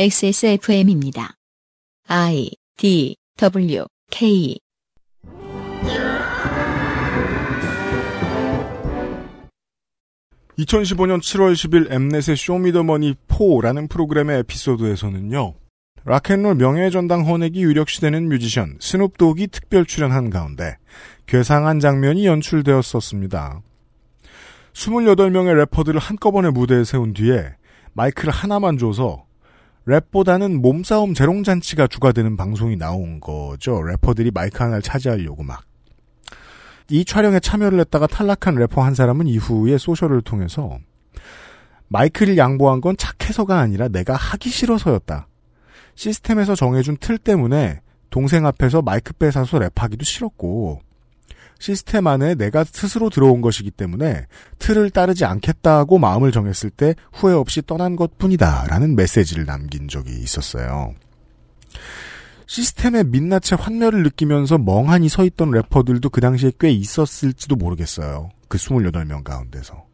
XSFM입니다. I, D, W, K. (2015년 7월 10일) 엠넷의 쇼미더머니 4라는 프로그램의 에피소드에서는요, 락앤롤 명예전당 헌액이 유력시되는 뮤지션 스눕독이 특별 출연한 가운데 괴상한 장면이 연출되었었습니다. 28명의 래퍼들을 한꺼번에 무대에 세운 뒤에 마이크를 하나만 줘서 랩보다는 몸싸움 재롱잔치가 주가되는 방송이 나온 거죠. 래퍼들이 마이크 하나를 차지하려고 막. 이 촬영에 참여를 했다가 탈락한 래퍼 한 사람은 이후에 소셜을 통해서 마이크를 양보한 건 착해서가 아니라 내가 하기 싫어서였다. 시스템에서 정해준 틀 때문에 동생 앞에서 마이크 뺏어서 랩하기도 싫었고 시스템 안에 내가 스스로 들어온 것이기 때문에 틀을 따르지 않겠다고 마음을 정했을 때 후회 없이 떠난 것뿐이다 라는 메시지를 남긴 적이 있었어요. 시스템의 민낯의 환멸을 느끼면서 멍하니 서있던 래퍼들도 그 당시에 꽤 있었을지도 모르겠어요. 그 28명 가운데서.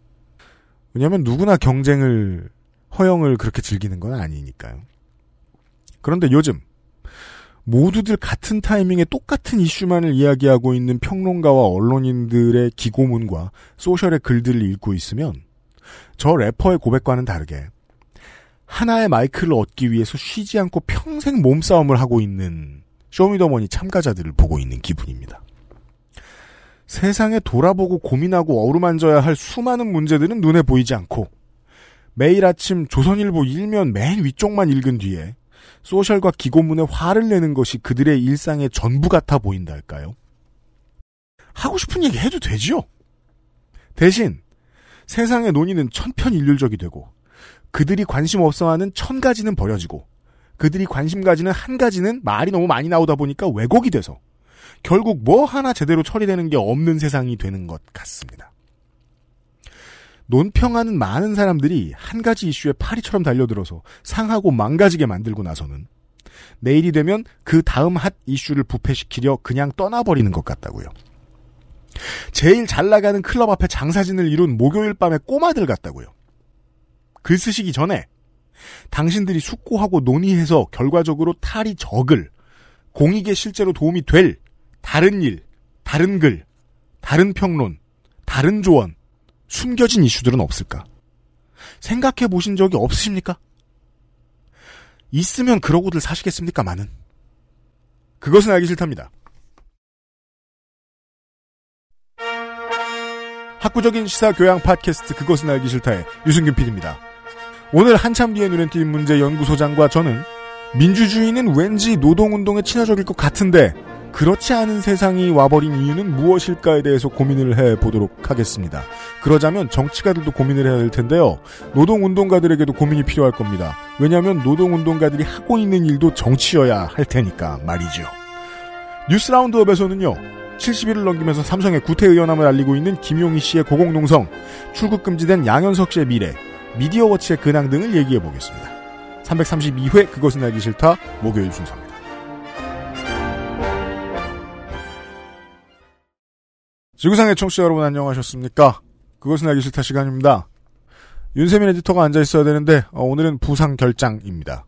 왜냐하면 누구나 경쟁을 허영을 그렇게 즐기는 건 아니니까요. 그런데 요즘 모두들 같은 타이밍에 똑같은 이슈만을 이야기하고 있는 평론가와 언론인들의 기고문과 소셜의 글들을 읽고 있으면 저 래퍼의 고백과는 다르게 하나의 마이크를 얻기 위해서 쉬지 않고 평생 몸싸움을 하고 있는 쇼미더머니 참가자들을 보고 있는 기분입니다. 세상에 돌아보고 고민하고 어루만져야 할 수많은 문제들은 눈에 보이지 않고 매일 아침 조선일보 일면 맨 위쪽만 읽은 뒤에 소셜과 기고문에 화를 내는 것이 그들의 일상의 전부 같아 보인달까요? 하고 싶은 얘기 해도 되지요. 대신 세상의 논의는 천편일률적이 되고 그들이 관심 없어하는 1000가지는 버려지고 그들이 관심 가지는 한 가지는 말이 너무 많이 나오다 보니까 왜곡이 돼서 결국 뭐 하나 제대로 처리되는 게 없는 세상이 되는 것 같습니다. 논평하는 많은 사람들이 한 가지 이슈에 파리처럼 달려들어서 상하고 망가지게 만들고 나서는 내일이 되면 그 다음 핫 이슈를 부패시키려 그냥 떠나버리는 것 같다고요. 제일 잘 나가는 클럽 앞에 장사진을 이룬 목요일 밤의 꼬마들 같다고요. 글 쓰시기 전에 당신들이 숙고하고 논의해서 결과적으로 탈이 적을, 공익에 실제로 도움이 될 다른 일, 다른 글, 다른 평론, 다른 조언, 숨겨진 이슈들은 없을까? 생각해 보신 적이 없으십니까? 있으면 그러고들 사시겠습니까, 많은? 그것은 알기 싫답니다. 학구적인 시사 교양 팟캐스트 그것은 알기 싫다의 유승균 PD입니다. 오늘 한참 뒤에 눈에 띄는 문제 연구소장과 저는 민주주의는 왠지 노동운동에 친화적일 것 같은데 그렇지 않은 세상이 와버린 이유는 무엇일까에 대해서 고민을 해보도록 하겠습니다. 그러자면 정치가들도 고민을 해야 될 텐데요. 노동운동가들에게도 고민이 필요할 겁니다. 왜냐하면 노동운동가들이 하고 있는 일도 정치여야 할 테니까 말이죠. 뉴스 라운드업에서는요. 70일을 넘기면서 삼성의 구태의연함을 알리고 있는 김용희 씨의 고공농성, 출국금지된 양현석 씨의 미래, 미디어워치의 근황 등을 얘기해보겠습니다. 332회 그것은 알기 싫다 목요일 순서입니다. 지구상의 청취자 여러분 안녕하셨습니까? 그것은 알기 싫다 시간입니다. 윤세민 에디터가 앉아있어야 되는데 오늘은 부상 결장입니다.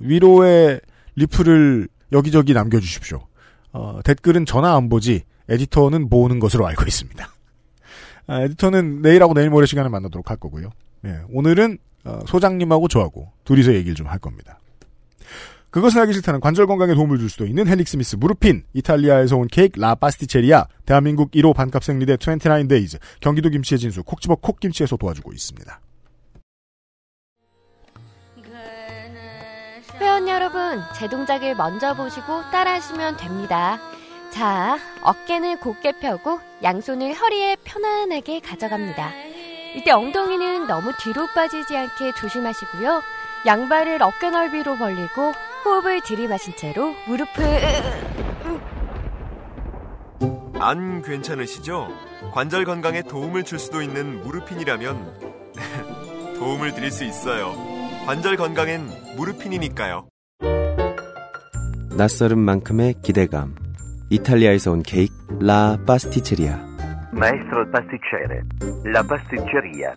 위로의 리플을 여기저기 남겨주십시오. 댓글은 전화 안 보지 에디터는 보는 것으로 알고 있습니다. 에디터는 내일하고 내일 모레 시간에 만나도록 할 거고요. 예, 오늘은 소장님하고 저하고 둘이서 얘기를 좀 할 겁니다. 그것은 알기 싫다는 관절 건강에 도움을 줄 수도 있는 헬릭 스미스 무르핀, 이탈리아에서 온 케이크 라 파스티체리아, 대한민국 1호 반값 생리대 29 데이즈, 경기도 김치의 진수 콕집어 콕김치에서 도와주고 있습니다. 회원 여러분, 제 동작을 먼저 보시고 따라하시면 됩니다. 자, 어깨는 곧게 펴고 양손을 허리에 편안하게 가져갑니다. 이때 엉덩이는 너무 뒤로 빠지지 않게 조심하시고요. 양발을 어깨 넓이로 벌리고 호흡을 들이마신 채로 무릎을... 안 괜찮으시죠? 관절 건강에 도움을 줄 수도 있는 무르핀이라면 도움을 드릴 수 있어요. 관절 건강엔 무르핀이니까요. 낯설은 만큼의 기대감. 이탈리아에서 온 케이크 라 파스티체리아. 마에스트로 파스티체레 라 파스티체리아.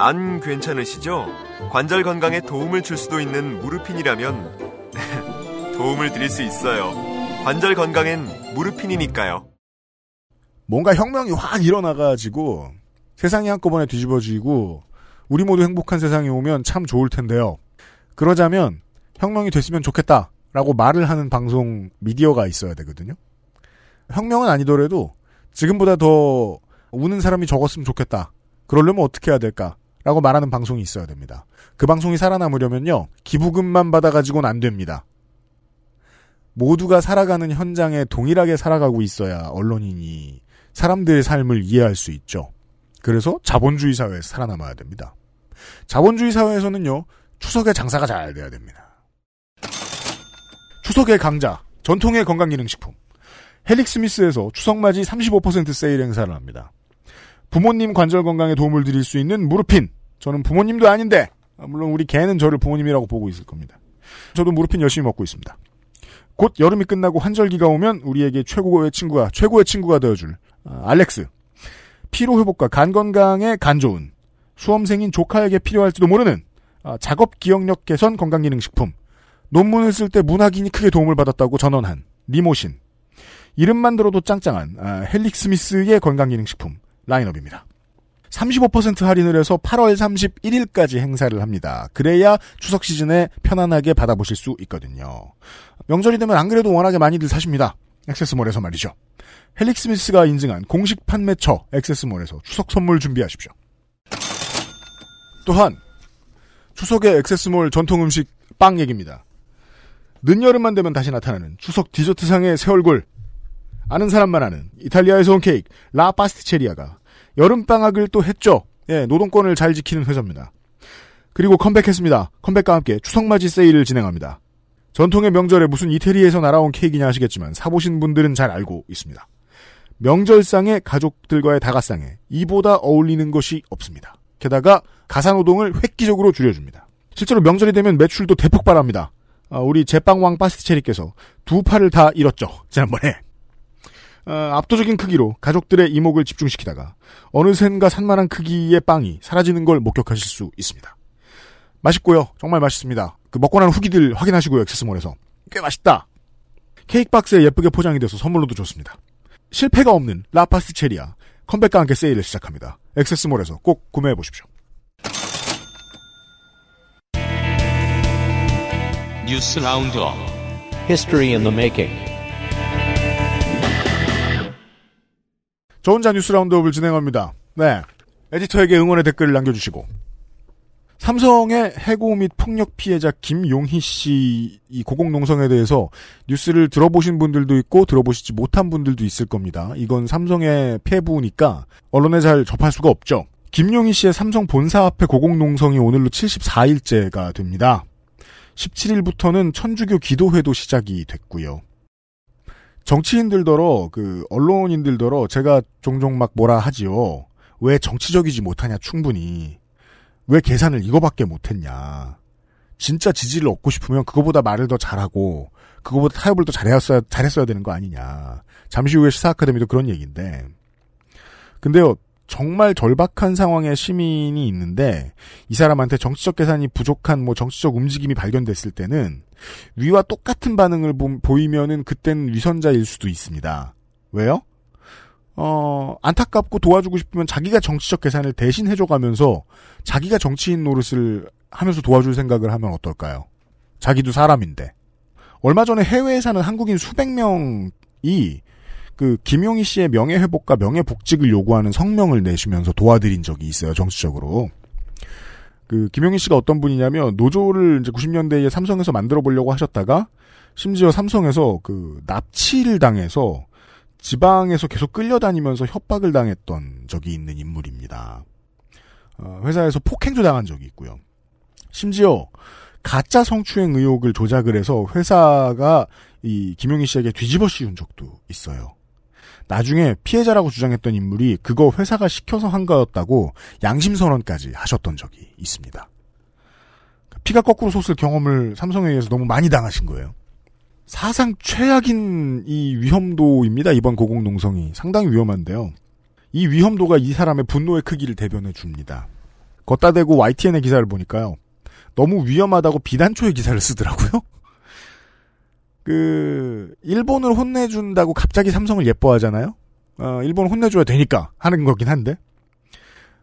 안 괜찮으시죠? 관절 건강에 도움을 줄 수도 있는 무르핀이라면 도움을 드릴 수 있어요. 관절 건강엔 무르핀이니까요. 뭔가 혁명이 확 일어나가지고 세상이 한꺼번에 뒤집어지고 우리 모두 행복한 세상이 오면 참 좋을 텐데요. 그러자면 혁명이 됐으면 좋겠다라고 말을 하는 방송 미디어가 있어야 되거든요. 혁명은 아니더라도 지금보다 더 우는 사람이 적었으면 좋겠다. 그러려면 어떻게 해야 될까라고 말하는 방송이 있어야 됩니다. 그 방송이 살아남으려면요. 기부금만 받아가지고는 안 됩니다. 모두가 살아가는 현장에 동일하게 살아가고 있어야 언론인이 사람들의 삶을 이해할 수 있죠. 그래서 자본주의 사회에서 살아남아야 됩니다. 자본주의 사회에서는요. 추석에 장사가 잘 돼야 됩니다. 추석의 강자, 전통의 건강기능식품. 헬릭 스미스에서 추석맞이 35% 세일 행사를 합니다. 부모님 관절 건강에 도움을 드릴 수 있는 무르핀. 저는 부모님도 아닌데, 물론 우리 개는 저를 부모님이라고 보고 있을 겁니다. 저도 무르핀 열심히 먹고 있습니다. 곧 여름이 끝나고 환절기가 오면 우리에게 최고의 친구가 되어줄 알렉스. 피로회복과 간 건강에 간 좋은, 수험생인 조카에게 필요할지도 모르는 작업 기억력 개선 건강기능식품. 논문을 쓸 때 문학인이 크게 도움을 받았다고 전언한 리모신. 이름만 들어도 짱짱한 헬릭스 스미스의 건강기능식품 라인업입니다. 35% 할인을 해서 8월 31일까지 행사를 합니다. 그래야 추석 시즌에 편안하게 받아보실 수 있거든요. 명절이 되면 안 그래도 워낙에 많이들 사십니다. 액세스몰에서 말이죠. 헬릭스 스미스가 인증한 공식 판매처 액세스몰에서 추석 선물 준비하십시오. 또한 추석의 액세스몰 전통 음식 빵 얘기입니다. 늦여름만 되면 다시 나타나는 추석 디저트상의 새 얼굴. 아는 사람만 아는 이탈리아에서 온 케이크 라 파스티체리아가 여름방학을 또 했죠. 예, 노동권을 잘 지키는 회사입니다. 그리고 컴백했습니다. 컴백과 함께 추석맞이 세일을 진행합니다. 전통의 명절에 무슨 이태리에서 날아온 케이크냐 하시겠지만 사보신 분들은 잘 알고 있습니다. 명절상의 가족들과의 다가상에 이보다 어울리는 것이 없습니다. 게다가 가사노동을 획기적으로 줄여줍니다. 실제로 명절이 되면 매출도 대폭발합니다. 우리 제빵왕 파스티체리께서 두 팔을 다 잃었죠. 지난번에. 압도적인 크기로 가족들의 이목을 집중시키다가 어느샌가 산만한 크기의 빵이 사라지는 걸 목격하실 수 있습니다. 맛있고요. 정말 맛있습니다. 그 먹고 난 후기들 확인하시고요. 액세스몰에서. 꽤 맛있다. 케이크 박스에 예쁘게 포장이 돼서 선물로도 좋습니다. 실패가 없는 라파스체리아 컴백과 함께 세일을 시작합니다. 액세스몰에서 꼭 구매해보십시오. 뉴스 라운드업 History in the Making. 저 혼자 뉴스 라운드업을 진행합니다. 네, 에디터에게 응원의 댓글을 남겨주시고 삼성의 해고 및 폭력 피해자 김용희 씨 이 고공농성에 대해서 뉴스를 들어보신 분들도 있고 들어보시지 못한 분들도 있을 겁니다. 이건 삼성의 폐부니까 언론에 잘 접할 수가 없죠. 김용희 씨의 삼성 본사 앞에 고공농성이 오늘로 74일째가 됩니다. 17일부터는 천주교 기도회도 시작이 됐고요. 정치인들더러 언론인들더러 제가 종종 막 뭐라 하지요. 왜 정치적이지 못하냐 충분히. 왜 계산을 이거밖에 못했냐. 진짜 지지를 얻고 싶으면 그거보다 말을 더 잘하고 그거보다 타협을 더 잘했어야 되는 거 아니냐. 잠시 후에 시사 아카데미도 그런 얘기인데. 근데요. 정말 절박한 상황의 시민이 있는데 이 사람한테 정치적 계산이 부족한 정치적 움직임이 발견됐을 때는 위와 똑같은 반응을 보이면은 그땐 위선자일 수도 있습니다. 왜요? 안타깝고 도와주고 싶으면 자기가 정치적 계산을 대신 해줘가면서 자기가 정치인 노릇을 하면서 도와줄 생각을 하면 어떨까요? 자기도 사람인데. 얼마 전에 해외에 사는 한국인 수백 명이 김용희 씨의 명예회복과 명예복직을 요구하는 성명을 내시면서 도와드린 적이 있어요, 정치적으로. 김용희 씨가 어떤 분이냐면, 노조를 이제 90년대에 삼성에서 만들어 보려고 하셨다가, 심지어 삼성에서 납치를 당해서 지방에서 계속 끌려다니면서 협박을 당했던 적이 있는 인물입니다. 회사에서 폭행도 당한 적이 있고요. 심지어, 가짜 성추행 의혹을 조작을 해서 회사가 이 김용희 씨에게 뒤집어 씌운 적도 있어요. 나중에 피해자라고 주장했던 인물이 그거 회사가 시켜서 한 거였다고 양심선언까지 하셨던 적이 있습니다. 피가 거꾸로 솟을 경험을 삼성에 의해서 너무 많이 당하신 거예요. 사상 최악인 이 위험도입니다. 이번 고공농성이 상당히 위험한데요. 이 위험도가 이 사람의 분노의 크기를 대변해 줍니다. 걷다 대고 YTN의 기사를 보니까요. 너무 위험하다고 비단초의 기사를 쓰더라고요. 일본을 혼내준다고 갑자기 삼성을 예뻐하잖아요. 일본을 혼내줘야 되니까 하는 거긴 한데.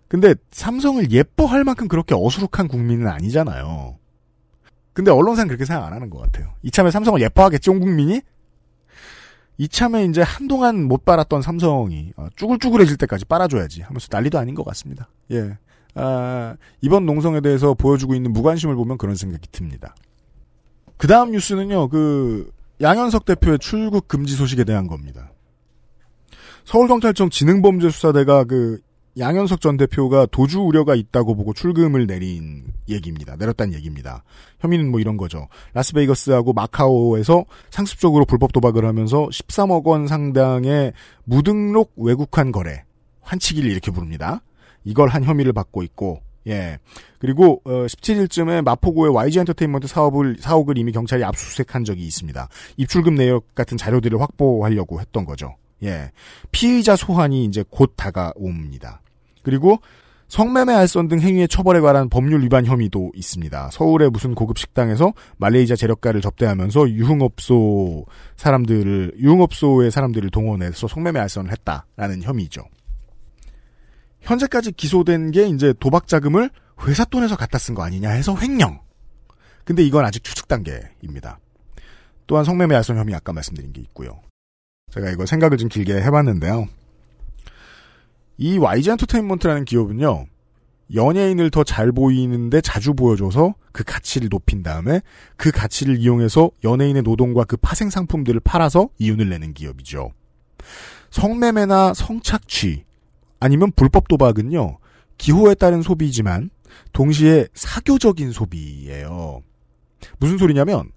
근데 삼성을 예뻐할 만큼 그렇게 어수룩한 국민은 아니잖아요. 근데 언론사는 그렇게 생각 안 하는 것 같아요. 이참에 삼성을 예뻐하겠지, 온 국민이? 이참에 이제 한동안 못 빨았던 삼성이 쭈글쭈글해질 때까지 빨아줘야지 하면서 난리도 아닌 것 같습니다. 예. 이번 농성에 대해서 보여주고 있는 무관심을 보면 그런 생각이 듭니다. 그 다음 뉴스는요, 양현석 대표의 출국 금지 소식에 대한 겁니다. 서울경찰청 지능범죄수사대가 양현석 전 대표가 도주 우려가 있다고 보고 출금을 내렸단 얘기입니다. 혐의는 뭐 이런 거죠. 라스베이거스하고 마카오에서 상습적으로 불법 도박을 하면서 13억 원 상당의 무등록 외국환 거래, 환치기를 이렇게 부릅니다. 이걸 한 혐의를 받고 있고, 예. 그리고 17일쯤에 마포구의 YG 엔터테인먼트 사옥을 이미 경찰이 압수수색한 적이 있습니다. 입출금 내역 같은 자료들을 확보하려고 했던 거죠. 예. 피의자 소환이 이제 곧 다가옵니다. 그리고 성매매 알선 등 행위의 처벌에 관한 법률 위반 혐의도 있습니다. 서울의 무슨 고급 식당에서 말레이시아 재력가를 접대하면서 유흥업소의 사람들을 동원해서 성매매 알선을 했다라는 혐의죠. 현재까지 기소된 게 이제 도박 자금을 회사 돈에서 갖다 쓴 거 아니냐 해서 횡령. 근데 이건 아직 추측 단계입니다. 또한 성매매 알선 혐의 아까 말씀드린 게 있고요. 제가 이거 생각을 좀 길게 해봤는데요. 이 YG 엔터테인먼트라는 기업은요. 연예인을 더 잘 보이는데 자주 보여줘서 그 가치를 높인 다음에 그 가치를 이용해서 연예인의 노동과 그 파생 상품들을 팔아서 이윤을 내는 기업이죠. 성매매나 성착취 아니면 불법 도박은요. 기호에 따른 소비지만 동시에 사교적인 소비예요. 무슨 소리냐면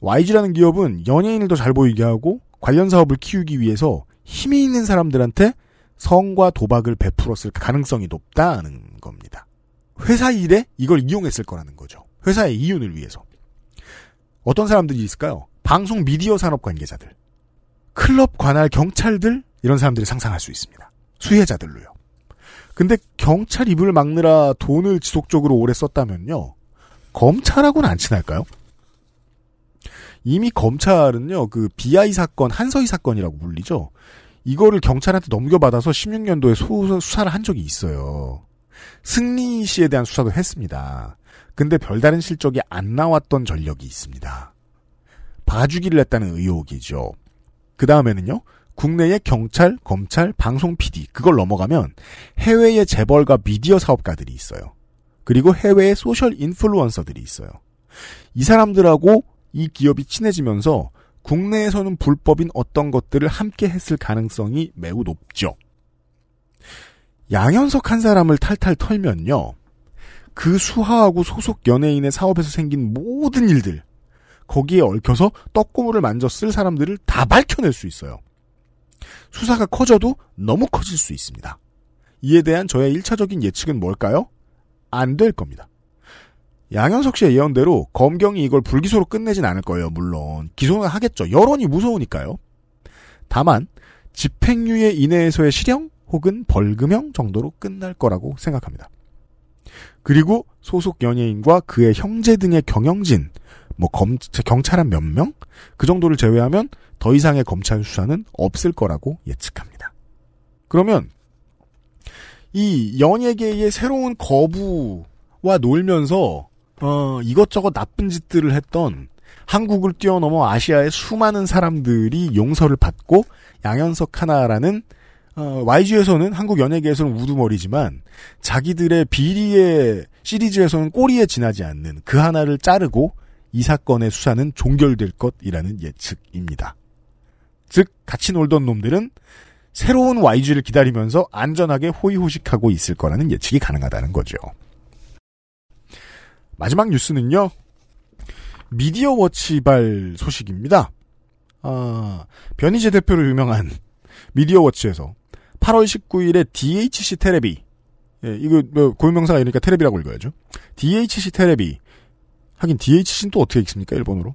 YG라는 기업은 연예인을 더 잘 보이게 하고 관련 사업을 키우기 위해서 힘이 있는 사람들한테 성과 도박을 베풀었을 가능성이 높다는 겁니다. 회사 일에 이걸 이용했을 거라는 거죠. 회사의 이윤을 위해서. 어떤 사람들이 있을까요? 방송 미디어 산업 관계자들, 클럽 관할 경찰들, 이런 사람들을 상상할 수 있습니다. 수혜자들로요. 근데 경찰 입을 막느라 돈을 지속적으로 오래 썼다면요. 검찰하고는 안 친할까요? 이미 검찰은요, BI 사건, 한서희 사건이라고 불리죠. 이거를 경찰한테 넘겨받아서 16년도에 수사를 한 적이 있어요. 승리 씨에 대한 수사도 했습니다. 근데 별다른 실적이 안 나왔던 전력이 있습니다. 봐주기를 했다는 의혹이죠. 그 다음에는요, 국내의 경찰, 검찰, 방송 PD, 그걸 넘어가면 해외의 재벌과 미디어 사업가들이 있어요. 그리고 해외의 소셜 인플루언서들이 있어요. 이 사람들하고 이 기업이 친해지면서 국내에서는 불법인 어떤 것들을 함께 했을 가능성이 매우 높죠. 양현석 한 사람을 탈탈 털면요. 그 수하하고 소속 연예인의 사업에서 생긴 모든 일들, 거기에 얽혀서 떡고물을 만져 쓸 사람들을 다 밝혀낼 수 있어요. 수사가 커져도 너무 커질 수 있습니다. 이에 대한 저의 1차적인 예측은 뭘까요? 안 될 겁니다. 양현석 씨의 예언대로 검경이 이걸 불기소로 끝내진 않을 거예요. 물론 기소는 하겠죠. 여론이 무서우니까요. 다만 집행유예 이내에서의 실형 혹은 벌금형 정도로 끝날 거라고 생각합니다. 그리고 소속 연예인과 그의 형제 등의 경영진, 경찰 한 몇 명? 그 정도를 제외하면 더 이상의 검찰 수사는 없을 거라고 예측합니다. 그러면 이 연예계의 새로운 거부와 놀면서 이것저것 나쁜 짓들을 했던 한국을 뛰어넘어 아시아의 수많은 사람들이 용서를 받고 양현석 하나라는 YG에서는 한국 연예계에서는 우두머리지만 자기들의 비리의 시리즈에서는 꼬리에 지나지 않는 그 하나를 자르고 이 사건의 수사는 종결될 것이라는 예측입니다. 즉 같이 놀던 놈들은 새로운 YG를 기다리면서 안전하게 호의호식하고 있을 거라는 예측이 가능하다는 거죠. 마지막 뉴스는요. 미디어워치발 소식입니다. 변희재 대표로 유명한 미디어워치에서 8월 19일에 DHC 테레비, 예, 이거 고유명사가 이러니까 테레비라고 읽어야죠. DHC 테레비, 하긴 DHC는 또 어떻게 읽습니까? 일본어로.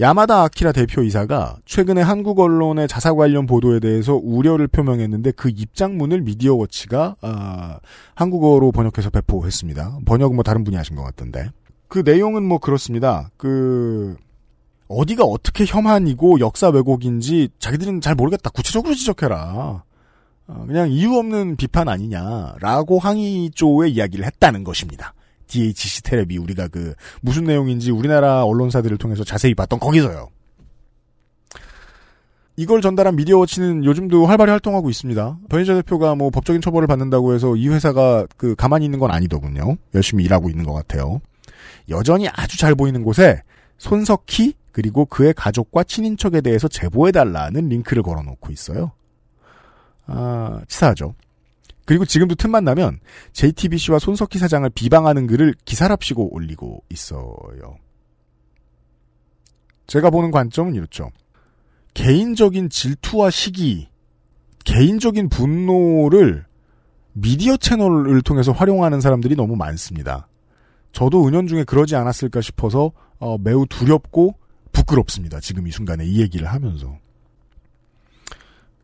야마다 아키라 대표이사가 최근에 한국 언론의 자사 관련 보도에 대해서 우려를 표명했는데 그 입장문을 미디어워치가 한국어로 번역해서 배포했습니다. 번역은 뭐 다른 분이 하신 것 같던데. 그 내용은 뭐 그렇습니다. 그 어디가 어떻게 혐한이고 역사 왜곡인지 자기들은 잘 모르겠다. 구체적으로 지적해라. 그냥 이유 없는 비판 아니냐라고 항의 쪽의 이야기를 했다는 것입니다. DHC 텔레비 우리가 그 무슨 내용인지 우리나라 언론사들을 통해서 자세히 봤던 거기서요. 이걸 전달한 미디어워치는 요즘도 활발히 활동하고 있습니다. 변희재 대표가 뭐 법적인 처벌을 받는다고 해서 이 회사가 그 가만히 있는 건 아니더군요. 열심히 일하고 있는 것 같아요. 여전히 아주 잘 보이는 곳에 손석희 그리고 그의 가족과 친인척에 대해서 제보해달라는 링크를 걸어놓고 있어요. 아, 치사하죠. 그리고 지금도 틈만 나면 JTBC와 손석희 사장을 비방하는 글을 기사랍시고 올리고 있어요. 제가 보는 관점은 이렇죠. 개인적인 질투와 시기, 개인적인 분노를 미디어 채널을 통해서 활용하는 사람들이 너무 많습니다. 저도 은연중에 그러지 않았을까 싶어서 매우 두렵고 부끄럽습니다. 지금 이 순간에 이 얘기를 하면서.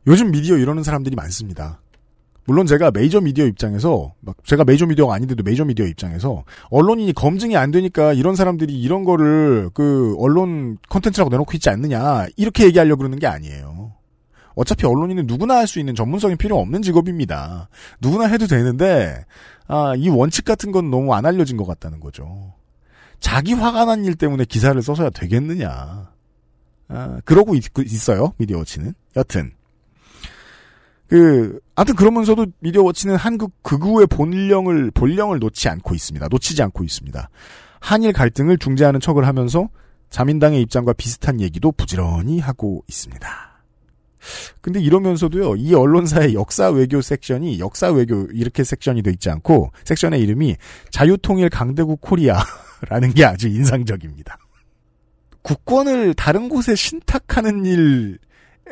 요즘 미디어 이러는 사람들이 많습니다. 물론 제가 메이저 미디어 입장에서 제가 메이저 미디어가 아닌데도 메이저 미디어 입장에서 언론인이 검증이 안 되니까 이런 사람들이 이런 거를 그 언론 콘텐츠라고 내놓고 있지 않느냐 이렇게 얘기하려고 그러는 게 아니에요. 어차피 언론인은 누구나 할 수 있는 전문성이 필요 없는 직업입니다. 누구나 해도 되는데 이 원칙 같은 건 너무 안 알려진 것 같다는 거죠. 자기 화가 난 일 때문에 기사를 써서야 되겠느냐. 그러고 있어요. 미디어워치는. 여튼. 아무튼 그러면서도 미디어워치는 한국 극우의 본령을 놓지 않고 있습니다. 놓치지 않고 있습니다. 한일 갈등을 중재하는 척을 하면서 자민당의 입장과 비슷한 얘기도 부지런히 하고 있습니다. 근데 이러면서도요, 이 언론사의 역사 외교 섹션이, 역사 외교 이렇게 섹션이 돼 있지 않고, 섹션의 이름이 자유통일 강대국 코리아라는 게 아주 인상적입니다. 국권을 다른 곳에 신탁하는 일,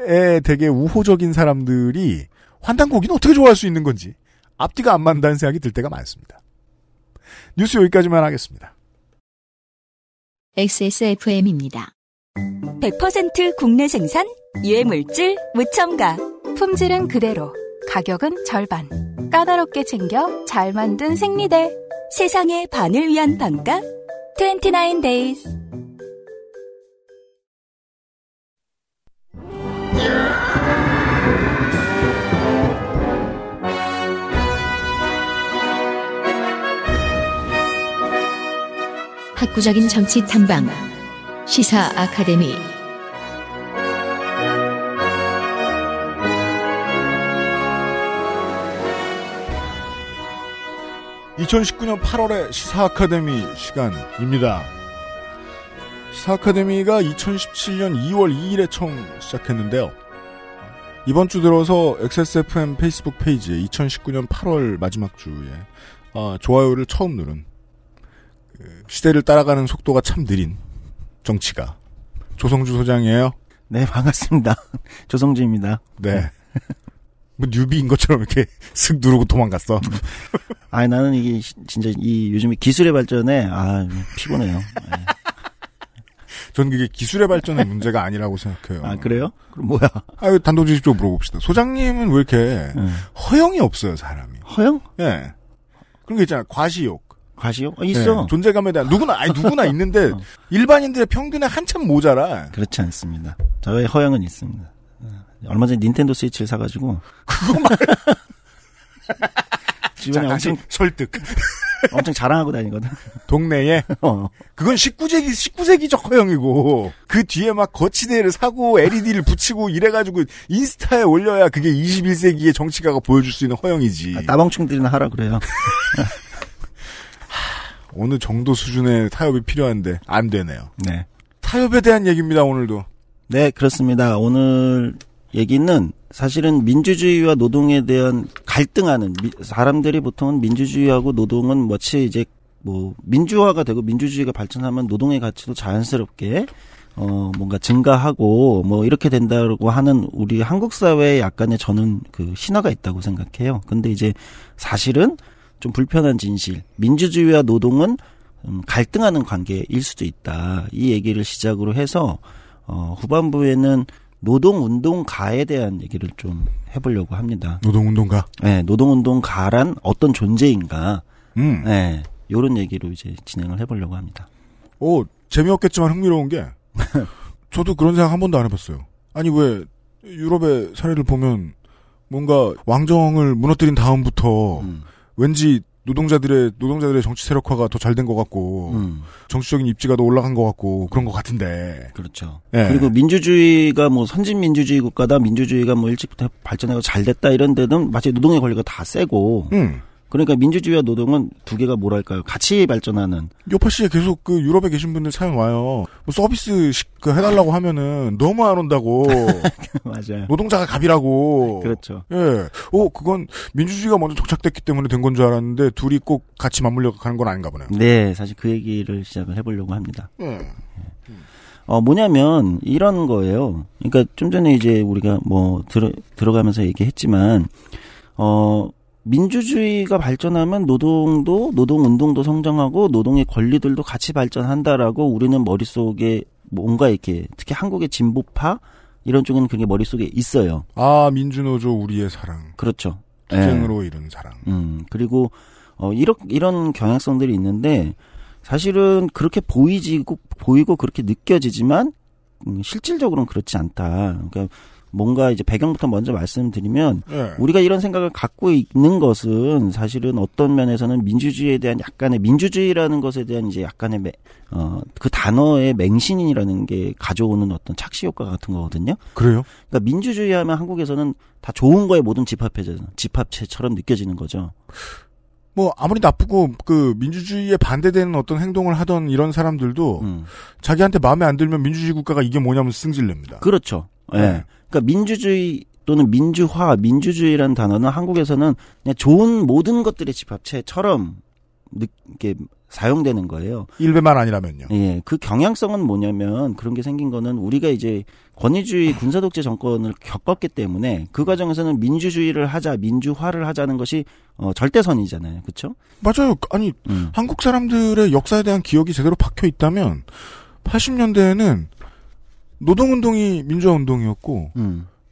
에 되게 우호적인 사람들이 환단고기는 어떻게 좋아할 수 있는 건지 앞뒤가 안 맞는다는 생각이 들 때가 많습니다. 뉴스 여기까지만 하겠습니다. XSFM입니다. 100% 국내 생산, 유해물질, 무첨가. 품질은 그대로, 가격은 절반. 까다롭게 챙겨 잘 만든 생리대. 세상의 반을 위한 반값 29 Days. 학구적인 정치 탐방 시사 아카데미 (2019년 8월의) 시사 아카데미 시간입니다. 시사 아카데미가 2017년 2월 2일에 처음 시작했는데요. 이번 주 들어서 XSFM 페이스북 페이지에 2019년 8월 마지막 주에 좋아요를 처음 누른, 시대를 따라가는 속도가 참 느린 정치가 조성주 소장이에요. 네, 반갑습니다. 조성주입니다. 네. 뭐 뉴비인 것처럼 이렇게 슥 누르고 도망갔어. 아니, 나는 이게 진짜 이 요즘에 기술의 발전에 피곤해요. 네. 전 그게 기술의 발전의 문제가 아니라고 생각해요. 아, 그래요? 그럼 뭐야? 단도직입적으로 물어봅시다. 소장님은 왜 이렇게 허영이 없어요, 사람이? 허영? 예. 그런 게 있잖아요. 과시욕. 과시요? 있어. 네, 존재감에 대한 누구나 있는데 일반인들의 평균에 한참 모자라. 그렇지 않습니다. 저의 허영은 있습니다. 얼마 전에 닌텐도 스위치를 사가지고 그거 말. 집안에 엄청 설득. 엄청 자랑하고 다니거든. 동네에. 그건 19세기적 허영이고 그 뒤에 막 거치대를 사고 LED를 붙이고 이래가지고 인스타에 올려야 그게 21세기의 정치가가 보여줄 수 있는 허영이지. 따방충들이나 하라 그래요. 어느 정도 수준의 타협이 필요한데 안 되네요. 네. 타협에 대한 얘기입니다, 오늘도. 네, 그렇습니다. 오늘 얘기는 사실은 민주주의와 노동에 대한 갈등하는 사람들이 보통은 민주주의하고 노동은 마치 이제 뭐 민주화가 되고 민주주의가 발전하면 노동의 가치도 자연스럽게 뭔가 증가하고 뭐 이렇게 된다고 하는 우리 한국 사회에 약간의 저는 그 신화가 있다고 생각해요. 근데 이제 사실은 좀 불편한 진실. 민주주의와 노동은 갈등하는 관계일 수도 있다. 이 얘기를 시작으로 해서 후반부에는 노동운동가에 대한 얘기를 좀 해보려고 합니다. 노동운동가? 네, 노동운동가란 어떤 존재인가? 네, 요런 얘기로 이제 진행을 해보려고 합니다. 오, 재미없겠지만 흥미로운 게 저도 그런 생각 한 번도 안 해봤어요. 아니 왜 유럽의 사례를 보면 뭔가 왕정을 무너뜨린 다음부터 왠지 노동자들의 정치 세력화가 더 잘 된 것 같고 정치적인 입지가 더 올라간 것 같고 그런 것 같은데. 그렇죠. 예. 그리고 민주주의가 뭐 선진 민주주의 국가다, 민주주의가 뭐 일찍부터 발전하고 잘 됐다 이런 데는 마치 노동의 권리가 다 세고. 그러니까 민주주의와 노동은 두 개가 뭐랄까요, 같이 발전하는. 요파씨에 계속 그 유럽에 계신 분들 사연 와요. 뭐 서비스 해달라고 하면은 너무 안 온다고. 맞아요. 노동자가 갑이라고. 그렇죠. 예. 그건 민주주의가 먼저 정착됐기 때문에 된 건 줄 알았는데 둘이 꼭 같이 맞물려 가는 건 아닌가 보네요. 네, 사실 그 얘기를 시작을 해보려고 합니다. 뭐냐면 이런 거예요. 그러니까 좀 전에 이제 우리가 뭐 들어가면서 얘기했지만 민주주의가 발전하면 노동도, 노동운동도 성장하고 노동의 권리들도 같이 발전한다라고 우리는 머릿속에 뭔가 이렇게, 특히 한국의 진보파 이런 쪽은 그게 머릿속에 있어요. 아, 민주노조 우리의 사랑. 그렇죠. 투쟁으로 이룬 사랑. 그리고 이런 경향성들이 있는데 사실은 그렇게 보이고 그렇게 느껴지지만 실질적으로는 그렇지 않다. 그러니까 뭔가 이제 배경부터 먼저 말씀드리면 우리가 이런 생각을 갖고 있는 것은 사실은 어떤 면에서는 민주주의에 대한 약간의, 민주주의라는 것에 대한 이제 약간의 그 단어의 맹신이라는 게 가져오는 어떤 착시 효과 같은 거거든요. 그래요? 그러니까 민주주의 하면 한국에서는 다 좋은 거에 모든 집합체처럼 느껴지는 거죠. 뭐 아무리 나쁘고 그 민주주의에 반대되는 어떤 행동을 하던 이런 사람들도 자기한테 마음에 안 들면 민주주의 국가가 이게 뭐냐면 승질냅니다. 그렇죠. 예. 네. 그러니까 민주주의 또는 민주화, 민주주의라는 단어는 한국에서는 그냥 좋은 모든 것들의 집합체처럼 이렇게 사용되는 거예요. 일베만 아니라면요. 예. 그 경향성은 뭐냐면, 그런 게 생긴 거는 우리가 이제 권위주의 군사독재 정권을 겪었기 때문에 그 과정에서는 민주주의를 하자, 민주화를 하자는 것이 절대선이잖아요. 그렇죠? 맞아요. 아니, 한국 사람들의 역사에 대한 기억이 제대로 박혀 있다면 80년대에는 노동운동이 민주화운동이었고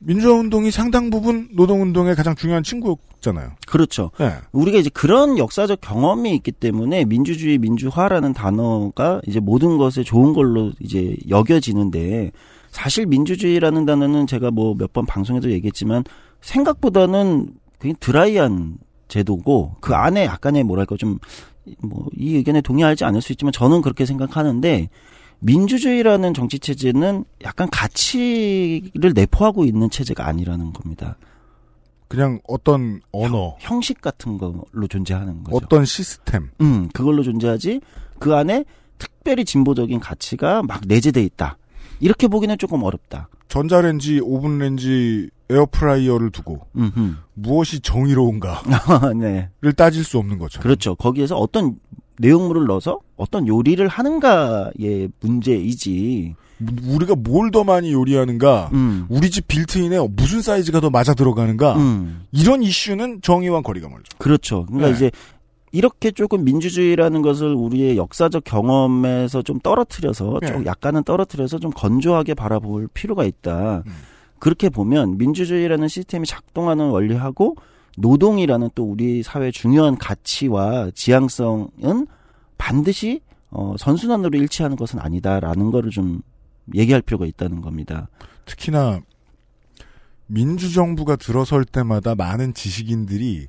민주화운동이 상당 부분 노동운동의 가장 중요한 친구였잖아요. 그렇죠. 네. 우리가 이제 그런 역사적 경험이 있기 때문에 민주주의, 민주화라는 단어가 이제 모든 것에 좋은 걸로 이제 여겨지는데, 사실 민주주의라는 단어는 제가 뭐 몇 번 방송에도 얘기했지만 생각보다는 굉장히 드라이한 제도고, 그 안에 약간의 뭐랄까 좀 뭐 이 의견에 동의하지 않을 수 있지만 저는 그렇게 생각하는데, 민주주의라는 정치체제는 약간 가치를 내포하고 있는 체제가 아니라는 겁니다. 그냥 어떤 언어, 형식 같은 걸로 존재하는 거죠. 어떤 시스템. 그걸로 존재하지 그 안에 특별히 진보적인 가치가 막 내재돼 있다, 이렇게 보기는 조금 어렵다. 전자레인지, 오븐레인지, 에어프라이어를 두고 무엇이 정의로운가를 네. 따질 수 없는 거죠. 그렇죠. 거기에서 어떤 내용물을 넣어서 어떤 요리를 하는가의 문제이지, 우리가 뭘 더 많이 요리하는가, 우리 집 빌트인에 무슨 사이즈가 더 맞아 들어가는가, 이런 이슈는 정의와 거리가 멀죠. 그렇죠. 그러니까 이제 이렇게 조금 민주주의라는 것을 우리의 역사적 경험에서 좀 떨어뜨려서, 좀 약간은 떨어뜨려서 좀 건조하게 바라볼 필요가 있다. 그렇게 보면 민주주의라는 시스템이 작동하는 원리하고 노동이라는 또 우리 사회의 중요한 가치와 지향성은 반드시 선순환으로 일치하는 것은 아니다라는 거를 좀 얘기할 필요가 있다는 겁니다. 특히나 민주정부가 들어설 때마다 많은 지식인들이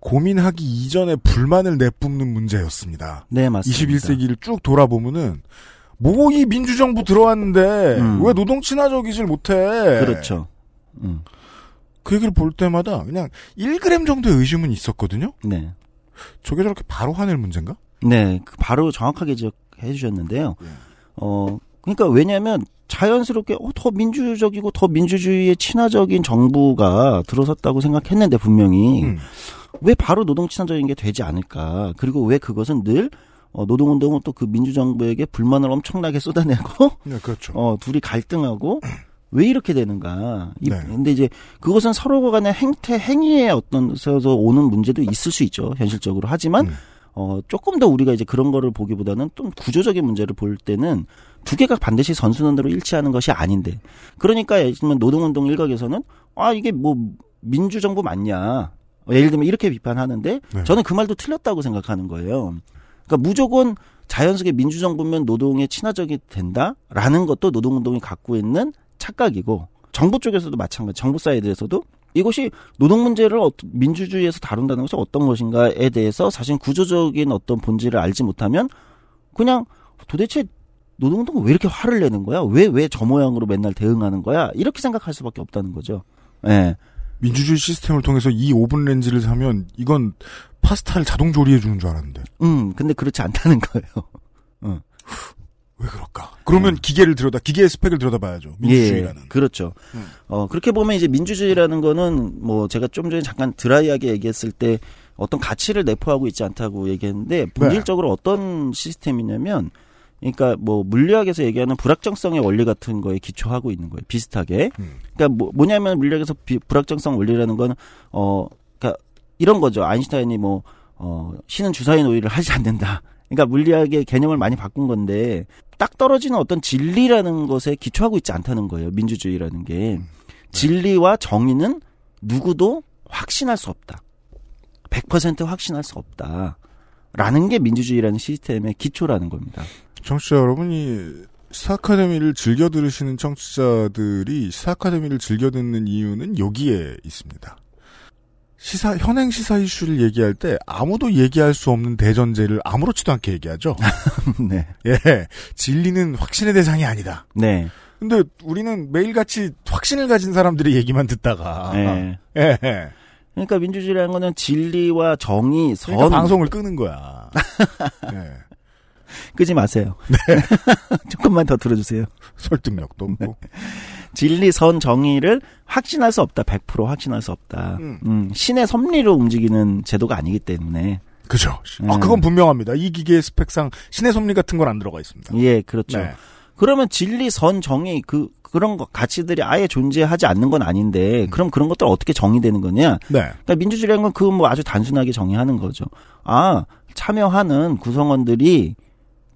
고민하기 이전에 불만을 내뿜는 문제였습니다. 네, 맞습니다. 21세기를 쭉 돌아보면은 뭐 이 민주정부 들어왔는데 왜 노동 친화적이질 못해. 그렇죠. 그 얘기를 볼 때마다 그냥 1g 정도의 의심은 있었거든요. 네. 저게 저렇게 바로 화낼 문제인가? 네, 바로 정확하게 지적해 주셨는데요. 그러니까 왜냐하면 자연스럽게 더 민주적이고 더 민주주의에 친화적인 정부가 들어섰다고 생각했는데 분명히 왜 바로 노동 친화적인 게 되지 않을까? 그리고 왜 그것은 늘 노동운동은 또 그 민주정부에게 불만을 엄청나게 쏟아내고, 네, 그렇죠. 둘이 갈등하고. 왜 이렇게 되는가. 네. 근데 이제 그것은 서로 간의 행위의 어떤 데서 오는 문제도 있을 수 있죠, 현실적으로. 하지만 조금 더 우리가 이제 그런 거를 보기보다는 좀 구조적인 문제를 볼 때는 두 개가 반드시 선순환으로 일치하는 것이 아닌데. 그러니까 예를 들면 노동운동 일각에서는 아, 이게 뭐 민주정부 맞냐. 예를 들면 이렇게 비판하는데 네. 저는 그 말도 틀렸다고 생각하는 거예요. 그러니까 무조건 자연스럽게 민주정부면 노동에 친화적이 된다라는 것도 노동운동이 갖고 있는 착각이고 정부 쪽에서도 마찬가지, 정부 사이드에서도 이것이 노동 문제를 민주주의에서 다룬다는 것이 어떤 것인가에 대해서 사실 구조적인 어떤 본질을 알지 못하면 그냥 도대체 노동운동은 왜 이렇게 화를 내는 거야? 왜 저 모양으로 맨날 대응하는 거야? 이렇게 생각할 수밖에 없다는 거죠. 예. 민주주의 시스템을 통해서 이 오븐 렌즈를 사면 이건 파스타를 자동 조리해 주는 줄 알았는데. 근데 그렇지 않다는 거예요. 왜 그럴까? 그러면 기계를 기계의 스펙을 들여다봐야죠. 민주주의라는. 예, 그렇죠. 그렇게 보면 이제 민주주의라는 거는 뭐 제가 좀 전에 잠깐 드라이하게 얘기했을 때 어떤 가치를 내포하고 있지 않다고 얘기했는데 본질적으로 네. 어떤 시스템이냐면 그러니까 뭐 물리학에서 얘기하는 불확정성의 원리 같은 거에 기초하고 있는 거예요. 비슷하게. 그러니까 뭐냐면 물리학에서 불확정성 원리라는 건 그러니까 이런 거죠. 아인슈타인이 신은 주사위 놀이를 하지 않는다. 그러니까 물리학의 개념을 많이 바꾼 건데 딱 떨어지는 어떤 진리라는 것에 기초하고 있지 않다는 거예요. 민주주의라는 게. 진리와 정의는 누구도 확신할 수 없다. 100% 확신할 수 없다. 라는 게 민주주의라는 시스템의 기초라는 겁니다. 청취자 여러분이 시사아카데미를 즐겨 들으시는 청취자들이 시사아카데미를 즐겨 듣는 이유는 여기에 있습니다. 현행 시사 이슈를 얘기할 때 아무도 얘기할 수 없는 대전제를 아무렇지도 않게 얘기하죠. 네. 예. 진리는 확신의 대상이 아니다. 네. 근데 우리는 매일같이 확신을 가진 사람들의 얘기만 듣다가. 네. 예. 그러니까 민주주의라는 거는 진리와 정의, 선. 그러니까 방송을 끄는 거야. 네. 끄지 마세요. 네. 조금만 더 들어주세요. 설득력도 없고. 네. 진리, 선, 정의를 확신할 수 없다. 100% 확신할 수 없다. 신의 섭리로 움직이는 제도가 아니기 때문에. 그죠. 아, 그건 분명합니다. 이 기계의 스펙상 신의 섭리 같은 건 안 들어가 있습니다. 예, 그렇죠. 네. 그러면 진리, 선, 정의 그런 것 가치들이 아예 존재하지 않는 건 아닌데 그럼 그런 것들 어떻게 정의되는 거냐? 네. 그러니까 민주주의라는 건 그건 뭐 아주 단순하게 정의하는 거죠. 아, 참여하는 구성원들이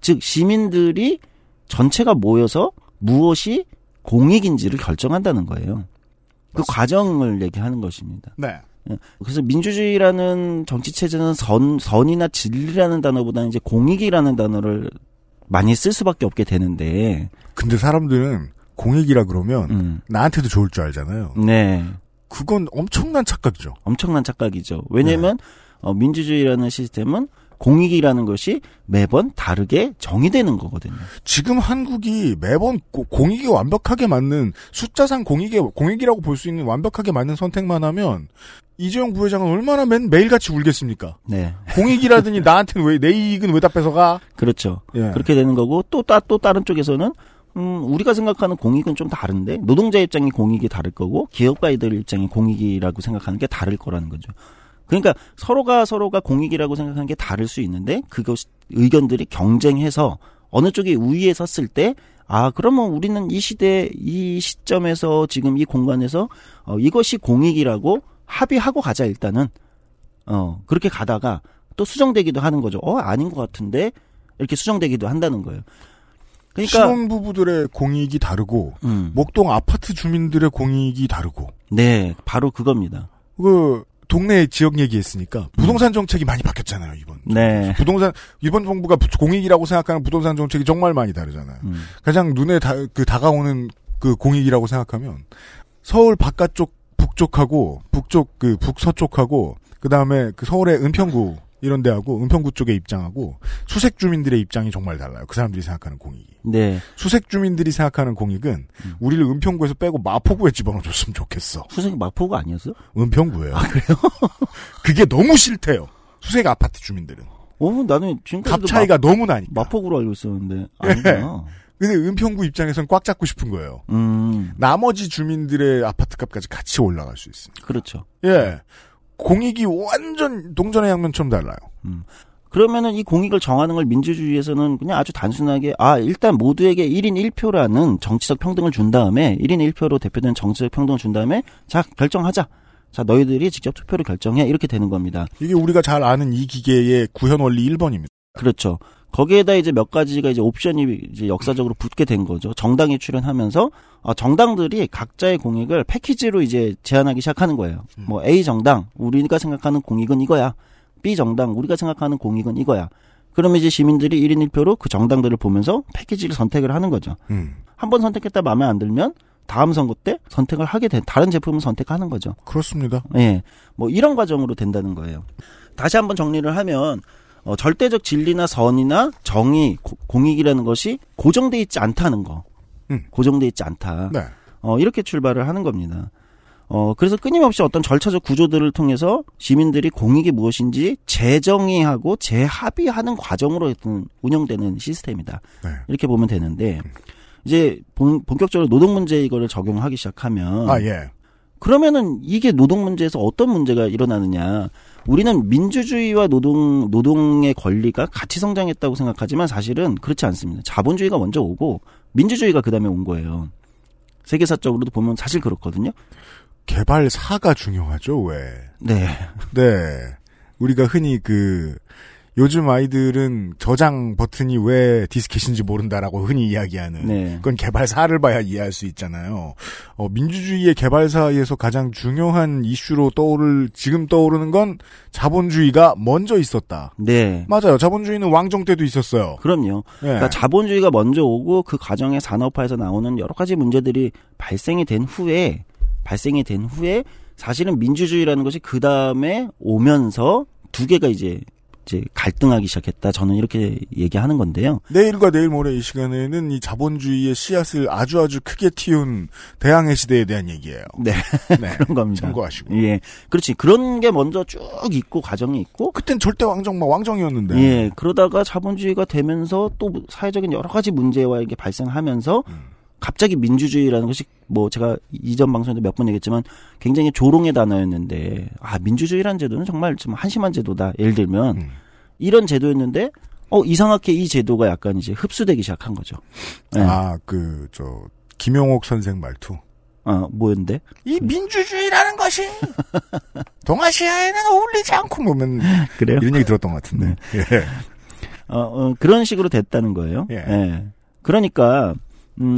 즉 시민들이 전체가 모여서 무엇이 공익인지를 결정한다는 거예요. 그 맞습니다. 과정을 얘기하는 것입니다. 네. 그래서 민주주의라는 정치 체제는 선이나 진리라는 단어보다는 이제 공익이라는 단어를 많이 쓸 수밖에 없게 되는데. 근데 사람들은 공익이라 그러면 나한테도 좋을 줄 알잖아요. 네. 그건 엄청난 착각이죠. 엄청난 착각이죠. 왜냐하면 네. 민주주의라는 시스템은 공익이라는 것이 매번 다르게 정의되는 거거든요. 지금 한국이 매번 공익이 완벽하게 맞는 숫자상 공익이라고 볼 수 있는 완벽하게 맞는 선택만 하면 이재용 부회장은 얼마나 매일같이 울겠습니까? 네. 공익이라더니 나한테는 왜 내 이익은 왜 다 뺏어가? 그렇죠. 예. 그렇게 되는 거고 또 다른 쪽에서는 우리가 생각하는 공익은 좀 다른데 노동자 입장이 공익이 다를 거고 기업가이들 입장이 공익이라고 생각하는 게 다를 거라는 거죠. 그러니까 서로가 공익이라고 생각하는 게 다를 수 있는데 그것 의견들이 경쟁해서 어느 쪽이 우위에 섰을 때 아 그러면 우리는 이 시대 이 시점에서 지금 이 공간에서 이것이 공익이라고 합의하고 가자 일단은 그렇게 가다가 또 수정되기도 하는 거죠. 아닌 것 같은데 이렇게 수정되기도 한다는 거예요. 그러니까 신혼부부들의 공익이 다르고 목동 아파트 주민들의 공익이 다르고 네 바로 그겁니다. 그 동네 지역 얘기했으니까 부동산 정책이 많이 바뀌었잖아요 이번. 네. 이번 정부가 공익이라고 생각하는 부동산 정책이 정말 많이 다르잖아요. 가장 눈에 다가오는 그 공익이라고 생각하면 서울 바깥쪽 북쪽하고 북쪽 그 북서쪽하고 그 다음에 그 서울의 은평구 이런 데하고 은평구 쪽의 입장하고 수색 주민들의 입장이 정말 달라요. 그 사람들이 생각하는 공익이. 네. 수색 주민들이 생각하는 공익은 우리를 은평구에서 빼고 마포구에 집어넣어줬으면 좋겠어. 수색이 마포구 아니었어요? 은평구예요. 아, 그래요? 그게 너무 싫대요. 수색 아파트 주민들은. 나는 지금까지도 값 차이가 너무 나니까. 마포구로 알고 있었는데 아니구나. 근데 은평구 입장에서는 꽉 잡고 싶은 거예요. 나머지 주민들의 아파트값까지 같이 올라갈 수 있으니까. 그렇죠. 예. 공익이 완전 동전의 양면처럼 달라요. 그러면은 이 공익을 정하는 걸 민주주의에서는 그냥 아주 단순하게 일단 모두에게 1인 1표라는 정치적 평등을 준 다음에 1인 1표로 대표되는 정치적 평등을 준 다음에 자 결정하자. 자, 너희들이 직접 투표를 결정해. 이렇게 되는 겁니다. 이게 우리가 잘 아는 이 기계의 구현 원리 1번입니다. 그렇죠. 거기에다 이제 몇 가지가 이제 옵션이 이제 역사적으로 붙게 된 거죠. 정당이 출연하면서 정당들이 각자의 공익을 패키지로 이제 제안하기 시작하는 거예요. 뭐 A 정당, 우리가 생각하는 공익은 이거야. B 정당, 우리가 생각하는 공익은 이거야. 그러면 이제 시민들이 1인 1표로 그 정당들을 보면서 패키지를 선택을 하는 거죠. 한번 선택했다 마음에 안 들면 다음 선거 때 선택을 하게 된 다른 제품을 선택하는 거죠. 그렇습니다. 예. 뭐 이런 과정으로 된다는 거예요. 다시 한번 정리를 하면 절대적 진리나 선이나 정의, 공익이라는 것이 고정돼 있지 않다는 거. 고정돼 있지 않다. 네. 이렇게 출발을 하는 겁니다. 그래서 끊임없이 어떤 절차적 구조들을 통해서 시민들이 공익이 무엇인지 재정의하고 재합의하는 과정으로 운영되는 시스템이다. 네. 이렇게 보면 되는데 이제 본격적으로 노동 문제 이거를 적용하기 시작하면 예. 그러면은 이게 노동 문제에서 어떤 문제가 일어나느냐? 우리는 민주주의와 노동의 권리가 같이 성장했다고 생각하지만 사실은 그렇지 않습니다. 자본주의가 먼저 오고 민주주의가 그다음에 온 거예요. 세계사적으로도 보면 사실 그렇거든요. 개발사가 중요하죠, 왜? 네. 네. 우리가 흔히 요즘 아이들은 저장 버튼이 왜 디스켓인지 모른다라고 흔히 이야기하는 네. 그건 개발사를 봐야 이해할 수 있잖아요. 민주주의의 개발사에서 가장 중요한 이슈로 지금 떠오르는 건 자본주의가 먼저 있었다. 네. 맞아요. 자본주의는 왕정 때도 있었어요. 그럼요. 네. 그러니까 자본주의가 먼저 오고 그 과정의 산업화에서 나오는 여러 가지 문제들이 발생이 된 후에 사실은 민주주의라는 것이 그 다음에 오면서 두 개가 이제 갈등하기 시작했다. 저는 이렇게 얘기하는 건데요. 내일과 내일 모레 이 시간에는 이 자본주의의 씨앗을 아주 아주 크게 틔운 대항해 시대에 대한 얘기예요. 네, 네. 그런 겁니다. 참고하시고. 예, 그렇지. 그런 게 먼저 쭉 있고 과정이 있고. 그땐 절대 왕정이었는데. 예, 그러다가 자본주의가 되면서 또 사회적인 여러 가지 문제와 이게 발생하면서. 갑자기 민주주의라는 것이 뭐 제가 이전 방송에도 몇 번 얘기했지만 굉장히 조롱의 단어였는데 민주주의라는 제도는 정말 좀 한심한 제도다. 예를 들면 이런 제도였는데 이상하게 이 제도가 약간 이제 흡수되기 시작한 거죠. 네. 김용옥 선생 말투. 뭐였는데? 이 민주주의라는 것이 동아시아에는 어울리지 않고 보면 그래요? 이런 얘기 들었던 것 같은데. 네. 예. 그런 식으로 됐다는 거예요. 예. 예. 그러니까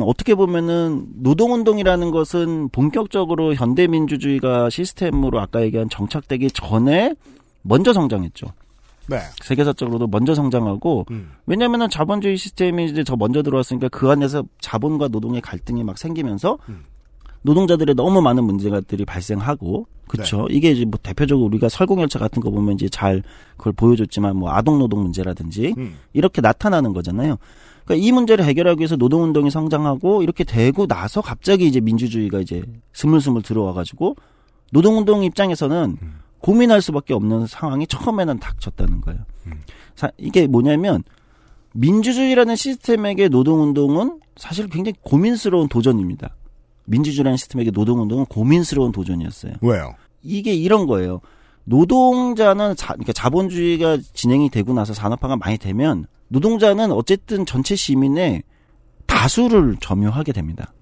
어떻게 보면은 노동운동이라는 것은 본격적으로 현대민주주의가 시스템으로 아까 얘기한 정착되기 전에 먼저 성장했죠. 네. 세계사적으로도 먼저 성장하고 왜냐면은 자본주의 시스템이 이제 저 먼저 들어왔으니까 그 안에서 자본과 노동의 갈등이 막 생기면서 노동자들의 너무 많은 문제들이 발생하고 그렇죠. 네. 이게 이제 뭐 대표적으로 우리가 설국열차 같은 거 보면 이제 잘 그걸 보여줬지만 뭐 아동노동 문제라든지 이렇게 나타나는 거잖아요. 그러니까 이 문제를 해결하기 위해서 노동운동이 성장하고 이렇게 되고 나서 갑자기 이제 민주주의가 이제 스물스물 들어와가지고 노동운동 입장에서는 고민할 수밖에 없는 상황이 처음에는 닥쳤다는 거예요. 이게 뭐냐면 민주주의라는 시스템에게 노동운동은 사실 굉장히 고민스러운 도전입니다. 민주주의라는 시스템에게 노동운동은 고민스러운 도전이었어요. 왜요? 이게 이런 거예요. 노동자는 그러니까 자본주의가 진행이 되고 나서 산업화가 많이 되면 노동자는 어쨌든 전체 시민의 다수를 점유하게 됩니다.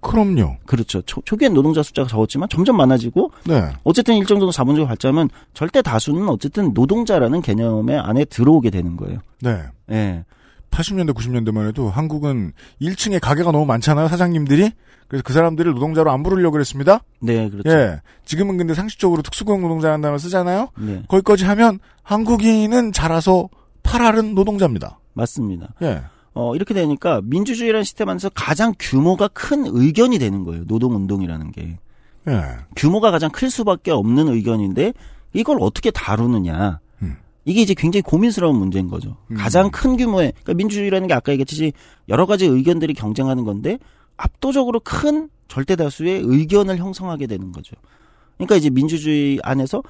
그럼요. 그렇죠. 초기엔 노동자 숫자가 적었지만 점점 많아지고 네. 어쨌든 일정 정도 자본주의가 발전하면 절대 다수는 어쨌든 노동자라는 개념의 안에 들어오게 되는 거예요. 네. 네. 80년대, 90년대만 해도 한국은 1층에 가게가 너무 많잖아요. 사장님들이. 그래서 그 사람들을 노동자로 안 부르려고 그랬습니다. 네, 그렇죠. 예. 지금은 근데 상식적으로 특수고용 노동자라는 단어를 쓰잖아요. 네. 거기까지 하면 한국인은 자라서 8알은 노동자입니다. 맞습니다. 예. 이렇게 되니까 민주주의라는 시스템 안에서 가장 규모가 큰 의견이 되는 거예요. 노동운동이라는 게. 예. 규모가 가장 클 수밖에 없는 의견인데 이걸 어떻게 다루느냐. 이게 이제 굉장히 고민스러운 문제인 거죠. 가장 큰 규모의, 그러니까 민주주의라는 게 아까 얘기했듯이 여러 가지 의견들이 경쟁하는 건데 압도적으로 큰 절대 다수의 의견을 형성하게 되는 거죠. 그러니까 이제 민주주의 안에서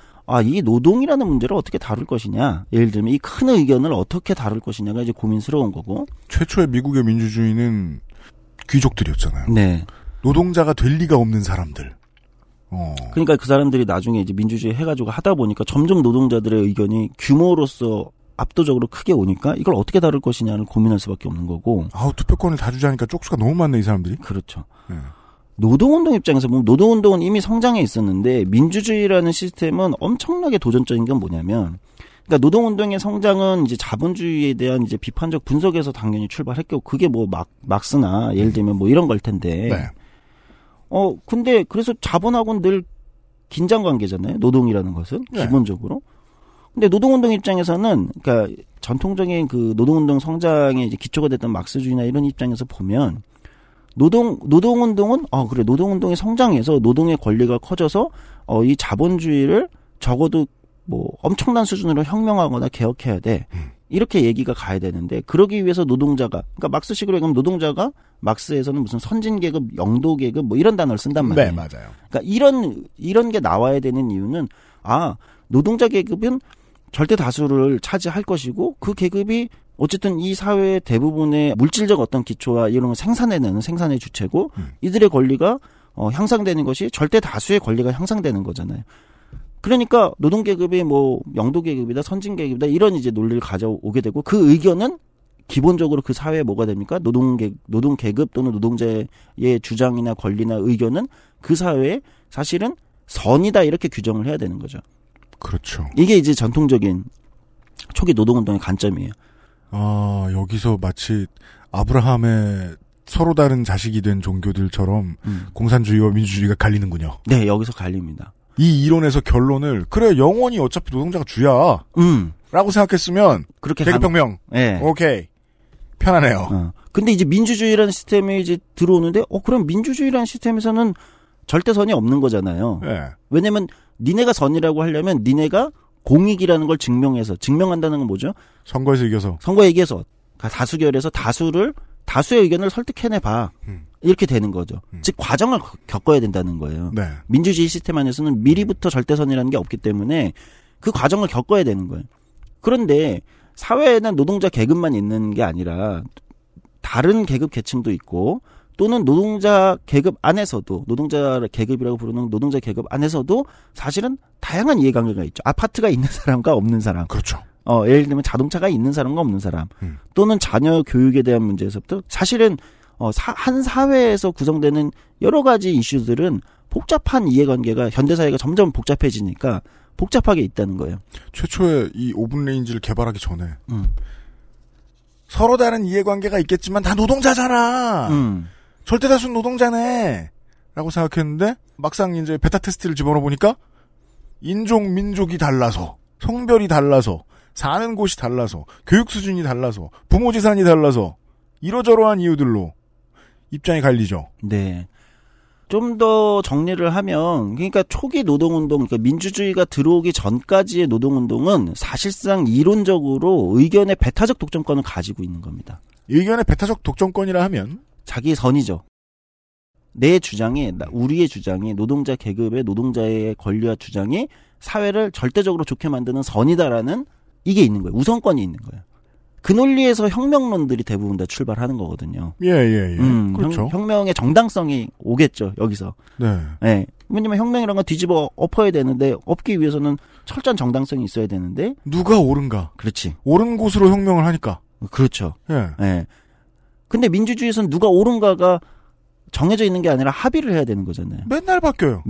이 노동이라는 문제를 어떻게 다룰 것이냐. 예를 들면 이 큰 의견을 어떻게 다룰 것이냐가 이제 고민스러운 거고. 최초의 미국의 민주주의는 귀족들이었잖아요. 네. 노동자가 될 리가 없는 사람들. 그러니까 그 사람들이 나중에 이제 민주주의 해가지고 하다 보니까 점점 노동자들의 의견이 규모로서 압도적으로 크게 오니까 이걸 어떻게 다룰 것이냐를 고민할 수밖에 없는 거고. 투표권을 다 주자니까 쪽수가 너무 많네 이 사람들이. 그렇죠. 네. 노동운동 입장에서 보면 노동운동은 이미 성장해 있었는데 민주주의라는 시스템은 엄청나게 도전적인 건 뭐냐면 그러니까 노동운동의 성장은 이제 자본주의에 대한 이제 비판적 분석에서 당연히 출발했고 그게 뭐 막스나 예를 들면 뭐 이런 걸 텐데 네. 근데 그래서 자본하고는 늘 긴장 관계잖아요. 노동이라는 것은 네. 기본적으로. 근데 노동운동 입장에서는 그러니까 전통적인 그 노동운동 성장의 이제 기초가 됐던 막스주의나 이런 입장에서 보면 노동운동은 그래 노동운동이 성장해서 노동의 권리가 커져서 이 자본주의를 적어도 뭐 엄청난 수준으로 혁명하거나 개혁해야 돼. 이렇게 얘기가 가야 되는데 그러기 위해서 노동자가 그러니까 막스식으로 얘기하면 노동자가 막스에서는 무슨 선진계급, 영도계급 뭐 이런 단어를 쓴단 말이에요. 네, 맞아요. 그러니까 이런 게 나와야 되는 이유는 노동자 계급은 절대 다수를 차지할 것이고 그 계급이 어쨌든 이 사회의 대부분의 물질적 어떤 기초와 이런 걸 생산해내는 생산의 주체고 이들의 권리가 향상되는 것이 절대 다수의 권리가 향상되는 거잖아요. 그러니까 노동계급이 뭐 영도계급이다 선진계급이다 이런 이제 논리를 가져오게 되고 그 의견은 기본적으로 그 사회에 뭐가 됩니까? 노동계급 또는 노동자의 주장이나 권리나 의견은 그 사회에 사실은 선이다 이렇게 규정을 해야 되는 거죠. 그렇죠. 이게 이제 전통적인 초기 노동운동의 관점이에요. 여기서 마치 아브라함의 서로 다른 자식이 된 종교들처럼 공산주의와 민주주의가 갈리는군요. 네, 여기서 갈립니다. 이 이론에서 결론을 그래 영원히 어차피 노동자가 주야 라고 생각했으면 그렇게 대기평명 네. 오케이 편하네요. 근데 이제 민주주의라는 시스템이 이제 들어오는데 그럼 민주주의라는 시스템에서는 절대선이 없는 거잖아요. 네. 왜냐면 니네가 선이라고 하려면 니네가 공익이라는 걸 증명한다는 건 뭐죠? 선거에 이겨서 다수결에서 다수의 의견을 설득해내봐. 이렇게 되는 거죠. 즉 과정을 겪어야 된다는 거예요. 네. 민주주의 시스템 안에서는 미리부터 절대선이라는 게 없기 때문에 그 과정을 겪어야 되는 거예요. 그런데 사회에는 노동자 계급만 있는 게 아니라 다른 계급 계층도 있고 또는 노동자 계급 안에서도 노동자 계급이라고 부르는 노동자 계급 안에서도 사실은 다양한 이해관계가 있죠. 아파트가 있는 사람과 없는 사람. 그렇죠. 예를 들면 자동차가 있는 사람과 없는 사람 또는 자녀 교육에 대한 문제에서부터 사실은 한 사회에서 구성되는 여러 가지 이슈들은 복잡한 이해관계가 현대사회가 점점 복잡해지니까 복잡하게 있다는 거예요. 최초의 이 오븐 레인지를 개발하기 전에 서로 다른 이해관계가 있겠지만 다 노동자잖아. 절대다수는 노동자네 라고 생각했는데 막상 이제 베타 테스트를 집어넣어보니까 인종, 민족이 달라서 성별이 달라서 사는 곳이 달라서 교육 수준이 달라서 부모 재산이 달라서 이러저러한 이유들로 입장이 갈리죠. 네. 좀 더 정리를 하면 그러니까 초기 노동운동 그러니까 민주주의가 들어오기 전까지의 노동운동은 사실상 이론적으로 의견의 배타적 독점권을 가지고 있는 겁니다. 의견의 배타적 독점권이라 하면? 자기 선이죠. 우리의 주장이 노동자 계급의 노동자의 권리와 주장이 사회를 절대적으로 좋게 만드는 선이다라는 이게 있는 거예요. 우선권이 있는 거예요. 그 논리에서 혁명론들이 대부분 다 출발하는 거거든요. 예. 그렇죠. 혁명의 정당성이 오겠죠, 여기서. 네. 예. 왜냐면 혁명이란 건 뒤집어 엎어야 되는데, 엎기 위해서는 철저한 정당성이 있어야 되는데. 누가 옳은가? 그렇지. 옳은 곳으로 혁명을 하니까. 그렇죠. 예. 근데 민주주의에서는 누가 옳은가가 정해져 있는 게 아니라 합의를 해야 되는 거잖아요. 맨날 바뀌어요.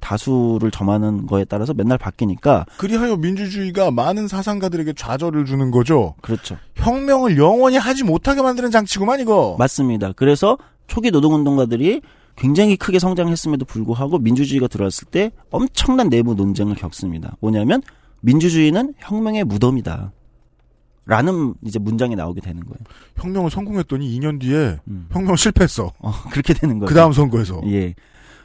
다수를 점하는 거에 따라서 맨날 바뀌니까. 그리하여 민주주의가 많은 사상가들에게 좌절을 주는 거죠. 그렇죠. 혁명을 영원히 하지 못하게 만드는 장치구만 이거. 맞습니다. 그래서 초기 노동운동가들이 굉장히 크게 성장했음에도 불구하고 민주주의가 들어왔을 때 엄청난 내부 논쟁을 겪습니다. 뭐냐면 민주주의는 혁명의 무덤이다. 라는 이제 문장이 나오게 되는 거예요. 혁명을 성공했더니 2년 뒤에 혁명 실패했어. 그렇게 되는 거예요. 그 다음 선거에서. 예.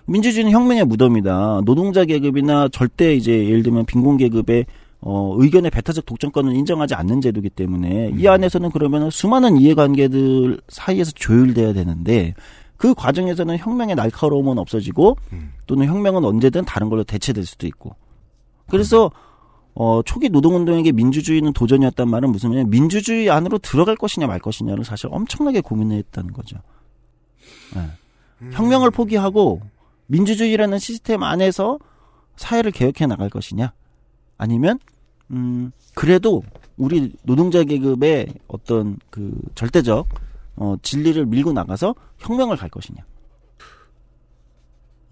민주주의는 혁명의 무덤이다. 노동자 계급이나 절대 이제 예를 들면 빈곤 계급의 의견의 배타적 독점권을 인정하지 않는 제도이기 때문에 이 안에서는 그러면 수많은 이해관계들 사이에서 조율돼야 되는데 그 과정에서는 혁명의 날카로움은 없어지고 또는 혁명은 언제든 다른 걸로 대체될 수도 있고. 그래서 초기 노동운동에게 민주주의는 도전이었단 말은 무슨 말이냐면 민주주의 안으로 들어갈 것이냐 말 것이냐를 사실 엄청나게 고민했다는 거죠. 네. 혁명을 포기하고 민주주의라는 시스템 안에서 사회를 개혁해 나갈 것이냐 아니면 그래도 우리 노동자 계급의 어떤 그 절대적 진리를 밀고 나가서 혁명을 갈 것이냐.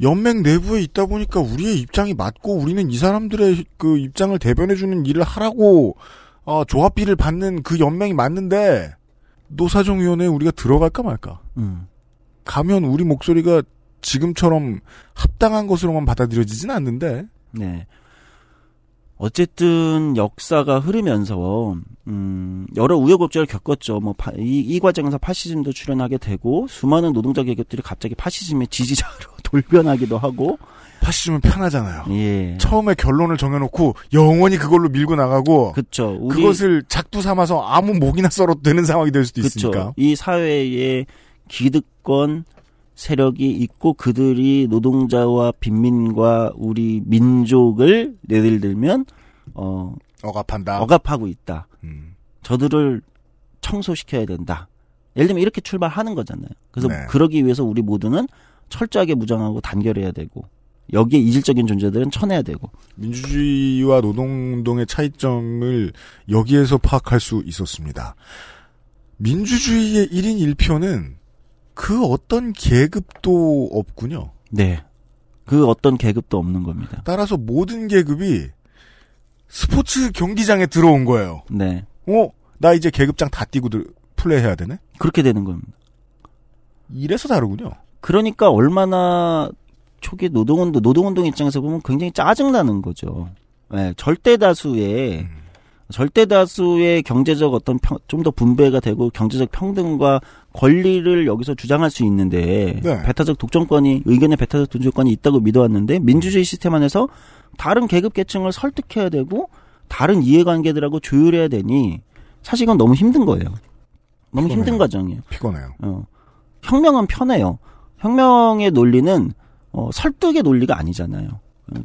연맹 내부에 있다 보니까 우리의 입장이 맞고 우리는 이 사람들의 그 입장을 대변해주는 일을 하라고 조합비를 받는 그 연맹이 맞는데 노사정위원회에 우리가 들어갈까 말까. 가면 우리 목소리가 지금처럼 합당한 것으로만 받아들여지진 않는데. 네. 어쨌든 역사가 흐르면서 여러 우여곡절을 겪었죠. 뭐 이 과정에서 파시즘도 출현하게 되고 수많은 노동자 계급들이 갑자기 파시즘의 지지자로 돌변하기도 하고. 파시즘은 편하잖아요. 예. 처음에 결론을 정해놓고 영원히 그걸로 밀고 나가고. 그쵸. 그것을 작두 삼아서 아무 목이나 썰어도 되는 상황이 될 수도 그쵸. 있으니까. 이 사회에 기득권 세력이 있고 그들이 노동자와 빈민과 우리 민족을 예를 들면 억압한다. 억압하고 있다. 저들을 청소시켜야 된다. 예를 들면 이렇게 출발하는 거잖아요. 그래서 네. 그러기 위해서 우리 모두는 철저하게 무장하고 단결해야 되고 여기에 이질적인 존재들은 쳐내야 되고. 민주주의와 노동운동의 차이점을 여기에서 파악할 수 있었습니다. 민주주의의 1인 1표는 그 어떤 계급도 없군요. 네. 그 어떤 계급도 없는 겁니다. 따라서 모든 계급이 스포츠 경기장에 들어온 거예요. 네. 나 이제 계급장 다 뛰고 플레이해야 되네? 그렇게 되는 겁니다. 이래서 다르군요. 그러니까 얼마나 초기 노동운동 입장에서 보면 굉장히 짜증나는 거죠. 네, 절대 다수의 경제적 어떤 좀 더 분배가 되고 경제적 평등과 권리를 여기서 주장할 수 있는데 네. 의견의 배타적 독점권이 있다고 믿어왔는데 민주주의 시스템 안에서 다른 계급 계층을 설득해야 되고 다른 이해관계들하고 조율해야 되니 사실 이건 너무 힘든 거예요. 너무 피곤해요. 힘든 과정이에요. 피곤해요. 혁명은 편해요. 혁명의 논리는 설득의 논리가 아니잖아요.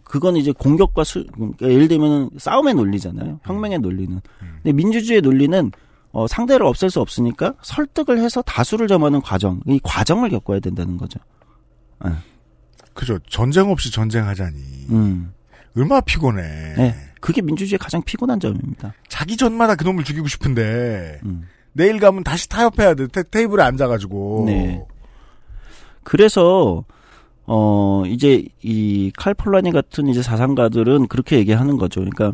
그건 이제 공격과 그러니까 예를 들면 싸움의 논리잖아요. 혁명의 논리는. 근데 민주주의의 논리는 상대를 없앨 수 없으니까 설득을 해서 다수를 점하는 과정. 이 과정을 겪어야 된다는 거죠. 네. 그죠. 전쟁 없이 전쟁하자니. 얼마나 피곤해. 네. 그게 민주주의의 가장 피곤한 점입니다. 자기 전마다 그놈을 죽이고 싶은데 내일 가면 다시 타협해야 돼. 테이블에 앉아가지고. 네. 그래서 이제 이 칼 폴라니 같은 이제 사상가들은 그렇게 얘기하는 거죠. 그러니까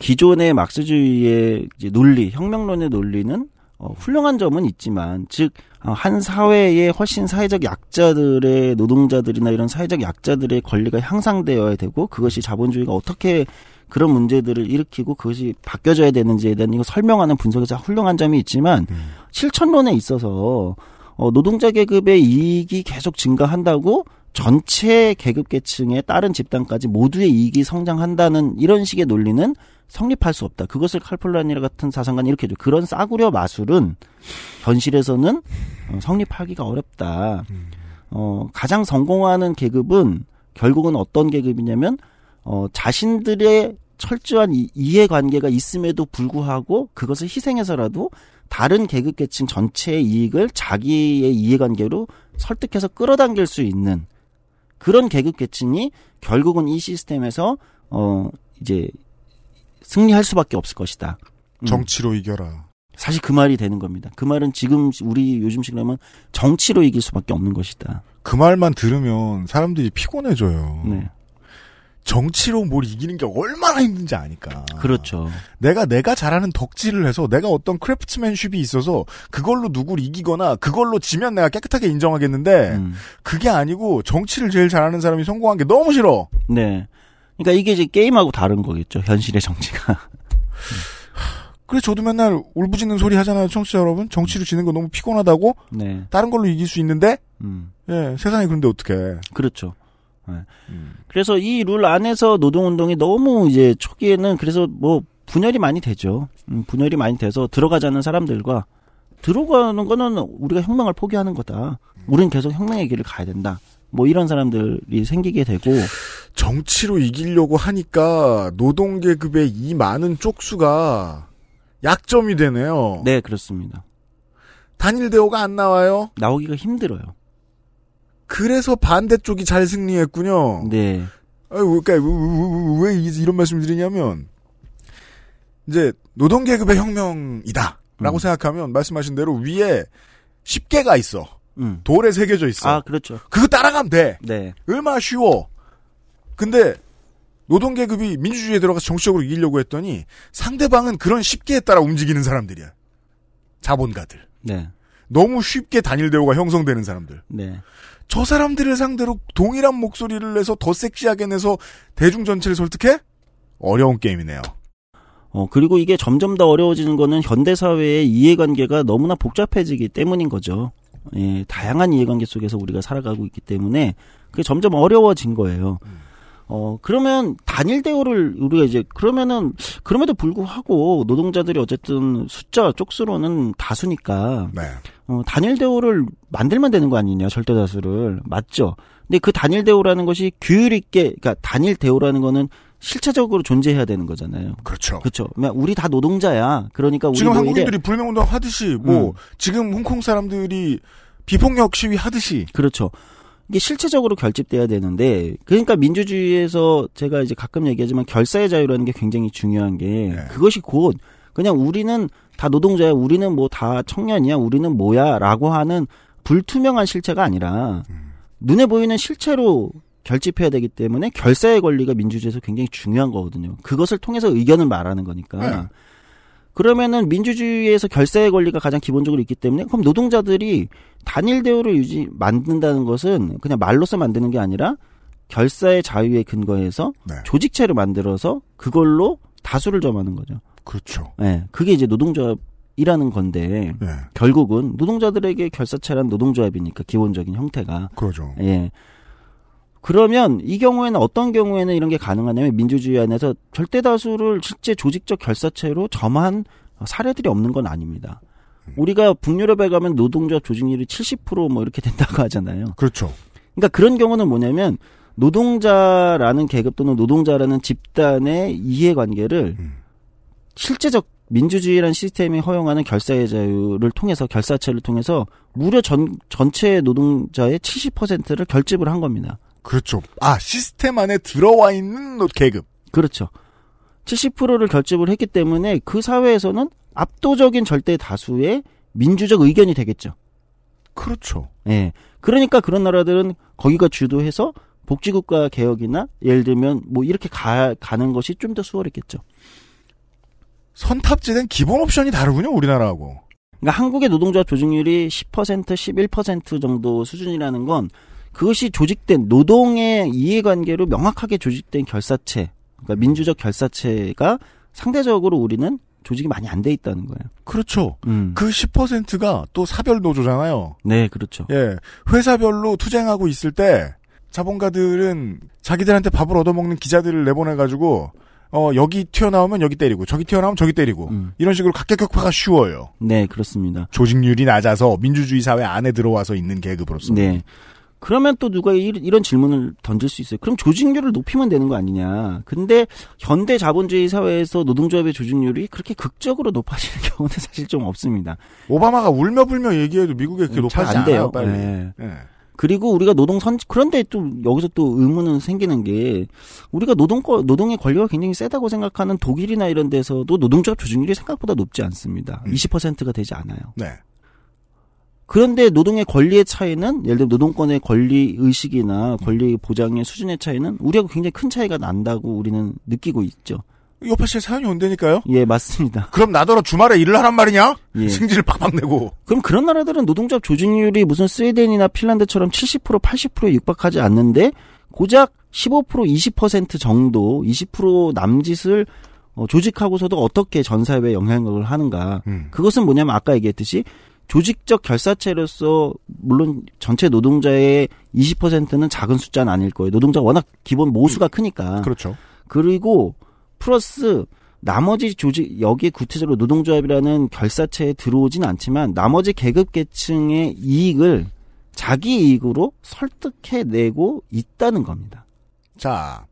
기존의 막스주의의 이제 논리, 혁명론의 논리는 훌륭한 점은 있지만, 즉 한 사회에 훨씬 사회적 약자들의 노동자들이나 이런 사회적 약자들의 권리가 향상되어야 되고, 그것이 자본주의가 어떻게 그런 문제들을 일으키고 그것이 바뀌어져야 되는지에 대한 이거 설명하는 분석에서 훌륭한 점이 있지만 실천론에 있어서. 노동자 계급의 이익이 계속 증가한다고 전체 계급 계층의 다른 집단까지 모두의 이익이 성장한다는 이런 식의 논리는 성립할 수 없다. 그것을 칼 폴라니 같은 사상가는 이렇게 해줘. 그런 싸구려 마술은 현실에서는 성립하기가 어렵다. 가장 성공하는 계급은 결국은 어떤 계급이냐면 자신들의 철저한 이해관계가 있음에도 불구하고 그것을 희생해서라도 다른 계급 계층 전체의 이익을 자기의 이해관계로 설득해서 끌어당길 수 있는 그런 계급 계층이 결국은 이 시스템에서 이제 승리할 수밖에 없을 것이다. 정치로 이겨라. 사실 그 말이 되는 겁니다. 그 말은 지금 우리 요즘식으로 하면 정치로 이길 수밖에 없는 것이다. 그 말만 들으면 사람들이 피곤해져요. 네. 정치로 뭘 이기는 게 얼마나 힘든지 아니까. 그렇죠. 내가 잘하는 덕질을 해서 내가 어떤 크래프트맨십이 있어서 그걸로 누구를 이기거나 그걸로 지면 내가 깨끗하게 인정하겠는데 그게 아니고 정치를 제일 잘하는 사람이 성공한 게 너무 싫어. 네. 그러니까 이게 이제 게임하고 다른 거겠죠. 현실의 정치가. 그래 저도 맨날 울부짖는 소리 하잖아요. 청취자 여러분. 정치로 지는 거 너무 피곤하다고. 네. 다른 걸로 이길 수 있는데 예, 세상에 그런데 어떡해. 그렇죠. 네. 그래서 이 룰 안에서 노동운동이 너무 이제 초기에는 그래서 뭐 분열이 많이 되죠. 분열이 많이 돼서 들어가자는 사람들과 들어가는 거는 우리가 혁명을 포기하는 거다. 우린 계속 혁명의 길을 가야 된다. 뭐 이런 사람들이 생기게 되고 정치로 이기려고 하니까 노동계급의 이 많은 쪽수가 약점이 되네요. 네, 그렇습니다. 단일 대우가 안 나와요? 나오기가 힘들어요. 그래서 반대쪽이 잘 승리했군요. 네. 그러니까 왜 이런 말씀을 드리냐면 이제 노동계급의 혁명이다라고 생각하면 말씀하신 대로 위에 10개가 있어. 돌에 새겨져 있어. 아, 그렇죠. 그거 따라가면 돼. 네. 얼마나 쉬워. 근데 노동계급이 민주주의에 들어가서 정치적으로 이기려고 했더니 상대방은 그런 쉽게 따라 움직이는 사람들이야. 자본가들. 네. 너무 쉽게 단일 대우가 형성되는 사람들. 네. 저 사람들을 상대로 동일한 목소리를 내서 더 섹시하게 내서 대중 전체를 설득해? 어려운 게임이네요. 그리고 이게 점점 더 어려워지는 거는 현대사회의 이해관계가 너무나 복잡해지기 때문인 거죠. 예, 다양한 이해관계 속에서 우리가 살아가고 있기 때문에 그게 점점 어려워진 거예요. 그러면 단일 대우를 우리가 이제 그러면은 그럼에도 불구하고 노동자들이 어쨌든 숫자 쪽수로는 다수니까 네. 단일 대우를 만들면 되는 거 아니냐 절대 다수를 맞죠. 근데 그 단일 대우라는 것이 규율 있게 그러니까 단일 대우라는 거는 실체적으로 존재해야 되는 거잖아요. 그렇죠. 그렇죠. 우리 다 노동자야. 그러니까 우리 지금 한국인들이 불매운동 하듯이 뭐 지금 홍콩 사람들이 비폭력 시위 하듯이 그렇죠. 이게 실체적으로 결집돼야 되는데 그러니까 민주주의에서 제가 이제 가끔 얘기하지만 결사의 자유라는 게 굉장히 중요한 게 네. 그것이 곧 그냥 우리는 다 노동자야, 우리는 뭐 다 청년이야, 우리는 뭐야라고 하는 불투명한 실체가 아니라 눈에 보이는 실체로 결집해야 되기 때문에 결사의 권리가 민주주의에서 굉장히 중요한 거거든요. 그것을 통해서 의견을 말하는 거니까. 네. 그러면은 민주주의에서 결사의 권리가 가장 기본적으로 있기 때문에 그럼 노동자들이 단일 대우를 만든다는 것은 그냥 말로서 만드는 게 아니라 결사의 자유에 근거해서 네. 조직체를 만들어서 그걸로 다수를 점하는 거죠. 그렇죠. 네, 그게 이제 노동조합이라는 건데 네. 결국은 노동자들에게 결사체란 노동조합이니까 기본적인 형태가 그렇죠. 예. 그러면 이 경우에는 어떤 경우에는 이런 게 가능하냐면 민주주의 안에서 절대 다수를 실제 조직적 결사체로 점한 사례들이 없는 건 아닙니다. 우리가 북유럽에 가면 노동조합 조직률이 70% 뭐 이렇게 된다고 하잖아요. 그렇죠. 그러니까 그런 경우는 뭐냐면 노동자라는 계급 또는 노동자라는 집단의 이해관계를 실제적 민주주의란 시스템이 허용하는 결사의 자유를 통해서 결사체를 통해서 무려 전체의 노동자의 70%를 결집을 한 겁니다. 그렇죠. 아, 시스템 안에 들어와 있는 계급. 그렇죠. 70%를 결집을 했기 때문에 그 사회에서는 압도적인 절대 다수의 민주적 의견이 되겠죠. 그렇죠. 예. 그러니까 그런 나라들은 거기가 주도해서 복지국가 개혁이나 예를 들면 뭐 이렇게 가는 것이 좀 더 수월했겠죠. 선탑지된 기본 옵션이 다르군요, 우리나라하고. 그러니까 한국의 노동조합 조직률이 10%, 11% 정도 수준이라는 건 그것이 조직된 노동의 이해관계로 명확하게 조직된 결사체, 그러니까 민주적 결사체가 상대적으로 우리는 조직이 많이 안 돼 있다는 거예요. 그렇죠. 그 10%가 또 사별 노조잖아요. 네, 그렇죠. 예, 회사별로 투쟁하고 있을 때 자본가들은 자기들한테 밥을 얻어먹는 기자들을 내보내가지고 여기 튀어나오면 여기 때리고 저기 튀어나오면 저기 때리고 이런 식으로 각계격파가 쉬워요. 네, 그렇습니다. 조직률이 낮아서 민주주의 사회 안에 들어와서 있는 계급으로서. 네. 그러면 또 누가 이런 질문을 던질 수 있어요. 그럼 조직률을 높이면 되는 거 아니냐. 근데 현대 자본주의 사회에서 노동조합의 조직률이 그렇게 극적으로 높아지는 경우는 사실 좀 없습니다. 오바마가 울며 불며 얘기해도 미국에 그렇게 높아지지 안 돼요. 않아요, 빨리. 네. 네. 그리고 우리가 그런데 또 여기서 또 의문은 생기는 게 우리가 노동의 권리가 굉장히 세다고 생각하는 독일이나 이런 데서도 노동조합 조직률이 생각보다 높지 않습니다. 20%가 되지 않아요. 네. 그런데 노동의 권리의 차이는 예를 들어 노동권의 권리 의식이나 권리 보장의 수준의 차이는 우리하고 굉장히 큰 차이가 난다고 우리는 느끼고 있죠. 요파 씨의 사연이 온다니까요? 예, 맞습니다. 그럼 나더러 주말에 일을 하란 말이냐? 예. 승질을 팍팍 내고. 그럼 그런 나라들은 노동조합 조직률이 무슨 스웨덴이나 핀란드처럼 70%, 80%에 육박하지 않는데 고작 15%, 20% 정도, 20% 남짓을 조직하고서도 어떻게 전 사회에 영향력을 하는가. 그것은 뭐냐면 아까 얘기했듯이 조직적 결사체로서 물론 전체 노동자의 20%는 작은 숫자는 아닐 거예요. 노동자가 워낙 기본 모수가 크니까. 그렇죠. 그리고 플러스 나머지 조직 여기에 구체적으로 노동조합이라는 결사체에 들어오진 않지만 나머지 계급계층의 이익을 자기 이익으로 설득해내고 있다는 겁니다. 자,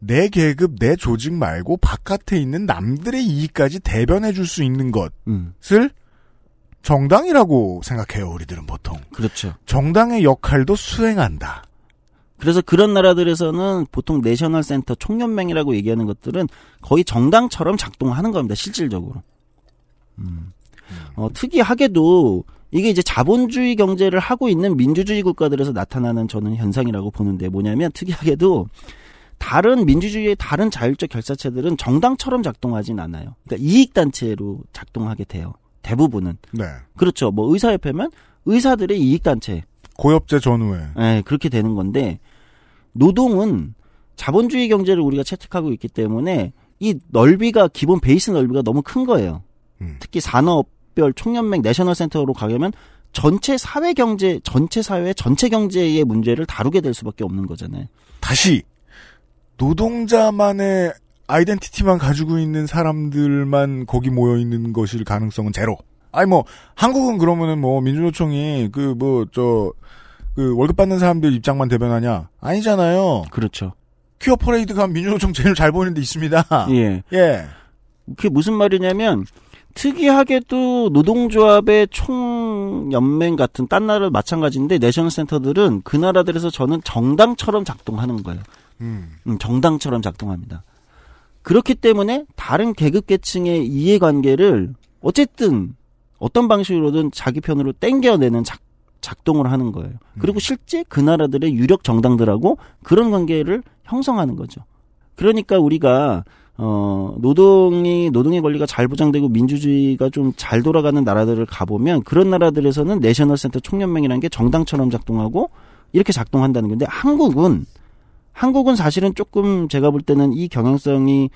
내 계급, 내 조직 말고 바깥에 있는 남들의 이익까지 대변해 줄 수 있는 것을 정당이라고 생각해요, 우리들은 보통. 그렇죠. 정당의 역할도 수행한다. 그래서 그런 나라들에서는 보통 내셔널 센터, 총연맹이라고 얘기하는 것들은 거의 정당처럼 작동하는 겁니다, 실질적으로. 특이하게도 이게 이제 자본주의 경제를 하고 있는 민주주의 국가들에서 나타나는 저는 현상이라고 보는데, 뭐냐면 특이하게도 다른 민주주의의 다른 자율적 결사체들은 정당처럼 작동하진 않아요. 그러니까 이익단체로 작동하게 돼요. 대부분은. 네. 그렇죠. 뭐 의사협회면 의사들의 이익단체. 고엽제 전후에. 네, 그렇게 되는 건데, 노동은 자본주의 경제를 우리가 채택하고 있기 때문에 이 넓이가, 기본 베이스 넓이가 너무 큰 거예요. 특히 산업별 총연맹 내셔널 센터로 가려면 전체 사회 경제, 전체 사회, 전체 경제의 문제를 다루게 될 수밖에 없는 거잖아요. 다시 노동자만의 아이덴티티만 가지고 있는 사람들만 거기 모여 있는 것일 가능성은 제로. 아니 뭐 한국은 그러면은 뭐 민주노총이 그 월급 받는 사람들 입장만 대변하냐? 아니잖아요. 그렇죠. 퀴어 퍼레이드 가면 민주노총 제일 잘 보이는 데 있습니다. 예. 예. 그게 무슨 말이냐면, 특이하게도 노동조합의 총연맹 같은 딴 나라 마찬가지인데, 내셔널 센터들은 그 나라들에서 저는 정당처럼 작동하는 거예요. 정당처럼 작동합니다. 그렇기 때문에 다른 계급계층의 이해관계를 어쨌든 어떤 방식으로든 자기 편으로 땡겨내는 작동을 하는 거예요. 그리고 실제 그 나라들의 유력 정당들하고 그런 관계를 형성하는 거죠. 그러니까 우리가 노동의 권리가 잘 보장되고 민주주의가 좀 잘 돌아가는 나라들을 가보면, 그런 나라들에서는 내셔널 센터 총연맹이라는 게 정당처럼 작동하고 이렇게 작동한다는 건데, 한국은 사실은 조금 제가 볼 때는 이 경향성이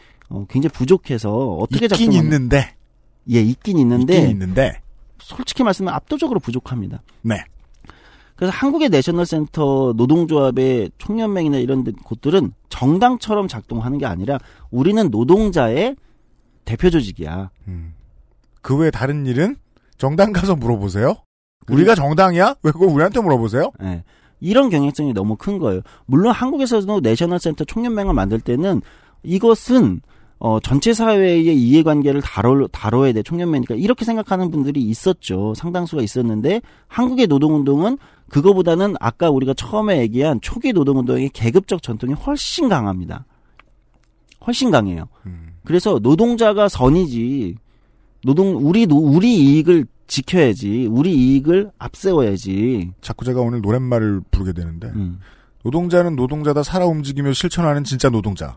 굉장히 부족해서 어떻게 작동하는, 있긴 있는데 솔직히 말씀하면 압도적으로 부족합니다. 네. 그래서 한국의 내셔널센터, 노동조합의 총연맹이나 이런 곳들은 정당처럼 작동하는 게 아니라, 우리는 노동자의 대표조직이야. 그 외 다른 일은 정당 가서 물어보세요. 우리가 정당이야? 왜 그걸 우리한테 물어보세요? 네. 이런 경향성이 너무 큰 거예요. 물론 한국에서도 내셔널센터 총연맹을 만들 때는 이것은 전체 사회의 이해관계를 다뤄야 돼, 총연맹이니까, 이렇게 생각하는 분들이 있었죠. 상당수가 있었는데, 한국의 노동운동은 그거보다는 아까 우리가 처음에 얘기한 초기 노동운동의 계급적 전통이 훨씬 강합니다. 훨씬 강해요. 그래서 노동자가 선이지, 우리 이익을 지켜야지, 우리 이익을 앞세워야지. 자꾸 제가 오늘 노랫말을 부르게 되는데, 노동자는 노동자다, 살아 움직이며 실천하는 진짜 노동자.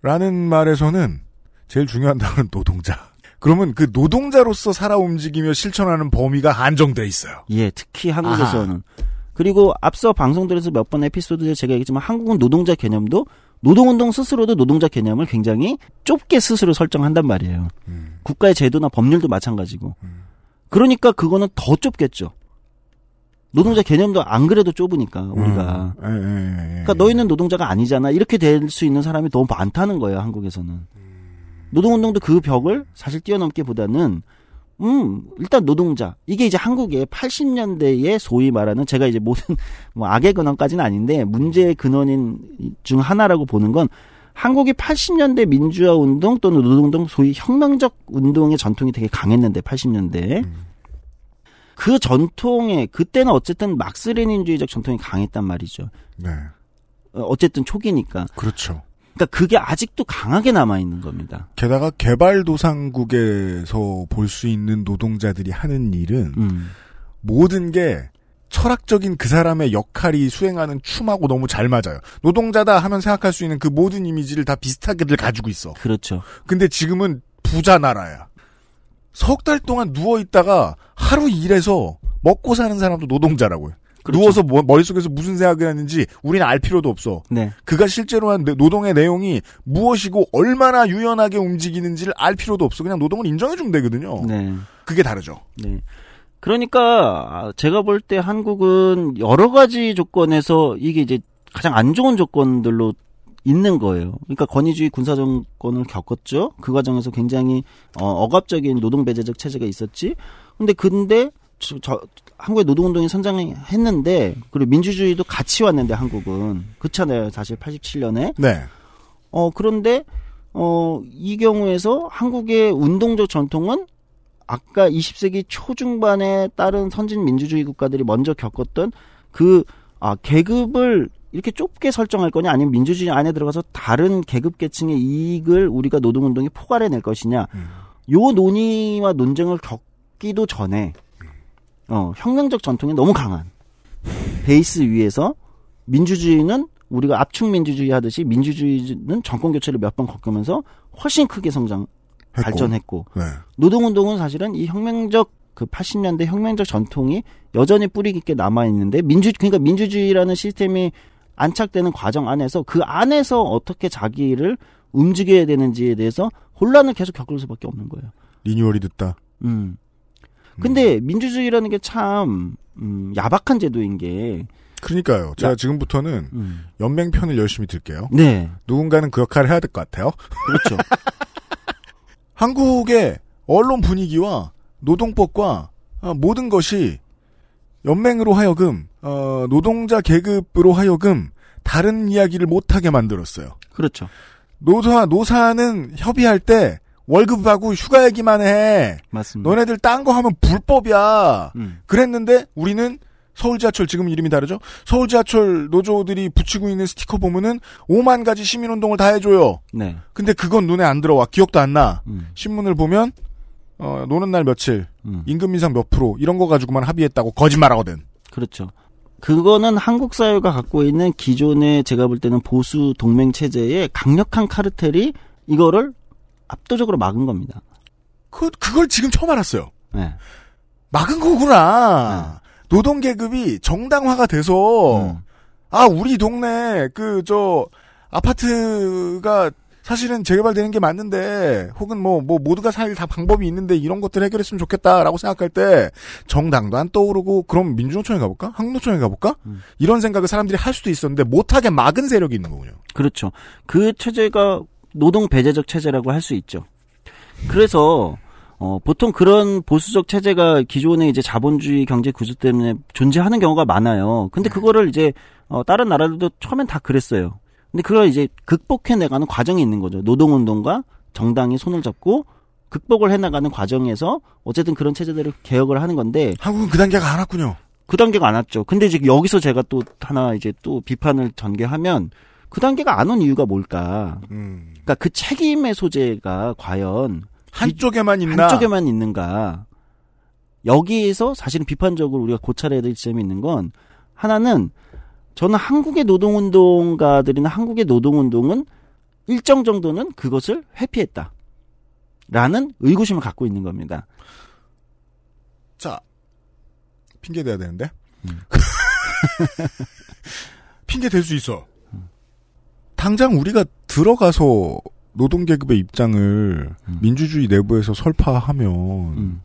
라는 말에서는 제일 중요한 단어는 노동자. 그러면 그 노동자로서 살아 움직이며 실천하는 범위가 한정되어 있어요. 예, 특히 한국에서는. 아하. 그리고 앞서 방송들에서 몇 번 에피소드에 제가 얘기했지만, 한국은 노동자 개념도, 노동운동 스스로도 노동자 개념을 굉장히 좁게 스스로 설정한단 말이에요. 국가의 제도나 법률도 마찬가지고. 그러니까 그거는 더 좁겠죠. 노동자 개념도 안 그래도 좁으니까 우리가. 그러니까 너희는 노동자가 아니잖아, 이렇게 될 수 있는 사람이 너무 많다는 거예요, 한국에서는. 노동운동도 그 벽을 사실 뛰어넘기보다는 일단 노동자, 이게 이제 한국의 80년대에 소위 말하는, 제가 이제 모든 뭐 악의 근원까지는 아닌데 문제의 근원인 중 하나라고 보는 건, 한국이 80년대 민주화 운동 또는 노동운동, 소위 혁명적 운동의 전통이 되게 강했는데 80년대에 그 전통에, 그때는 어쨌든 막스 레닌주의적 전통이 강했단 말이죠. 네. 어쨌든 초기니까. 그렇죠. 그러니까 그게 아직도 강하게 남아 있는 겁니다. 게다가 개발도상국에서 볼 수 있는 노동자들이 하는 일은 모든 게 철학적인 그 사람의 역할이 수행하는 춤하고 너무 잘 맞아요. 노동자다 하면 생각할 수 있는 그 모든 이미지를 다 비슷하게들 가지고 있어. 그렇죠. 근데 지금은 부자 나라야. 석 달 동안 누워있다가 하루 일해서 먹고 사는 사람도 노동자라고요. 그렇죠. 누워서 머릿속에서 무슨 생각을 했는지 우리는 알 필요도 없어. 네. 그가 실제로 한 노동의 내용이 무엇이고 얼마나 유연하게 움직이는지를 알 필요도 없어. 그냥 노동을 인정해주면 되거든요. 네. 그게 다르죠. 네. 그러니까 제가 볼 때 한국은 여러 가지 조건에서 이게 이제 가장 안 좋은 조건들로 있는 거예요. 그러니까 권위주의 군사정권을 겪었죠. 그 과정에서 굉장히 억압적인 노동배제적 체제가 있었지. 근데 한국의 노동운동이 선장했는데, 그리고 민주주의도 같이 왔는데 한국은 그렇잖아요. 사실 87년에. 네. 그런데 이 경우에서 한국의 운동적 전통은 아까 20세기 초중반에 다른 선진 민주주의 국가들이 먼저 겪었던 계급을 이렇게 좁게 설정할 거냐, 아니면 민주주의 안에 들어가서 다른 계급계층의 이익을 우리가 노동운동이 포괄해낼 것이냐, 요 논의와 논쟁을 겪기도 전에 형량적 전통이 너무 강한 베이스 위에서 민주주의는 우리가 압축 민주주의 하듯이 민주주의는 정권 교체를 몇 번 겪으면서 훨씬 크게 발전했고 네. 노동운동은 사실은 이 혁명적 그 80년대 혁명적 전통이 여전히 뿌리 깊게 남아 있는데 그러니까 민주주의라는 시스템이 안착되는 과정 안에서 그 안에서 어떻게 자기를 움직여야 되는지에 대해서 혼란을 계속 겪을 수밖에 없는 거예요. 리뉴얼이 됐다. 근데 민주주의라는 게 참 야박한 제도인 게. 그러니까요. 제가 지금부터는 연맹편을 열심히 들게요. 네. 누군가는 그 역할을 해야 될 것 같아요. 그렇죠. 한국의 언론 분위기와 노동법과 모든 것이 연맹으로 하여금 노동자 계급으로 하여금 다른 이야기를 못하게 만들었어요. 그렇죠. 노사는 협의할 때 월급하고 휴가 얘기만 해. 맞습니다. 너네들 딴 거 하면 불법이야. 그랬는데 우리는 서울지하철, 지금 이름이 다르죠? 서울지하철 노조들이 붙이고 있는 스티커 보면은 5만 가지 시민운동을 다 해줘요. 네. 근데 그건 눈에 안 들어와. 기억도 안 나. 신문을 보면 노는 날 며칠, 임금 인상 몇 프로 이런 거 가지고만 합의했다고 거짓말하거든. 그렇죠. 그거는 한국 사회가 갖고 있는 기존의 제가 볼 때는 보수 동맹 체제의 강력한 카르텔이 이거를 압도적으로 막은 겁니다. 그걸 지금 처음 알았어요. 네. 막은 거구나. 네. 노동 계급이 정당화가 돼서 우리 동네 아파트가 사실은 재개발되는 게 맞는데 혹은 뭐 모두가 살 다 방법이 있는데 이런 것들 해결했으면 좋겠다라고 생각할 때 정당도 안 떠오르고 그럼 민주노총에 가볼까? 한국노총에 가볼까? 이런 생각을 사람들이 할 수도 있었는데 못하게 막은 세력이 있는 거군요. 그렇죠. 그 체제가 노동 배제적 체제라고 할 수 있죠. 그래서 보통 그런 보수적 체제가 기존의 이제 자본주의 경제 구조 때문에 존재하는 경우가 많아요. 근데 그거를 이제 다른 나라들도 처음엔 다 그랬어요. 근데 그걸 이제 극복해내가는 과정이 있는 거죠. 노동운동과 정당이 손을 잡고 극복을 해나가는 과정에서 어쨌든 그런 체제들을 개혁을 하는 건데 한국은 그 단계가 안 왔군요. 그 단계가 안 왔죠. 근데 이제 여기서 제가 또 하나 이제 또 비판을 전개하면 그 단계가 안 온 이유가 뭘까? 그러니까 그 책임의 소재가 과연 한쪽에만 있나? 한쪽에만 있는가? 여기에서 사실은 비판적으로 우리가 고찰해야 될 지점이 있는 건 하나는 저는 한국의 노동운동가들이나 한국의 노동운동은 일정 정도는 그것을 회피했다. 라는 의구심을 갖고 있는 겁니다. 자, 핑계대야 되는데? 핑계댈 수 있어. 당장 우리가 들어가서 노동계급의 입장을 민주주의 내부에서 설파하면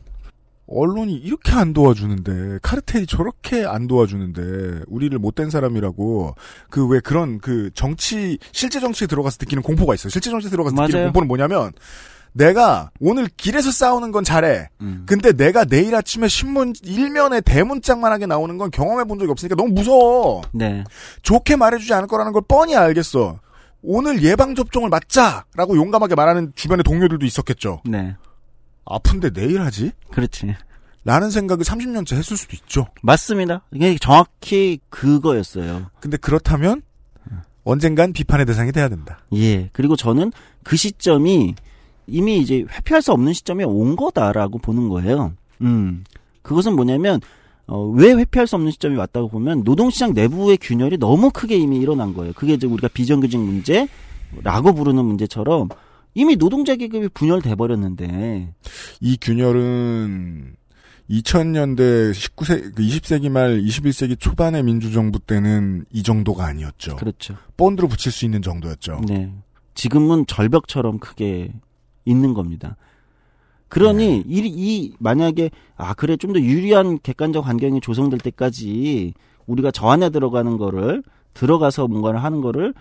언론이 이렇게 안 도와주는데 카르텔이 저렇게 안 도와주는데 우리를 못된 사람이라고 왜 그런 정치 실제 정치에 들어가서 느끼는 공포가 있어요. 실제 정치에 들어가서 맞아요. 느끼는 공포는 뭐냐면 내가 오늘 길에서 싸우는 건 잘해. 근데 내가 내일 아침에 신문 일면에 대문짝만하게 나오는 건 경험해 본 적이 없으니까 너무 무서워. 네. 좋게 말해주지 않을 거라는 걸 뻔히 알겠어. 오늘 예방접종을 맞자라고 용감하게 말하는 주변의 동료들도 있었겠죠. 네. 아픈데 내일 하지? 그렇지. 라는 생각을 30년째 했을 수도 있죠. 맞습니다. 이게 정확히 그거였어요. 근데 그렇다면 언젠간 비판의 대상이 돼야 된다. 예. 그리고 저는 그 시점이 이미 이제 회피할 수 없는 시점에 온 거다라고 보는 거예요. 그것은 뭐냐면 왜 회피할 수 없는 시점이 왔다고 보면 노동시장 내부의 균열이 너무 크게 이미 일어난 거예요. 그게 이제 우리가 비정규직 문제라고 부르는 문제처럼 이미 노동자 계급이 분열돼 버렸는데 이 균열은 2000년대 19세 20세기 말 21세기 초반의 민주정부 때는 이 정도가 아니었죠. 그렇죠. 본드로 붙일 수 있는 정도였죠. 네. 지금은 절벽처럼 크게 있는 겁니다. 그러니 네. 만약에 그래 좀 더 유리한 객관적 환경이 조성될 때까지 우리가 저 안에 들어가는 거를 들어가서 뭔가를 하는 거를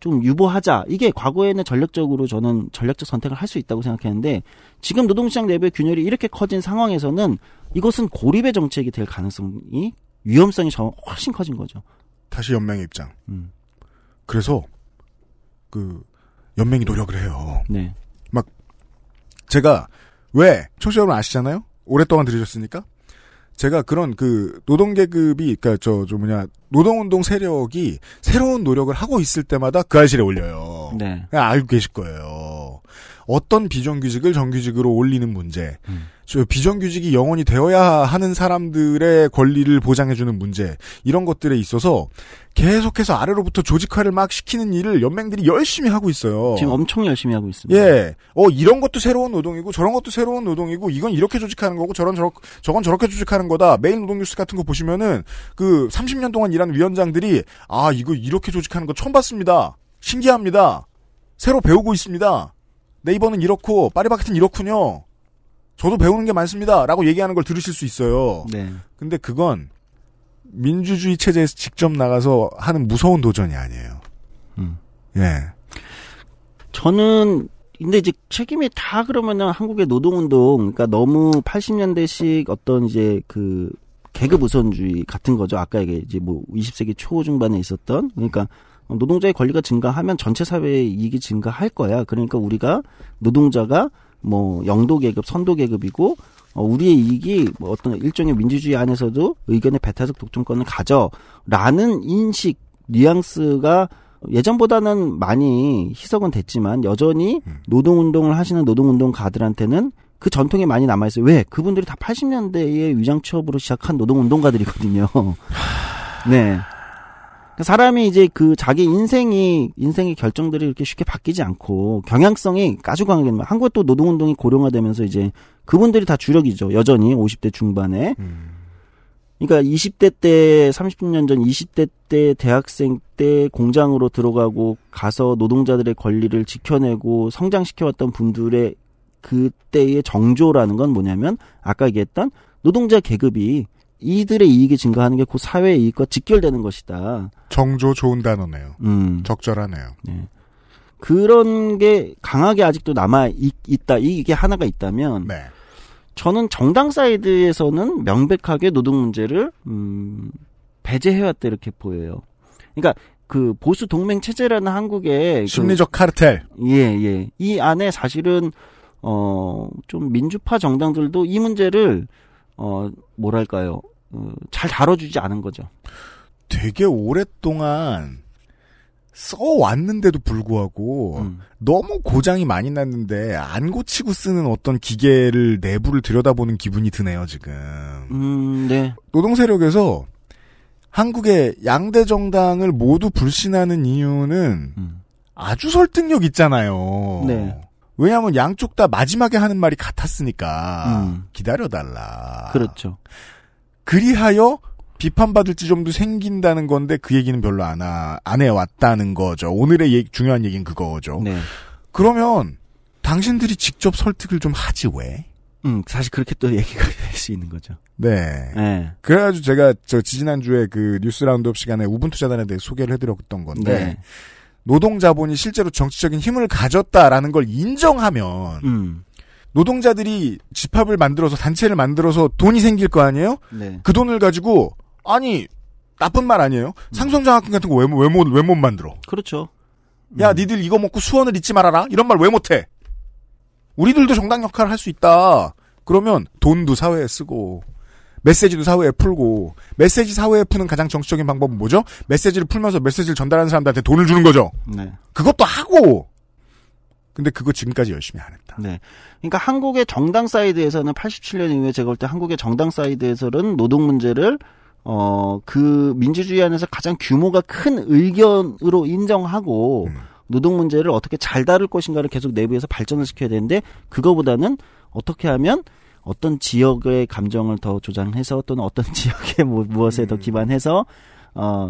좀 유보하자. 이게 과거에는 저는 전략적 선택을 할 수 있다고 생각했는데 지금 노동시장 내부의 균열이 이렇게 커진 상황에서는 이것은 고립의 정책이 될 가능성이 위험성이 훨씬 커진 거죠. 다시 연맹의 입장. 그래서 연맹이 노력을 해요. 네. 막 제가 청취자 여러분 아시잖아요. 오랫동안 들으셨으니까. 제가 그런 노동계급이 노동운동 세력이 새로운 노력을 하고 있을 때마다 그 알실에 올려요. 네. 알고 계실 거예요. 어떤 비정규직을 정규직으로 올리는 문제, 비정규직이 영원히 되어야 하는 사람들의 권리를 보장해주는 문제, 이런 것들에 있어서 계속해서 아래로부터 조직화를 막 시키는 일을 연맹들이 열심히 하고 있어요. 지금 엄청 열심히 하고 있습니다. 예, 이런 것도 새로운 노동이고 저런 것도 새로운 노동이고 이건 이렇게 조직하는 거고 저건 저렇게 조직하는 거다. 매일 노동뉴스 같은 거 보시면은 그 30년 동안 일한 위원장들이 아 이거 이렇게 조직하는 거 처음 봤습니다. 신기합니다. 새로 배우고 있습니다. 네이버는 이렇고 파리바게트는 이렇군요. 저도 배우는 게 많습니다. 라고 얘기하는 걸 들으실 수 있어요. 네. 근데 그건 민주주의 체제에서 직접 나가서 하는 무서운 도전이 아니에요. 예. 저는 근데 이제 책임이 다 그러면은 한국의 노동운동 그러니까 너무 80년대식 어떤 이제 그 계급 우선주의 같은 거죠. 아까 이게 이제 뭐 20세기 초 중반에 있었던 그러니까 노동자의 권리가 증가하면 전체 사회의 이익이 증가할 거야. 그러니까 우리가 노동자가 뭐 영도계급, 선도계급이고 우리의 이익이 뭐 어떤 일종의 민주주의 안에서도 의견의 배타적 독점권을 가져라는 인식, 뉘앙스가 예전보다는 많이 희석은 됐지만 여전히 노동운동을 하시는 노동운동가들한테는 그 전통이 많이 남아있어요. 왜? 그분들이 다 80년대에 위장취업으로 시작한 노동운동가들이거든요. 네. 사람이 이제 그 자기 인생의 결정들이 이렇게 쉽게 바뀌지 않고 경향성이 아주 강하게 한국에 또 노동운동이 고령화되면서 이제 그분들이 다 주력이죠. 여전히 50대 중반에. 그러니까 20대 때 30년 전 20대 때 대학생 때 공장으로 들어가고 가서 노동자들의 권리를 지켜내고 성장시켜왔던 분들의 그때의 정조라는 건 뭐냐면 아까 얘기했던 노동자 계급이 이들의 이익이 증가하는 게 그 사회의 이익과 직결되는 것이다. 정조 좋은 단어네요. 적절하네요. 네. 그런 게 강하게 아직도 남아있다. 이게 하나가 있다면 네. 저는 정당 사이드에서는 명백하게 노동 문제를 배제해왔다 이렇게 보여요. 그러니까 그 보수 동맹 체제라는 한국의 심리적 카르텔. 예. 이 안에 사실은 좀 민주파 정당들도 이 문제를 뭐랄까요. 잘 다뤄주지 않은 거죠. 되게 오랫동안 써왔는데도 불구하고 너무 고장이 많이 났는데 안 고치고 쓰는 어떤 기계를 내부를 들여다보는 기분이 드네요. 지금. 네. 노동세력에서 한국의 양대 정당을 모두 불신하는 이유는 아주 설득력 있잖아요. 네. 왜냐하면 양쪽 다 마지막에 하는 말이 같았으니까 기다려달라. 그렇죠. 그리하여 비판받을 지점도 생긴다는 건데 그 얘기는 별로 안 해왔다는 거죠. 오늘의 중요한 얘기는 그거죠. 네. 그러면 당신들이 직접 설득을 좀 하지 왜? 사실 그렇게 또 얘기가 될 수 있는 거죠. 네. 그래가지고 제가 지난주에 그 뉴스 라운드업 시간에 우분투 자단에 대해 소개를 해드렸던 건데 네. 노동자본이 실제로 정치적인 힘을 가졌다라는 걸 인정하면 노동자들이 집합을 만들어서 단체를 만들어서 돈이 생길 거 아니에요? 네. 그 돈을 가지고 아니 나쁜 말 아니에요? 상속장학금 같은 거 왜 못 만들어? 그렇죠. 야 니들 이거 먹고 수원을 잊지 말아라? 이런 말 왜 못해? 우리들도 정당 역할을 할 수 있다. 그러면 돈도 사회에 쓰고 메시지도 사회에 풀고 메시지 사회에 푸는 가장 정치적인 방법은 뭐죠? 메시지를 풀면서 메시지를 전달하는 사람들한테 돈을 주는 거죠. 네. 그것도 하고 근데 그거 지금까지 열심히 안 했다. 네. 그러니까 한국의 정당 사이드에서는 87년 이후에 제가 볼 때 한국의 정당 사이드에서는 노동 문제를 그 민주주의 안에서 가장 규모가 큰 의견으로 인정하고 노동 문제를 어떻게 잘 다룰 것인가를 계속 내부에서 발전을 시켜야 되는데 그거보다는 어떻게 하면 어떤 지역의 감정을 더 조장해서 또는 어떤 지역의 무엇에 더 기반해서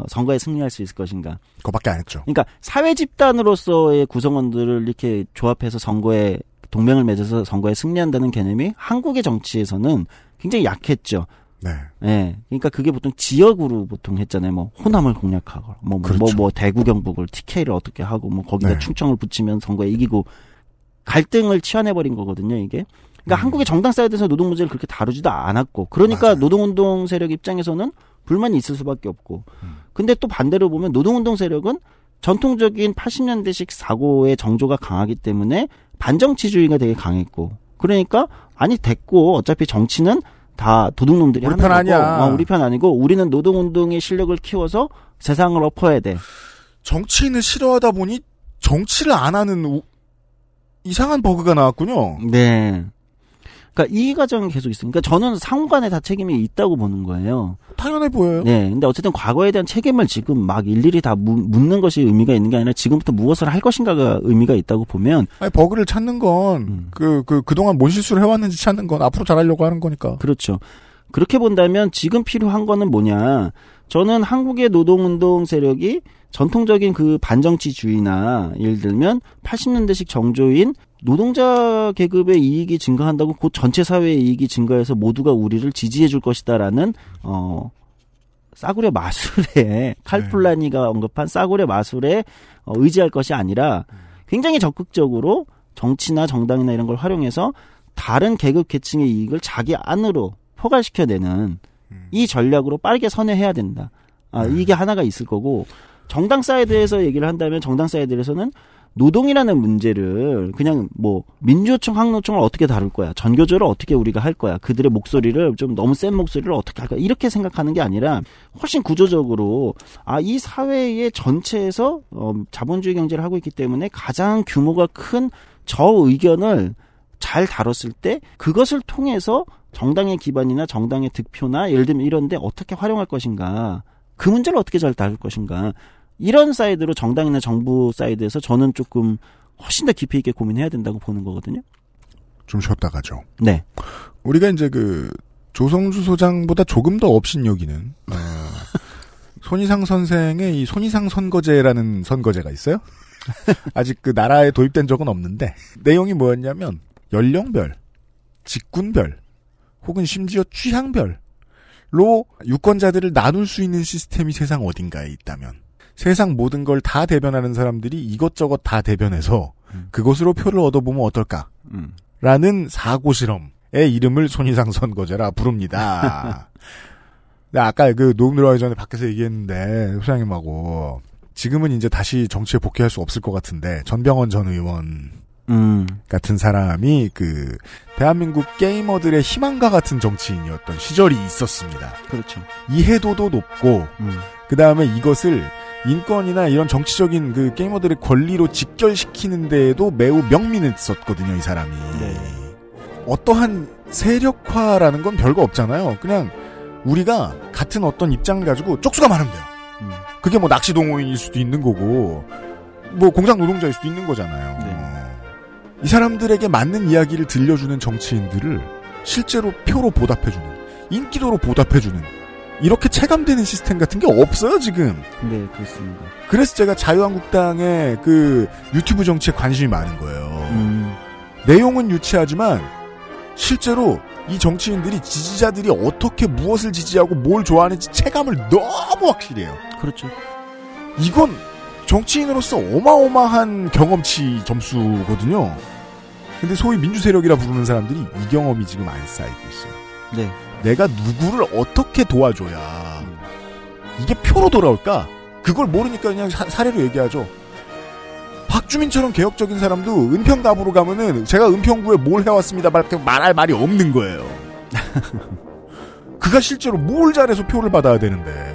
선거에 승리할 수 있을 것인가. 그거밖에 안 했죠. 그러니까 사회 집단으로서의 구성원들을 이렇게 조합해서 선거에 동맹을 맺어서 선거에 승리한다는 개념이 한국의 정치에서는 굉장히 약했죠. 네. 예. 그러니까 그게 보통 지역으로 보통 했잖아요. 뭐 호남을 공략하고 그렇죠. 대구 경북을 TK를 어떻게 하고 거기다 네. 충청을 붙이면 선거에 이기고 갈등을 치환해버린 거거든요. 이게. 그러니까 한국의 정당 사이드에서 노동 문제를 그렇게 다루지도 않았고 그러니까 맞아요. 노동운동 세력 입장에서는 불만이 있을 수밖에 없고 근데 또 반대로 보면 노동운동 세력은 전통적인 80년대식 사고의 정조가 강하기 때문에 반정치주의가 되게 강했고 그러니까 아니 됐고 어차피 정치는 다 도둑놈들이 하는 거고 우리 편 아니고 우리는 노동운동의 실력을 키워서 세상을 엎어야 돼. 정치인을 싫어하다 보니 정치를 안 하는 이상한 버그가 나왔군요. 네. 그러니까 이 과정이 계속 있으니까 저는 상호간에 다 책임이 있다고 보는 거예요. 당연해 보여요. 네, 근데 어쨌든 과거에 대한 책임을 지금 막 일일이 다 묻는 것이 의미가 있는 게 아니라 지금부터 무엇을 할 것인가가 의미가 있다고 보면. 아니 버그를 찾는 건 그동안 뭔 실수를 해왔는지 찾는 건 앞으로 잘하려고 하는 거니까. 그렇죠. 그렇게 본다면 지금 필요한 거는 뭐냐? 저는 한국의 노동운동 세력이 전통적인 그 반정치주의나 예를 들면 80년대식 정조인 노동자 계급의 이익이 증가한다고 곧 전체 사회의 이익이 증가해서 모두가 우리를 지지해 줄 것이다라는 싸구려 마술에 칼폴라니가 언급한 싸구려 마술에 의지할 것이 아니라 굉장히 적극적으로 정치나 정당이나 이런 걸 활용해서 다른 계급 계층의 이익을 자기 안으로 포괄시켜내는 이 전략으로 빠르게 선회해야 된다. 아, 이게 하나가 있을 거고 정당 사이드에서 얘기를 한다면 정당 사이드에서는 노동이라는 문제를 그냥 뭐 민주노총, 항노총을 어떻게 다룰 거야, 전교조를 어떻게 우리가 할 거야, 그들의 목소리를 좀 너무 센 목소리를 어떻게 할까 이렇게 생각하는 게 아니라 훨씬 구조적으로 아, 이 사회의 전체에서 자본주의 경제를 하고 있기 때문에 가장 규모가 큰 저 의견을 잘 다뤘을 때 그것을 통해서 정당의 기반이나 정당의 득표나 예를 들면 이런데 어떻게 활용할 것인가, 그 문제를 어떻게 잘 다룰 것인가, 이런 사이드로 정당이나 정부 사이드에서 저는 조금 훨씬 더 깊이 있게 고민해야 된다고 보는 거거든요. 좀 쉬었다 가죠. 네. 우리가 이제 그 조성주 소장보다 조금 더 업신 여기는 손이상 선생의 이 손이상 선거제라는 선거제가 있어요. 아직 그 나라에 도입된 적은 없는데 내용이 뭐였냐면 연령별, 직군별 혹은 심지어 취향별로 유권자들을 나눌 수 있는 시스템이 세상 어딘가에 있다면 세상 모든 걸 다 대변하는 사람들이 이것저것 다 대변해서 그것으로 표를 얻어보면 어떨까? 라는 사고실험의 이름을 손이상 선거제라 부릅니다. 아까 그 녹음 들어가기 전에 밖에서 얘기했는데 소장님하고 지금은 이제 다시 정치에 복귀할 수 없을 것 같은데 전병헌 전 의원 같은 사람이 그 대한민국 게이머들의 희망과 같은 정치인이었던 시절이 있었습니다. 그렇죠. 이해도도 높고 그 다음에 이것을 인권이나 이런 정치적인 그 게이머들의 권리로 직결시키는 데에도 매우 명민했었거든요, 이 사람이. 네. 어떠한 세력화라는 건 별거 없잖아요. 그냥 우리가 같은 어떤 입장을 가지고 쪽수가 많으면 돼요. 그게 뭐 낚시 동호인일 수도 있는 거고 뭐 공장 노동자일 수도 있는 거잖아요. 네. 이 사람들에게 맞는 이야기를 들려주는 정치인들을 실제로 표로 보답해주는, 인기도로 보답해주는, 이렇게 체감되는 시스템 같은 게 없어요, 지금. 네, 그렇습니다. 그래서 제가 자유한국당의 그 유튜브 정치에 관심이 많은 거예요. 내용은 유치하지만 실제로 이 정치인들이 지지자들이 어떻게 무엇을 지지하고 뭘 좋아하는지 체감을 너무 확실히 해요. 그렇죠. 이건 정치인으로서 어마어마한 경험치 점수거든요. 근데 소위 민주세력이라 부르는 사람들이 이 경험이 지금 안 쌓이고 있어요. 네. 내가 누구를 어떻게 도와줘야 이게 표로 돌아올까? 그걸 모르니까 그냥 사례로 얘기하죠. 박주민처럼 개혁적인 사람도 은평갑으로 가면은 제가 은평구에 뭘 해왔습니다 말할 말이 없는 거예요. 그가 실제로 뭘 잘해서 표를 받아야 되는데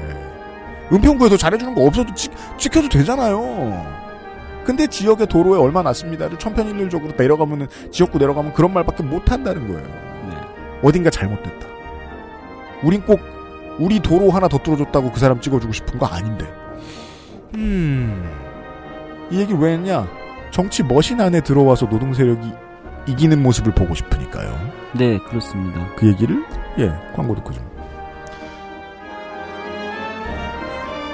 은평구에서 잘해주는 거 없어도 찍혀도 되잖아요. 근데 지역의 도로에 얼마 났습니다를 천편일률적으로 내려가면은 지역구 내려가면 그런 말밖에 못한다는 거예요. 네. 어딘가 잘못됐다. 우린 꼭 우리 도로 하나 더 뚫어줬다고 그 사람 찍어주고 싶은 거 아닌데. 이 얘기를 왜 했냐? 정치 머신 안에 들어와서 노동세력이 이기는 모습을 보고 싶으니까요. 네, 그렇습니다. 그 얘기를 광고 듣고 좀.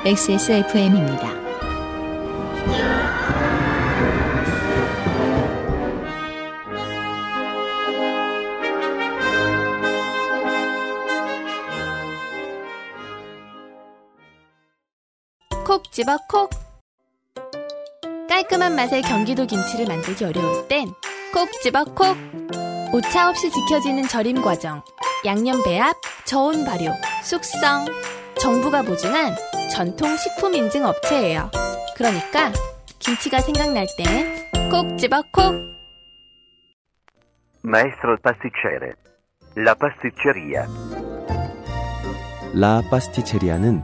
XSFM입니다. 콕 집어 콕. 깔끔한 맛의 경기도 김치를 만들기 어려울 땐 콕 집어 콕. 오차 없이 지켜지는 절임 과정, 양념 배합, 저온 발효, 숙성. 정부가 보증한 전통 식품 인증 업체예요. 그러니까 김치가 생각날 땐 콕 집어 콕. Maestro pasticcere, La Pasticceria. 라 파스티체리아는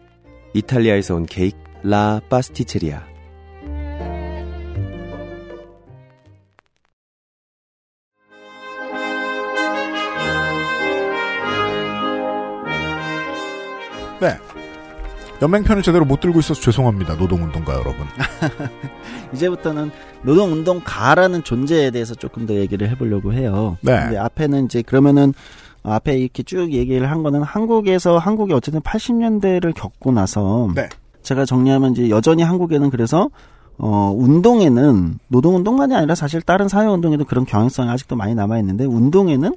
이탈리아에서 온 케이크 라 파스티체리아. 네. 연맹편을 제대로 못 들고 있어서 죄송합니다. 노동운동가 여러분. 이제부터는 노동운동가라는 존재에 대해서 조금 더 얘기를 해보려고 해요. 네. 근데 앞에는 이제 그러면은 앞에 이렇게 쭉 얘기를 한 거는 한국이 어쨌든 80년대를 겪고 나서 네. 제가 정리하면 이제 여전히 한국에는 그래서 운동에는 노동운동만이 아니라 사실 다른 사회운동에도 그런 경향성이 아직도 많이 남아있는데 운동에는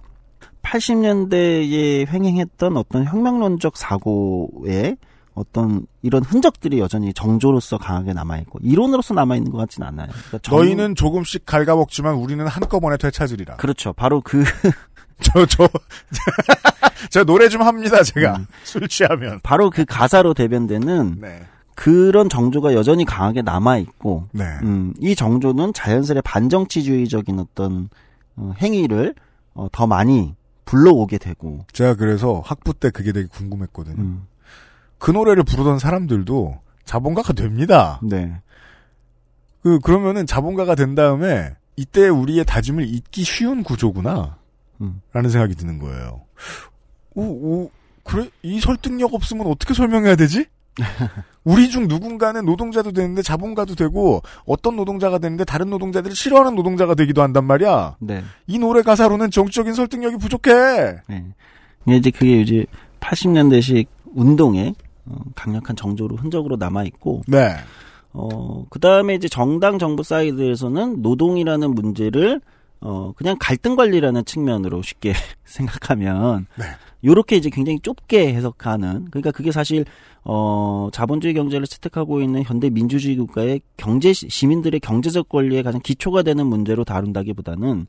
80년대에 횡행했던 어떤 혁명론적 사고의 어떤 이런 흔적들이 여전히 정조로서 강하게 남아있고 이론으로서 남아있는 것 같진 않아요. 그러니까 너희는 조금씩 갉아먹지만 우리는 한꺼번에 되찾으리라. 그렇죠. 바로 그... 저 노래 좀 합니다. 제가 술 취하면. 바로 그 가사로 대변되는 네. 그런 정조가 여전히 강하게 남아있고 네. 이 정조는 자연스레 반정치주의적인 어떤 행위를 더 많이 불러오게 되고. 제가 그래서 학부 때 그게 되게 궁금했거든요. 그 노래를 부르던 사람들도 자본가가 됩니다. 네. 그러면은 자본가가 된 다음에 이때 우리의 다짐을 잊기 쉬운 구조구나. 라는 생각이 드는 거예요. 그래? 이 설득력 없으면 어떻게 설명해야 되지? 우리 중 누군가는 노동자도 되는데 자본가도 되고 어떤 노동자가 되는데 다른 노동자들을 싫어하는 노동자가 되기도 한단 말이야. 네. 이 노래 가사로는 정치적인 설득력이 부족해. 네. 이제 그게 이제 80년대식 운동에 강력한 정조로 흔적으로 남아 있고. 네. 그 다음에 이제 정당 정부 사이드에서는 노동이라는 문제를 그냥 갈등 관리라는 측면으로 쉽게 생각하면 네. 요렇게 이제 굉장히 좁게 해석하는 그러니까 그게 사실 자본주의 경제를 채택하고 있는 현대 민주주의 국가의 경제 시민들의 경제적 권리의 가장 기초가 되는 문제로 다룬다기보다는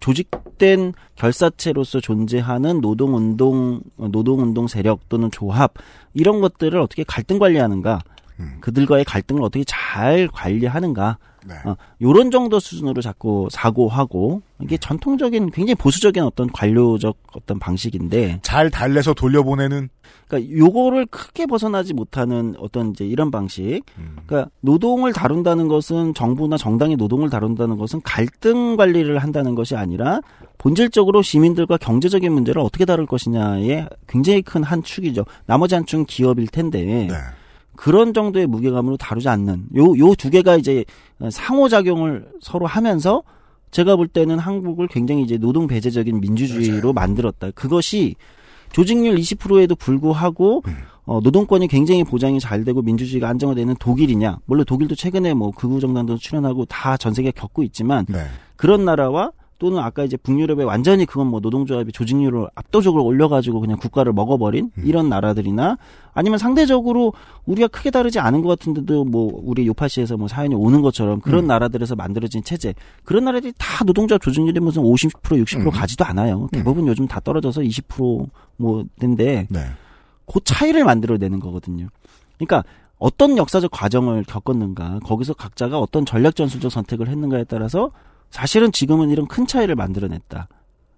조직된 결사체로서 존재하는 노동운동 세력 또는 조합 이런 것들을 어떻게 갈등 관리하는가 그들과의 갈등을 어떻게 잘 관리하는가 네. 요런 정도 수준으로 자꾸 사고하고 이게 전통적인 굉장히 보수적인 어떤 관료적 어떤 방식인데 잘 달래서 돌려보내는 그러니까 요거를 크게 벗어나지 못하는 어떤 이제 이런 방식 그러니까 노동을 다룬다는 것은 정부나 정당이 노동을 다룬다는 것은 갈등 관리를 한다는 것이 아니라 본질적으로 시민들과 경제적인 문제를 어떻게 다룰 것이냐에 굉장히 큰 한 축이죠. 나머지 한 축은 기업일 텐데 네. 그런 정도의 무게감으로 다루지 않는 요 두 개가 이제 상호작용을 서로 하면서 제가 볼 때는 한국을 굉장히 이제 노동 배제적인 민주주의로 맞아요. 만들었다. 그것이 조직률 20%에도 불구하고 노동권이 굉장히 보장이 잘 되고 민주주의가 안정화되는 독일이냐. 물론 독일도 최근에 뭐 극우 정당도 출연하고 다 전 세계가 겪고 있지만 네. 그런 나라와 또는 아까 이제 북유럽에 완전히 그건 뭐 노동조합이 조직률을 압도적으로 올려가지고 그냥 국가를 먹어버린 이런 나라들이나 아니면 상대적으로 우리가 크게 다르지 않은 것 같은데도 뭐 우리 요파시에서 뭐 사연이 오는 것처럼 그런 나라들에서 만들어진 체제 그런 나라들이 다 노동조합 조직률이 무슨 50% 60% 가지도 않아요. 대부분 요즘 다 떨어져서 20% 뭐 된데 네. 그 차이를 만들어내는 거거든요. 그러니까 어떤 역사적 과정을 겪었는가 거기서 각자가 어떤 전략전술적 선택을 했는가에 따라서 사실은 지금은 이런 큰 차이를 만들어냈다.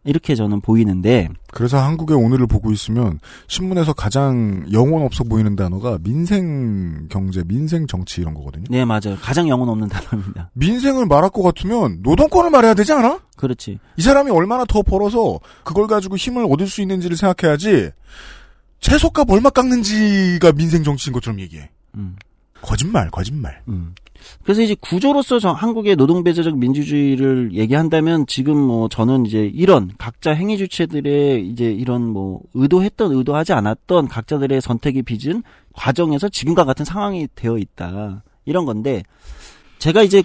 이렇게 저는 보이는데. 그래서 한국의 오늘을 보고 있으면 신문에서 가장 영혼 없어 보이는 단어가 민생 경제, 민생 정치 이런 거거든요. 네, 맞아요. 가장 영혼 없는 단어입니다. 민생을 말할 것 같으면 노동권을 말해야 되지 않아? 그렇지. 이 사람이 얼마나 더 벌어서 그걸 가지고 힘을 얻을 수 있는지를 생각해야지 채소값 얼마 깎는지가 민생 정치인 것처럼 얘기해. 거짓말. 그래서 이제 구조로서 한국의 노동배제적 민주주의를 얘기한다면 지금 뭐 저는 이제 이런 각자 행위 주체들의 이제 이런 뭐 의도했던 의도하지 않았던 각자들의 선택이 빚은 과정에서 지금과 같은 상황이 되어 있다. 이런 건데 제가 이제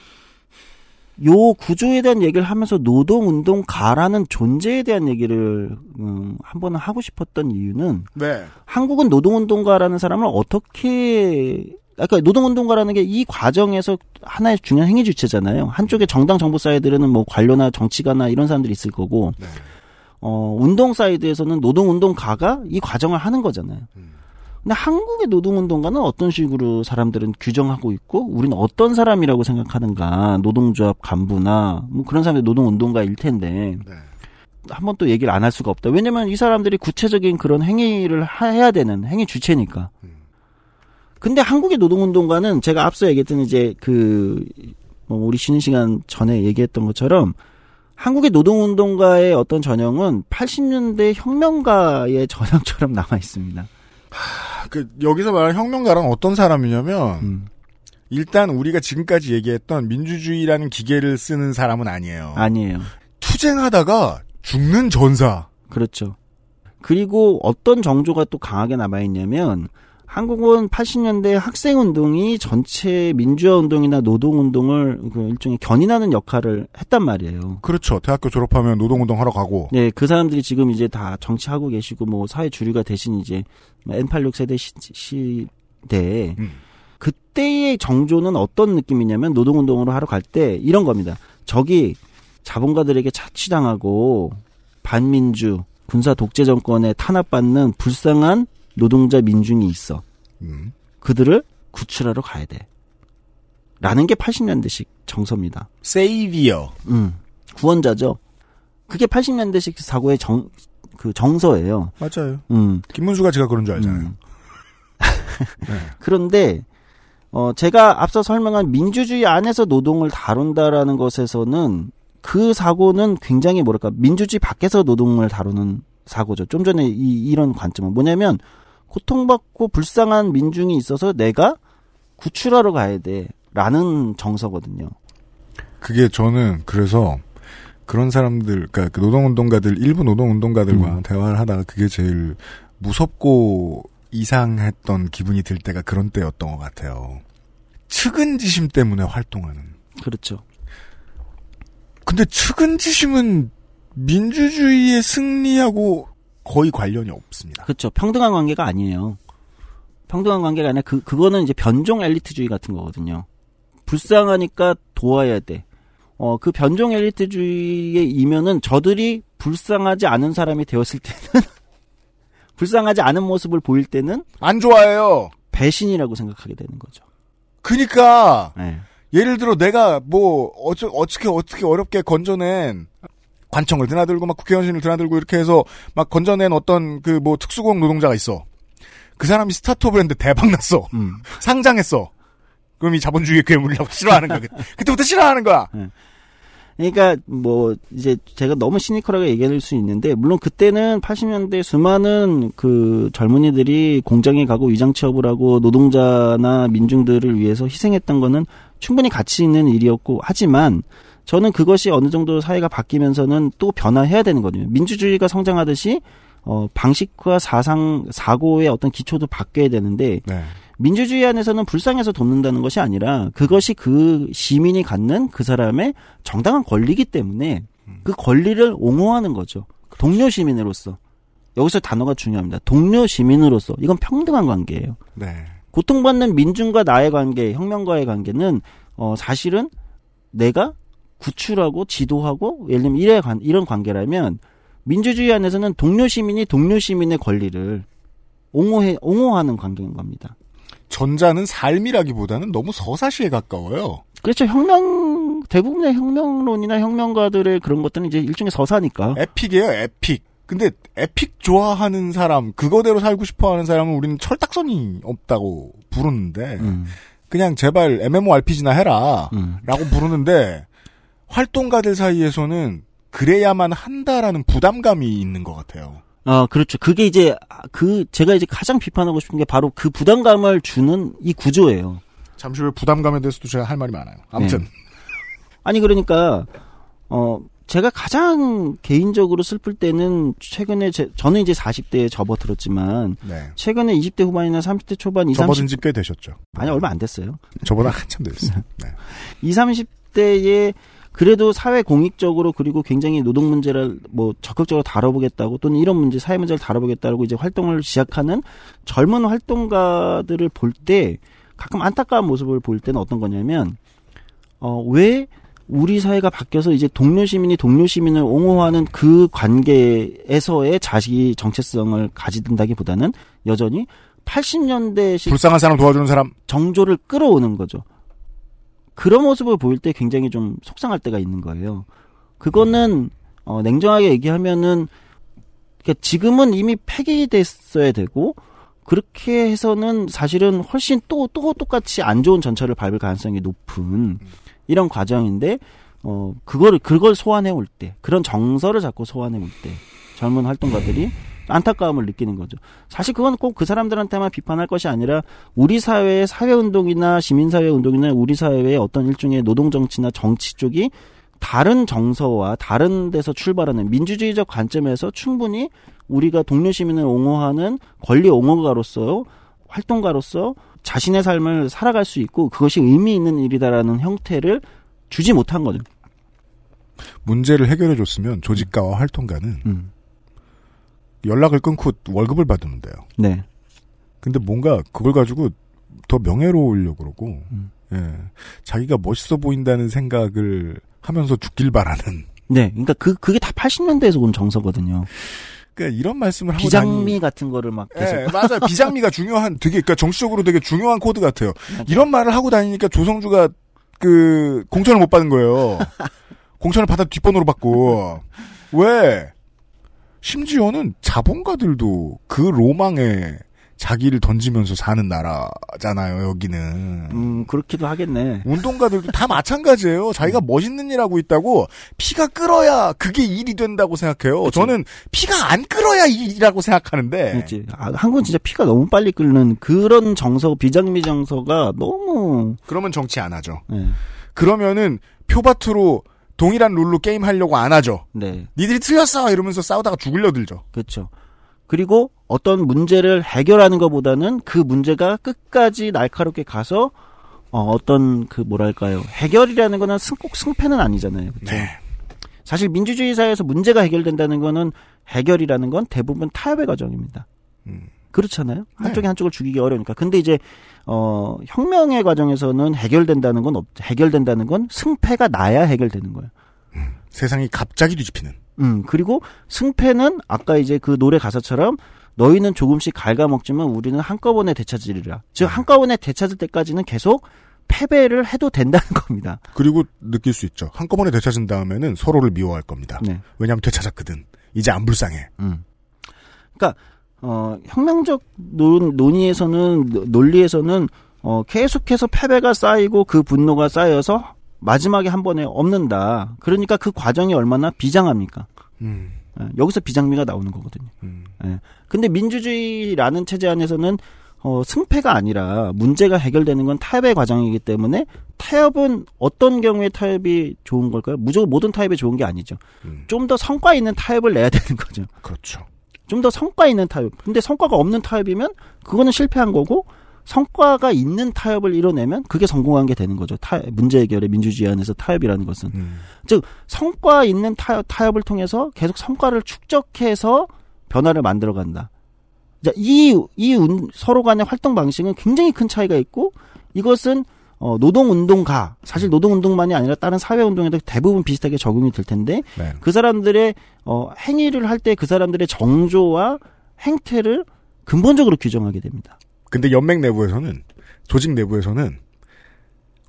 요 구조에 대한 얘기를 하면서 노동운동가라는 존재에 대한 얘기를 한 번은 하고 싶었던 이유는 네. 한국은 노동운동가라는 사람을 어떻게 아까 노동운동가라는 게 이 과정에서 하나의 중요한 행위 주체잖아요. 한쪽에 정당 정부 사이드에는 뭐 관료나 정치가나 이런 사람들이 있을 거고, 네. 운동 사이드에서는 노동운동가가 이 과정을 하는 거잖아요. 근데 한국의 노동운동가는 어떤 식으로 사람들은 규정하고 있고, 우리는 어떤 사람이라고 생각하는가, 노동조합 간부나 뭐 그런 사람들 노동운동가일 텐데, 네. 한번 또 얘기를 안 할 수가 없다. 왜냐면 이 사람들이 구체적인 그런 행위를 해야 되는 행위 주체니까. 근데 한국의 노동운동가는 제가 앞서 얘기했던 이제 우리 쉬는 시간 전에 얘기했던 것처럼 한국의 노동운동가의 어떤 전형은 80년대 혁명가의 전형처럼 남아있습니다. 여기서 말하는 혁명가란 어떤 사람이냐면, 일단 우리가 지금까지 얘기했던 민주주의라는 기계를 쓰는 사람은 아니에요. 아니에요. 투쟁하다가 죽는 전사. 그렇죠. 그리고 어떤 정조가 또 강하게 남아있냐면, 한국은 80년대 학생운동이 전체 민주화운동이나 노동운동을 일종의 견인하는 역할을 했단 말이에요. 그렇죠. 대학교 졸업하면 노동운동 하러 가고. 네, 그 사람들이 지금 이제 다 정치하고 계시고 뭐 사회 주류가 대신 이제 N86 세대 시대에 그때의 정조는 어떤 느낌이냐면 노동운동으로 하러 갈 때 이런 겁니다. 저기 자본가들에게 착취당하고 반민주, 군사 독재 정권에 탄압받는 불쌍한 노동자 민중이 있어. 그들을 구출하러 가야 돼. 라는 게 80년대식 정서입니다. 세이비어. 구원자죠. 그게 80년대식 사고의 정서예요. 맞아요. 김문수가 제가 그런 줄 알잖아요. 네. 그런데 제가 앞서 설명한 민주주의 안에서 노동을 다룬다라는 것에서는 그 사고는 굉장히 뭐랄까 민주주의 밖에서 노동을 다루는 사고죠. 좀 전에 이런 관점은 뭐냐면 고통받고 불쌍한 민중이 있어서 내가 구출하러 가야 돼라는 정서거든요. 그게 저는 그래서 그런 사람들, 그러니까 노동운동가들, 일부 노동운동가들과 대화를 하다가 그게 제일 무섭고 이상했던 기분이 들 때가 그런 때였던 것 같아요. 측은지심 때문에 활동하는. 그렇죠. 근데 측은지심은 민주주의의 승리하고 거의 관련이 없습니다. 그렇죠. 평등한 관계가 아니에요. 평등한 관계가 아니라 그거는 이제 변종 엘리트주의 같은 거거든요. 불쌍하니까 도와야 돼. 그 변종 엘리트주의의 이면은 저들이 불쌍하지 않은 사람이 되었을 때는 불쌍하지 않은 모습을 보일 때는 안 좋아해요. 배신이라고 생각하게 되는 거죠. 그러니까 네. 예를 들어 내가 뭐 어떻게 어렵게 건져낸 관청을 드나들고 막 국회의원실을 드나들고 이렇게 해서 막 건져낸 어떤 그 뭐 특수고용 노동자가 있어. 그 사람이 스타트업을 했는데 대박났어. 상장했어. 그럼 이 자본주의의 괴물이라고 싫어하는 거야. 그때부터 싫어하는 거야. 그러니까 뭐 이제 제가 너무 시니컬하게 얘기할 수 있는데 물론 그때는 80년대 수많은 그 젊은이들이 공장에 가고 위장취업을 하고 노동자나 민중들을 위해서 희생했던 거는 충분히 가치 있는 일이었고 하지만 저는 그것이 어느 정도 사회가 바뀌면서는 또 변화해야 되는 거거든요. 민주주의가 성장하듯이 방식과 사상, 사고의 어떤 기초도 바뀌어야 되는데 네. 민주주의 안에서는 불쌍해서 돕는다는 것이 아니라 그것이 그 시민이 갖는 그 사람의 정당한 권리이기 때문에 그 권리를 옹호하는 거죠. 동료 시민으로서. 여기서 단어가 중요합니다. 동료 시민으로서. 이건 평등한 관계예요. 네. 고통받는 민중과 나의 관계, 혁명과의 관계는 사실은 내가 구출하고 지도하고 예를 들면 이런 관계라면 민주주의 안에서는 동료 시민이 동료 시민의 권리를 옹호하는 관계인 겁니다. 전자는 삶이라기보다는 너무 서사시에 가까워요. 그렇죠. 대부분의 혁명론이나 혁명가들의 그런 것들은 이제 일종의 서사니까. 에픽이에요, 에픽. 근데 에픽 좋아하는 사람, 그거대로 살고 싶어하는 사람은 우리는 철딱선이 없다고 부르는데 그냥 제발 MMORPG나 해라 라고 부르는데 활동가들 사이에서는 그래야만 한다라는 부담감이 있는 것 같아요. 아, 그렇죠. 그게 이제 제가 이제 가장 비판하고 싶은 게 바로 그 부담감을 주는 이 구조예요. 잠시 후에 부담감에 대해서도 제가 할 말이 많아요. 아무튼 네. 아니 그러니까 제가 가장 개인적으로 슬플 때는 최근에 저는 이제 40대에 접어들었지만 네. 최근에 20대 후반이나 30대 초반 20, 30 접어든 지 꽤 되셨죠. 아니 얼마 안 됐어요. 저보다 한참 됐어요. 네. 20, 30대에 그래도 사회 공익적으로 그리고 굉장히 노동 문제를 뭐 적극적으로 다뤄보겠다고 또는 이런 문제, 사회 문제를 다뤄보겠다고 이제 활동을 시작하는 젊은 활동가들을 볼 때 가끔 안타까운 모습을 보일 때는 어떤 거냐면 왜 우리 사회가 바뀌어서 이제 동료 시민이 동료 시민을 옹호하는 그 관계에서의 자식이 정체성을 가지든다기보다는 여전히 80년대식 불쌍한 사람 도와주는 사람 정조를 끌어오는 거죠. 그런 모습을 보일 때 굉장히 좀 속상할 때가 있는 거예요. 그거는 냉정하게 얘기하면은 지금은 이미 폐기됐어야 되고 그렇게 해서는 사실은 훨씬 또 똑같이 안 좋은 전철을 밟을 가능성이 높은 이런 과정인데 그걸 소환해 올 때 그런 정서를 자꾸 소환해 올 때 젊은 활동가들이 안타까움을 느끼는 거죠. 사실 그건 꼭 그 사람들한테만 비판할 것이 아니라 우리 사회의 사회운동이나 시민사회운동이나 우리 사회의 어떤 일종의 노동정치나 정치 쪽이 다른 정서와 다른 데서 출발하는 민주주의적 관점에서 충분히 우리가 동료시민을 옹호하는 권리 옹호가로서 활동가로서 자신의 삶을 살아갈 수 있고 그것이 의미 있는 일이다라는 형태를 주지 못한 거죠. 문제를 해결해 줬으면 조직가와 활동가는 연락을 끊고 월급을 받으면 돼요. 네. 근데 뭔가 그걸 가지고 더 명예로우려고 그러고 예. 자기가 멋있어 보인다는 생각을 하면서 죽길 바라는. 네, 그러니까 그게 다 80년대에서 온 정서거든요. 그러니까 이런 말씀을 하고 비장미 같은 거를 막 계속. 네, 맞아요. 비장미가 중요한 되게 그러니까 정치적으로 되게 중요한 코드 같아요. 맞아. 이런 말을 하고 다니니까 조성주가 그 공천을 못 받은 거예요. 공천을 받아 뒷번호로 받고 왜? 심지어는 자본가들도 그 로망에 자기를 던지면서 사는 나라잖아요, 여기는. 그렇기도 하겠네. 운동가들도 다 마찬가지예요. 자기가 멋있는 일 하고 있다고 피가 끓어야 그게 일이 된다고 생각해요. 그치. 저는 피가 안 끓어야 일이라고 생각하는데. 그렇지. 한국은 진짜 피가 너무 빨리 끓는 그런 정서, 비장미 정서가 너무. 그러면 정치 안 하죠. 네. 그러면은 표밭으로 동일한 룰로 게임 하려고 안 하죠. 네. 니들이 틀렸어! 이러면서 싸우다가 죽으려 들죠. 그렇죠. 그리고 어떤 문제를 해결하는 것보다는 그 문제가 끝까지 날카롭게 가서 어떤 그 뭐랄까요. 해결이라는 거는 꼭 승패는 아니잖아요. 그렇죠? 네. 사실 민주주의 사회에서 문제가 해결된다는 거는 해결이라는 건 대부분 타협의 과정입니다. 그렇잖아요. 한쪽이 네. 한쪽을 죽이기 어려우니까. 근데 이제 혁명의 과정에서는 해결된다는 건 승패가 나야 해결되는 거예요. 세상이 갑자기 뒤집히는. 그리고 승패는 아까 이제 그 노래 가사처럼 너희는 조금씩 갉아먹지만 우리는 한꺼번에 되찾으리라. 즉 한꺼번에 되찾을 때까지는 계속 패배를 해도 된다는 겁니다. 그리고 느낄 수 있죠. 한꺼번에 되찾은 다음에는 서로를 미워할 겁니다. 네. 왜냐하면 되찾았거든. 이제 안 불쌍해. 그러니까 혁명적 논리에서는 계속해서 패배가 쌓이고 그 분노가 쌓여서 마지막에 한 번에 없는다. 그러니까 그 과정이 얼마나 비장합니까? 여기서 비장미가 나오는 거거든요. 예. 근데 민주주의라는 체제 안에서는 승패가 아니라 문제가 해결되는 건 타협의 과정이기 때문에 타협은 어떤 경우에 타협이 좋은 걸까요? 무조건 모든 타협이 좋은 게 아니죠. 좀 더 성과 있는 타협을 내야 되는 거죠. 그렇죠. 좀 더 성과 있는 타협. 근데 성과가 없는 타협이면 그거는 실패한 거고 성과가 있는 타협을 이뤄내면 그게 성공한 게 되는 거죠. 문제 해결의 민주주의 안에서 타협이라는 것은. 즉 성과 있는 타협을 통해서 계속 성과를 축적해서 변화를 만들어간다. 서로 간의 활동 방식은 굉장히 큰 차이가 있고 이것은 노동운동가, 사실 노동운동만이 아니라 다른 사회운동에도 대부분 비슷하게 적용이 될 텐데 네. 그 사람들의 행위를 할 때 그 사람들의 정조와 행태를 근본적으로 규정하게 됩니다. 근데 연맹 내부에서는 조직 내부에서는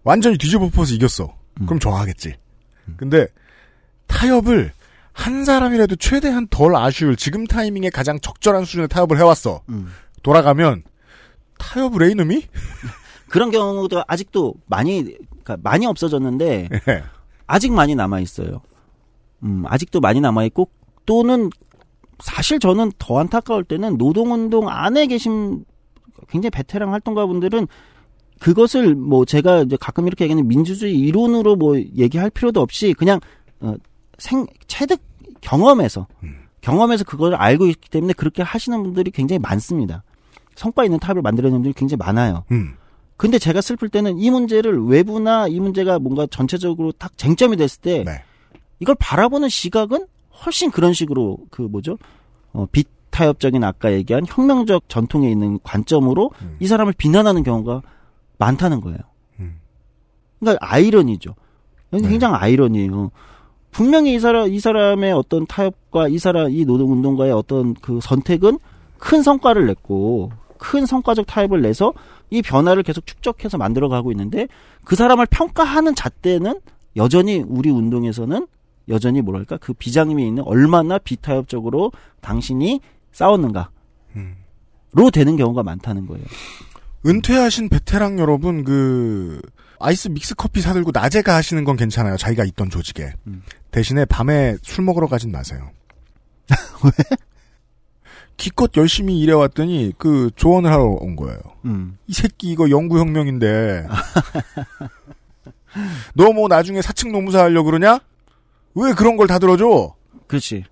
완전히 뒤집어엎어서 이겼어. 그럼 좋아하겠지. 근데 타협을 한 사람이라도 최대한 덜 아쉬울 지금 타이밍에 가장 적절한 수준의 타협을 해왔어. 돌아가면 타협을 해 이놈이? 그런 경우도 아직도 많이 없어졌는데 네. 아직 많이 남아 있어요. 아직도 많이 남아 있고 또는 사실 저는 더 안타까울 때는 노동운동 안에 계신 굉장히 베테랑 활동가분들은 그것을 뭐 제가 이제 가끔 이렇게 얘기하는 민주주의 이론으로 뭐 얘기할 필요도 없이 그냥 체득 경험에서 그걸 알고 있기 때문에 그렇게 하시는 분들이 굉장히 많습니다. 성과 있는 타협을 만들어내는 분들이 굉장히 많아요. 근데 제가 슬플 때는 이 문제를 외부나 이 문제가 뭔가 전체적으로 딱 쟁점이 됐을 때 네. 이걸 바라보는 시각은 훨씬 그런 식으로 그 뭐죠? 타협적인 아까 얘기한 혁명적 전통에 있는 관점으로 이 사람을 비난하는 경우가 많다는 거예요. 그러니까 아이러니죠. 굉장히 아이러니예요. 분명히 이 사람의 어떤 타협과 이 노동운동가의 어떤 그 선택은 큰 성과를 냈고 큰 성과적 타협을 내서 이 변화를 계속 축적해서 만들어가고 있는데 그 사람을 평가하는 잣대는 여전히 우리 운동에서는 여전히 뭐랄까 그 비장임이 있는 얼마나 비타협적으로 당신이 싸웠는가로 되는 경우가 많다는 거예요. 은퇴하신 베테랑 여러분 그 아이스 믹스 커피 사들고 낮에 가시는 건 괜찮아요. 자기가 있던 조직에. 대신에 밤에 술 먹으러 가진 마세요. 왜? 기껏 열심히 일해왔더니 그 조언을 하러 온 거예요. 이 새끼 이거 영구혁명인데 너 뭐 나중에 사측 노무사 하려고 그러냐? 왜 그런 걸 다 들어줘? 그렇지.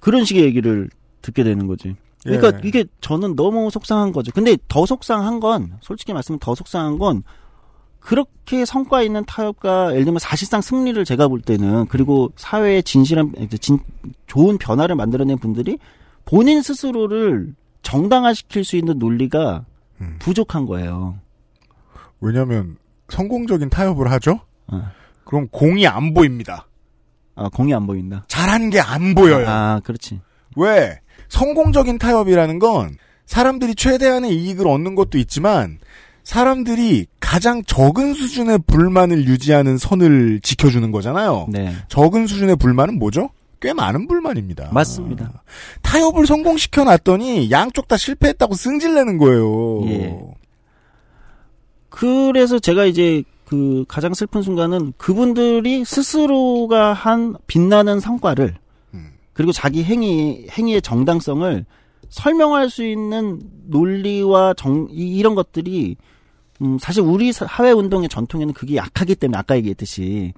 그런 식의 얘기를 듣게 되는 거지. 그러니까 예. 이게 저는 너무 속상한 거죠. 근데 더 속상한 건 솔직히 말씀은 더 속상한 건 그렇게 성과 있는 타협과 예를 들면 사실상 승리를 제가 볼 때는 그리고 사회에 진실한 좋은 변화를 만들어낸 분들이 본인 스스로를 정당화시킬 수 있는 논리가 부족한 거예요. 왜냐하면 성공적인 타협을 하죠. 그럼 공이 안 보입니다. 아, 공이 안 보인다. 잘한 게 안 보여요. 아, 그렇지. 왜? 성공적인 타협이라는 건 사람들이 최대한의 이익을 얻는 것도 있지만 사람들이 가장 적은 수준의 불만을 유지하는 선을 지켜주는 거잖아요. 네. 적은 수준의 불만은 뭐죠? 꽤 많은 불만입니다. 맞습니다. 타협을 성공시켜놨더니 양쪽 다 실패했다고 승질내는 거예요. 예. 그래서 제가 이제 그 가장 슬픈 순간은 그분들이 스스로가 한 빛나는 성과를 그리고 자기 행위의 정당성을 설명할 수 있는 논리와 이런 것들이 사실 우리 사회 운동의 전통에는 그게 약하기 때문에 아까 얘기했듯이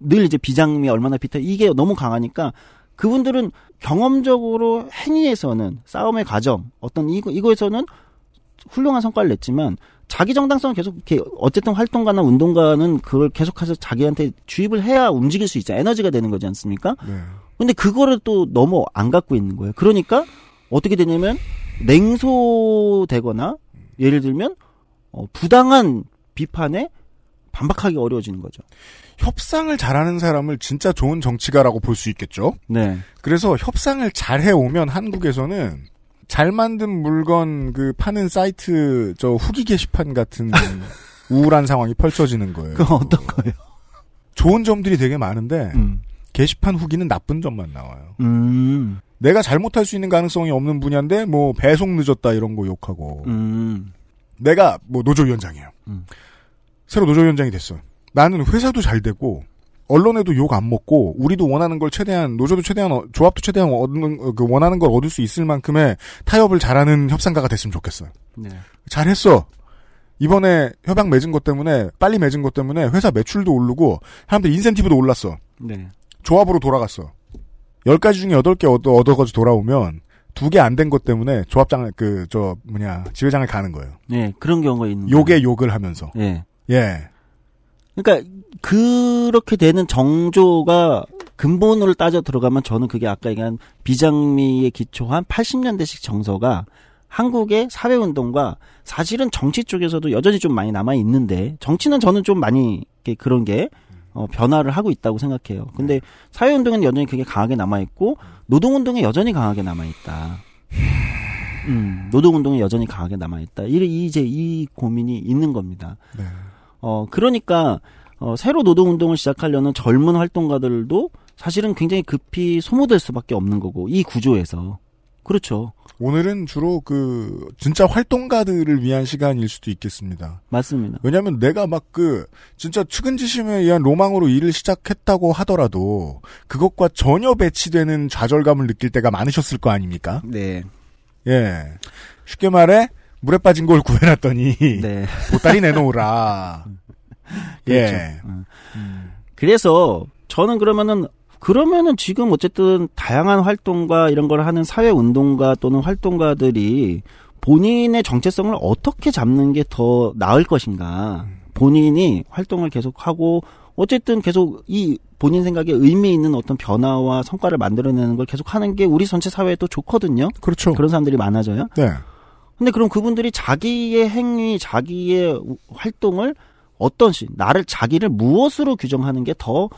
늘 이제 비장미 얼마나 이게 너무 강하니까 그분들은 경험적으로 행위에서는 싸움의 과정 어떤 이거에서는 훌륭한 성과를 냈지만 자기 정당성은 계속 이렇게 어쨌든 활동가나 운동가는 그걸 계속해서 자기한테 주입을 해야 움직일 수 있죠. 에너지가 되는 거지 않습니까? 네. 근데 그거를 또 너무 안 갖고 있는 거예요. 그러니까 어떻게 되냐면 냉소되거나 예를 들면 부당한 비판에 반박하기 어려워지는 거죠. 협상을 잘하는 사람을 진짜 좋은 정치가라고 볼 수 있겠죠. 네. 그래서 협상을 잘해오면 한국에서는 잘 만든 물건 그 파는 사이트 저 후기 게시판 같은 우울한 상황이 펼쳐지는 거예요. 그건 어떤 거예요? 좋은 점들이 되게 많은데 게시판 후기는 나쁜 점만 나와요. 내가 잘못할 수 있는 가능성이 없는 분야인데 뭐 배송 늦었다 이런 거 욕하고 내가 뭐 노조위원장이에요. 새로 노조위원장이 됐어. 나는 회사도 잘 되고 언론에도 욕 안 먹고 우리도 원하는 걸 최대한 노조도 최대한 조합도 최대한 원하는 걸 얻을 수 있을 만큼의 타협을 잘하는 협상가가 됐으면 좋겠어요. 네. 잘했어. 이번에 협약 맺은 것 때문에 빨리 맺은 것 때문에 회사 매출도 오르고 사람들 인센티브도 올랐어. 네. 조합으로 돌아갔어. 10가지 중에 8개 얻어가지고 돌아오면 2개 안 된 것 때문에 조합장 지회장을 가는 거예요. 네, 그런 경우가 있는. 욕에 욕을 하면서. 네. 예. 그러니까 그렇게 되는 정조가 근본으로 따져 들어가면 저는 그게 아까 얘기한 비장미에 기초한 80년대식 정서가 한국의 사회운동과 사실은 정치 쪽에서도 여전히 좀 많이 남아 있는데 정치는 저는 좀 많이 그런 게 변화를 하고 있다고 생각해요. 근데 사회운동은 여전히 그게 강하게 남아있고 노동운동이 여전히 강하게 남아있다. 노동운동이 여전히 강하게 남아있다. 이제 이 고민이 있는 겁니다. 네. 그러니까 새로 노동운동을 시작하려는 젊은 활동가들도 사실은 굉장히 급히 소모될 수밖에 없는 거고 이 구조에서. 그렇죠. 오늘은 주로 진짜 활동가들을 위한 시간일 수도 있겠습니다. 맞습니다. 왜냐면 내가 진짜 측은지심에 의한 로망으로 일을 시작했다고 하더라도 그것과 전혀 배치되는 좌절감을 느낄 때가 많으셨을 거 아닙니까? 네. 예. 쉽게 말해, 물에 빠진 걸 구해놨더니. 네. 보따리 내놓으라. 그렇죠. 예. 그래서 저는 그러면은 지금 어쨌든 다양한 활동과 이런 걸 하는 사회운동가 또는 활동가들이 본인의 정체성을 어떻게 잡는 게 더 나을 것인가. 본인이 활동을 계속하고 어쨌든 계속 이 본인 생각에 의미 있는 어떤 변화와 성과를 만들어내는 걸 계속하는 게 우리 전체 사회에 또 좋거든요. 그렇죠. 그런 사람들이 많아져요. 네. 근데 그럼 그분들이 자기의 행위, 자기의 활동을 어떤 나를 자기를 무엇으로 규정하는 게 더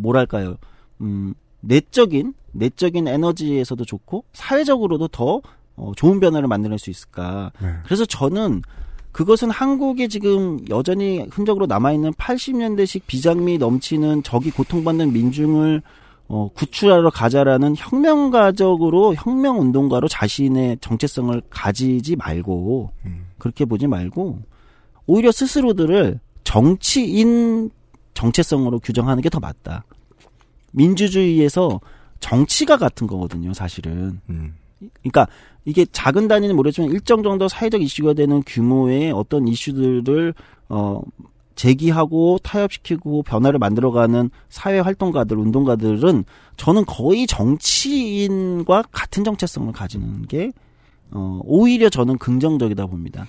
뭐랄까요? 내적인 에너지에서도 좋고 사회적으로도 더 좋은 변화를 만들어낼 수 있을까? 네. 그래서 저는 그것은 한국에 지금 여전히 흔적으로 남아있는 80년대식 비장미 넘치는 저기 고통받는 민중을 구출하러 가자라는 혁명가적으로 혁명운동가로 자신의 정체성을 가지지 말고 그렇게 보지 말고 오히려 스스로들을 정치인 정체성으로 규정하는 게 더 맞다. 민주주의에서 정치가 같은 거거든요, 사실은. 그러니까 이게 작은 단위는 모르지만 일정 정도 사회적 이슈가 되는 규모의 어떤 이슈들을 제기하고 타협시키고 변화를 만들어가는 사회활동가들, 운동가들은 저는 거의 정치인과 같은 정체성을 가지는 게 오히려 저는 긍정적이다 봅니다.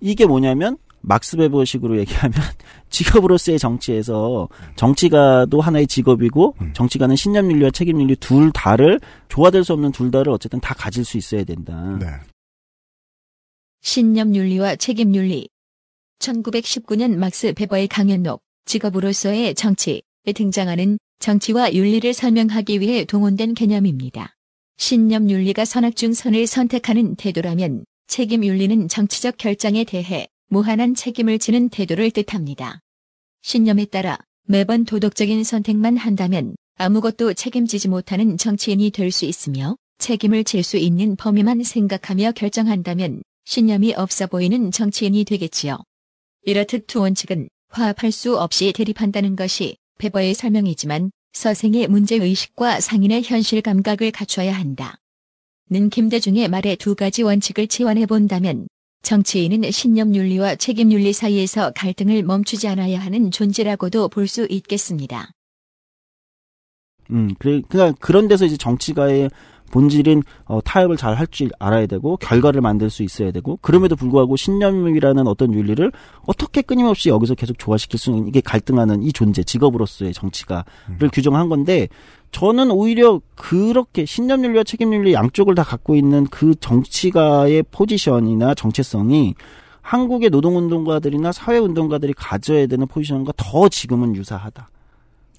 이게 뭐냐면 막스 베버식으로 얘기하면 직업으로서의 정치에서 정치가도 하나의 직업이고 정치가는 신념윤리와 책임윤리 둘 다를 조화될 수 없는 둘 다를 어쨌든 다 가질 수 있어야 된다. 네. 신념윤리와 책임윤리 1919년 막스 베버의 강연록 직업으로서의 정치에 등장하는 정치와 윤리를 설명하기 위해 동원된 개념입니다. 신념윤리가 선악 중 선을 선택하는 태도라면 책임윤리는 정치적 결정에 대해 무한한 책임을 지는 태도를 뜻합니다. 신념에 따라 매번 도덕적인 선택만 한다면 아무것도 책임지지 못하는 정치인이 될 수 있으며 책임을 질 수 있는 범위만 생각하며 결정한다면 신념이 없어 보이는 정치인이 되겠지요. 이렇듯 두 원칙은 화합할 수 없이 대립한다는 것이 베버의 설명이지만 서생의 문제의식과 상인의 현실 감각을 갖춰야 한다. 는 김대중의 말에 두 가지 원칙을 치환해본다면 정치인은 신념윤리와 책임윤리 사이에서 갈등을 멈추지 않아야 하는 존재라고도 볼 수 있겠습니다. 그러니까 그런 데서 이제 정치가의 본질인 타협을 잘 할 줄 알아야 되고 결과를 만들 수 있어야 되고 그럼에도 불구하고 신념이라는 어떤 윤리를 어떻게 끊임없이 여기서 계속 조화시킬 수 있는 이게 갈등하는 이 존재 직업으로서의 정치가를 규정한 건데 저는 오히려 그렇게 신념윤리와 책임윤리 양쪽을 다 갖고 있는 그 정치가의 포지션이나 정체성이 한국의 노동운동가들이나 사회운동가들이 가져야 되는 포지션과 더 지금은 유사하다.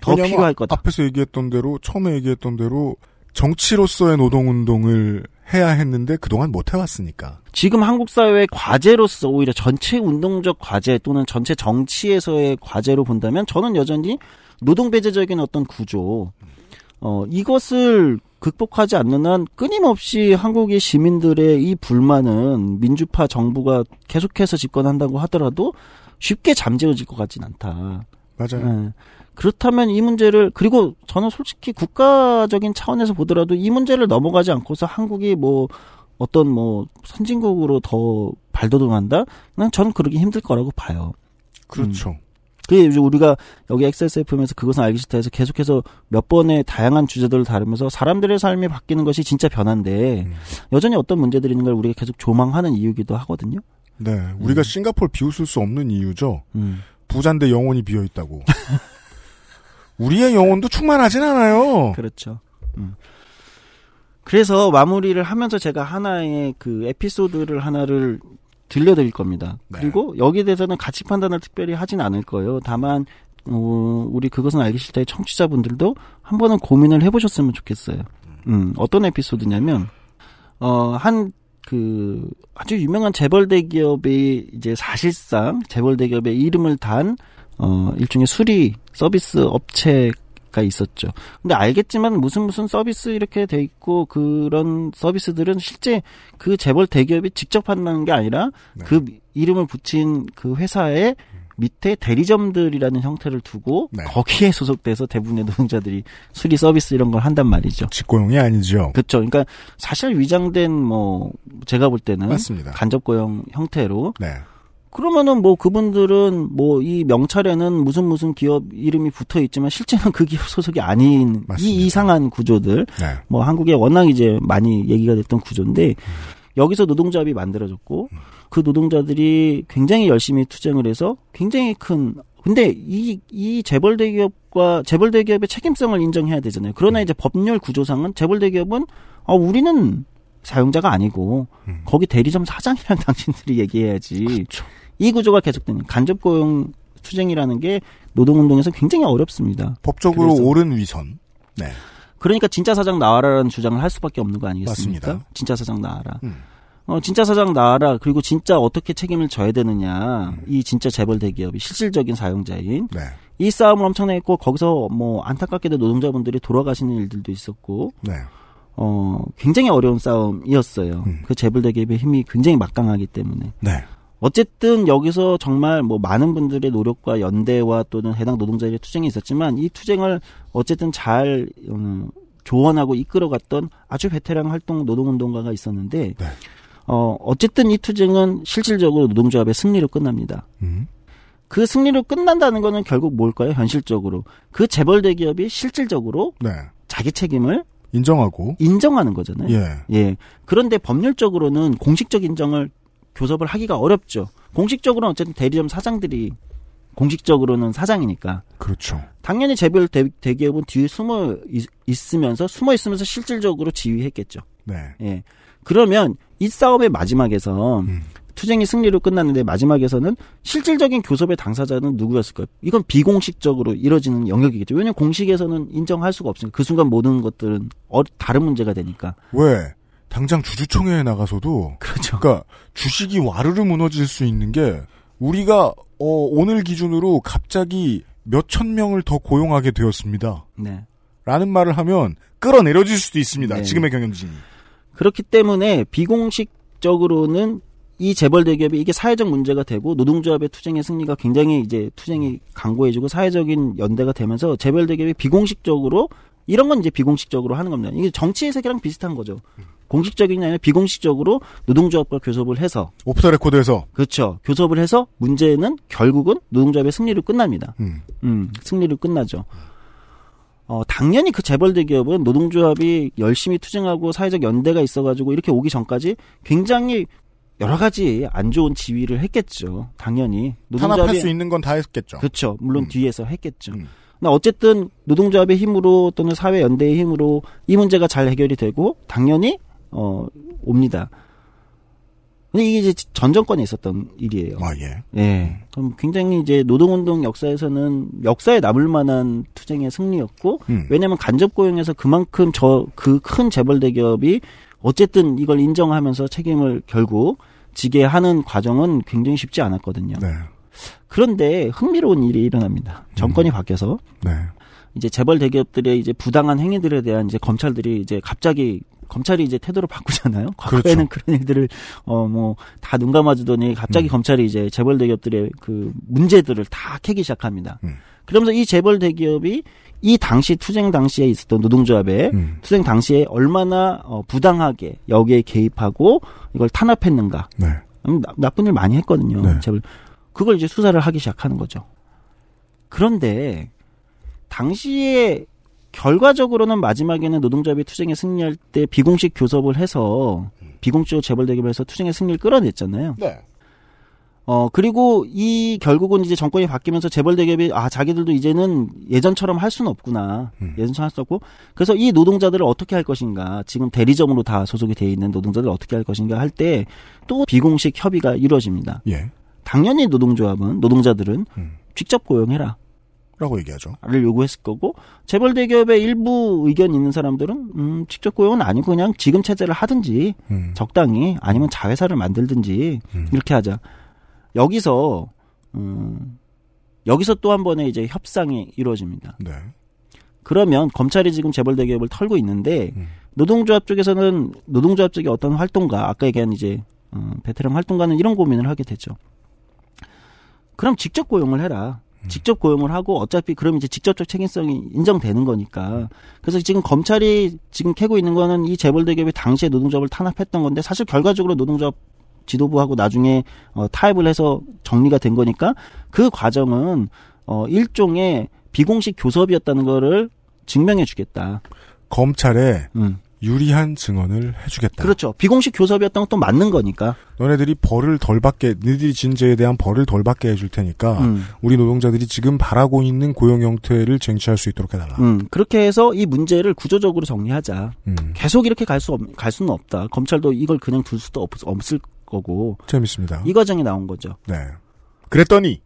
더 필요할 거다. 앞에서 얘기했던 대로 처음에 얘기했던 대로 정치로서의 노동운동을 해야 했는데 그동안 못해왔으니까. 지금 한국 사회의 과제로서 오히려 전체 운동적 과제 또는 전체 정치에서의 과제로 본다면 저는 여전히 노동배제적인 어떤 구조 이것을 극복하지 않는 한 끊임없이 한국의 시민들의 이 불만은 민주파 정부가 계속해서 집권한다고 하더라도 쉽게 잠재워질 것 같진 않다. 맞아요. 네. 그렇다면 이 문제를 그리고 저는 솔직히 국가적인 차원에서 보더라도 이 문제를 넘어가지 않고서 한국이 뭐 어떤 뭐 선진국으로 더 발돋움한다? 난 저는 그러기 힘들 거라고 봐요. 그렇죠. 그게 요즘 우리가 여기 XSFM에서 그것은 알기 싫다에서 계속해서 몇 번의 다양한 주제들을 다루면서 사람들의 삶이 바뀌는 것이 진짜 변화인데 여전히 어떤 문제들이 있는 걸 우리가 계속 조망하는 이유기도 하거든요. 네, 우리가 싱가포르 비웃을 수 없는 이유죠. 부잔데 영혼이 비어 있다고. 우리의 영혼도 충만하진 않아요. 그렇죠. 그래서 마무리를 하면서 제가 하나의 그 에피소드를 하나를 들려드릴 겁니다. 네. 그리고 여기에 대해서는 가치 판단을 특별히 하진 않을 거예요. 다만 우리 그것은 알기 싫다의 청취자분들도 한 번은 고민을 해보셨으면 좋겠어요. 어떤 에피소드냐면 한 그 아주 유명한 재벌 대기업이 이제 사실상 재벌 대기업의 이름을 단 일종의 수리 서비스 업체가 있었죠. 근데 알겠지만 무슨 서비스 이렇게 돼 있고 그런 서비스들은 실제 그 재벌 대기업이 직접 한다는 게 아니라 네. 그 이름을 붙인 그 회사의 밑에 대리점들이라는 형태를 두고 네. 거기에 소속돼서 대부분의 노동자들이 수리 서비스 이런 걸 한단 말이죠. 직고용이 아니죠. 그렇죠. 그러니까 사실 위장된 뭐 제가 볼 때는 맞습니다. 간접고용 형태로 네. 그러면은 뭐 그분들은 뭐 이 명찰에는 무슨 기업 이름이 붙어 있지만 실제는 그 기업 소속이 아닌 이 이상한 구조들 네. 뭐 한국에 워낙 이제 많이 얘기가 됐던 구조인데 여기서 노동조합이 만들어졌고 그 노동자들이 굉장히 열심히 투쟁을 해서 굉장히 큰 근데 이 재벌 대기업과 재벌 대기업의 책임성을 인정해야 되잖아요. 그러나 이제 법률 구조상은 재벌 대기업은 우리는 사용자가 아니고 거기 대리점 사장이랑 당신들이 얘기해야지. 그렇죠. 이 구조가 계속되는 간접고용 투쟁이라는 게 노동운동에서 굉장히 어렵습니다. 법적으로 그래서. 옳은 위선. 네. 그러니까 진짜 사장 나와라라는 주장을 할 수밖에 없는 거 아니겠습니까? 맞습니다. 진짜 사장 나와라. 진짜 사장 나와라. 그리고 진짜 어떻게 책임을 져야 되느냐. 이 진짜 재벌 대기업이 실질적인 사용자인. 네. 이 싸움을 엄청나게 했고 거기서 뭐 안타깝게도 노동자분들이 돌아가시는 일들도 있었고. 네. 굉장히 어려운 싸움이었어요. 그 재벌 대기업의 힘이 굉장히 막강하기 때문에. 네. 어쨌든 여기서 정말 뭐 많은 분들의 노력과 연대와 또는 해당 노동자들의 투쟁이 있었지만 이 투쟁을 어쨌든 잘 조언하고 이끌어갔던 아주 베테랑 활동 노동운동가가 있었는데 네. 어쨌든 이 투쟁은 실질적으로 노동조합의 승리로 끝납니다. 그 승리로 끝난다는 거는 결국 뭘까요? 현실적으로. 그 재벌 대기업이 실질적으로 네. 자기 책임을 인정하는 거잖아요. 예. 예. 그런데 법률적으로는 공식적 인정을 교섭을 하기가 어렵죠. 공식적으로는 어쨌든 대리점 사장들이 공식적으로는 사장이니까. 그렇죠. 당연히 재벌 대기업은 뒤에 숨어 있으면서 실질적으로 지휘했겠죠. 네. 예. 그러면 이 싸움의 마지막에서 투쟁이 승리로 끝났는데 마지막에서는 실질적인 교섭의 당사자는 누구였을까요? 이건 비공식적으로 이뤄지는 영역이겠죠. 왜냐하면 공식에서는 인정할 수가 없으니까. 그 순간 모든 것들은 다른 문제가 되니까. 왜? 당장 주주총회에 나가서도 그렇죠. 그러니까 주식이 와르르 무너질 수 있는 게 우리가 오늘 기준으로 갑자기 몇천 명을 더 고용하게 되었습니다. 네. 라는 말을 하면 끌어내려질 수도 있습니다. 네. 지금의 경영진이. 그렇기 때문에 비공식적으로는 이 재벌 대기업이 이게 사회적 문제가 되고 노동조합의 투쟁의 승리가 굉장히 이제 투쟁이 강고해지고 사회적인 연대가 되면서 재벌 대기업이 비공식적으로 이런 건 이제 비공식적으로 하는 겁니다. 이게 정치의 세계랑 비슷한 거죠. 공식적이냐 아니라 비공식적으로 노동조합과 교섭을 해서 오프더레코드에서 그렇죠. 교섭을 해서 문제는 결국은 노동조합의 승리로 끝납니다. 승리로 끝나죠. 당연히 그 재벌 대기업은 노동조합이 열심히 투쟁하고 사회적 연대가 있어가지고 이렇게 오기 전까지 굉장히 여러 가지 안 좋은 지위를 했겠죠. 당연히 노동조합이 탄압할 수 있는 건 다 했겠죠. 그렇죠. 물론 뒤에서 했겠죠. 어쨌든 노동조합의 힘으로 또는 사회 연대의 힘으로 이 문제가 잘 해결이 되고 당연히 옵니다. 근데 이게 이제 전 정권에 있었던 일이에요. 아 예. 예. 그럼 굉장히 이제 노동운동 역사에서는 역사에 남을 만한 투쟁의 승리였고 왜냐하면 간접 고용에서 그만큼 그 큰 재벌 대기업이 어쨌든 이걸 인정하면서 책임을 결국 지게 하는 과정은 굉장히 쉽지 않았거든요. 네. 그런데 흥미로운 일이 일어납니다. 정권이 바뀌어서 네. 이제 재벌 대기업들의 이제 부당한 행위들에 대한 이제 검찰이 이제 태도를 바꾸잖아요. 과거에는 그렇죠. 그런 일들을 뭐 다 눈 감아주더니 갑자기 검찰이 이제 재벌 대기업들의 그 문제들을 다 캐기 시작합니다. 그러면서 이 재벌 대기업이 이 당시 투쟁 당시에 있었던 노동조합의 투쟁 당시에 얼마나 부당하게 여기에 개입하고 이걸 탄압했는가. 네. 나쁜 일 많이 했거든요. 네. 재벌 그걸 이제 수사를 하기 시작하는 거죠. 그런데 당시에 결과적으로는 마지막에는 노동조합이 투쟁에 승리할 때 비공식 교섭을 해서 비공식으로 재벌 대기업을 해서 투쟁의 승리를 끌어냈잖아요. 네. 그리고 이 결국은 이제 정권이 바뀌면서 재벌 대기업이 자기들도 이제는 예전처럼 할 수는 없구나. 예전처럼 할 수 없고. 그래서 이 노동자들을 어떻게 할 것인가. 지금 대리점으로 다 소속이 돼 있는 노동자들을 어떻게 할 것인가 할 때 또 비공식 협의가 이루어집니다. 예. 당연히 노동자들은 직접 고용해라. 라고 얘기하죠. 를 요구했을 거고, 재벌 대기업의 일부 의견 있는 사람들은, 직접 고용은 아니고 그냥 지금 체제를 하든지, 적당히, 아니면 자회사를 만들든지, 이렇게 하자. 여기서 또 한 번의 이제 협상이 이루어집니다. 네. 그러면 검찰이 지금 재벌 대기업을 털고 있는데, 노동조합 쪽에서는, 노동조합 쪽의 어떤 활동가, 아까 얘기한 이제, 베테랑 활동가는 이런 고민을 하게 되죠. 그럼 직접 고용을 해라. 직접 고용을 하고 어차피 그럼 이제 직접적 책임성이 인정되는 거니까. 그래서 지금 검찰이 지금 캐고 있는 거는 이 재벌 대기업이 당시에 노동조합을 탄압했던 건데 사실 결과적으로 노동조합 지도부하고 나중에 타협을 해서 정리가 된 거니까 그 과정은 일종의 비공식 교섭이었다는 거를 증명해 주겠다. 검찰의 유리한 증언을 해주겠다. 그렇죠. 비공식 교섭이었던 것도 맞는 거니까. 너네들이 벌을 덜 받게, 너희들이 진죄에 대한 벌을 덜 받게 해줄 테니까 우리 노동자들이 지금 바라고 있는 고용 형태를 쟁취할 수 있도록 해달라. 그렇게 해서 이 문제를 구조적으로 정리하자. 계속 이렇게 갈 수는 없다. 검찰도 이걸 그냥 둘 수도 없을 거고. 재밌습니다. 이 과정이 나온 거죠. 네. 그랬더니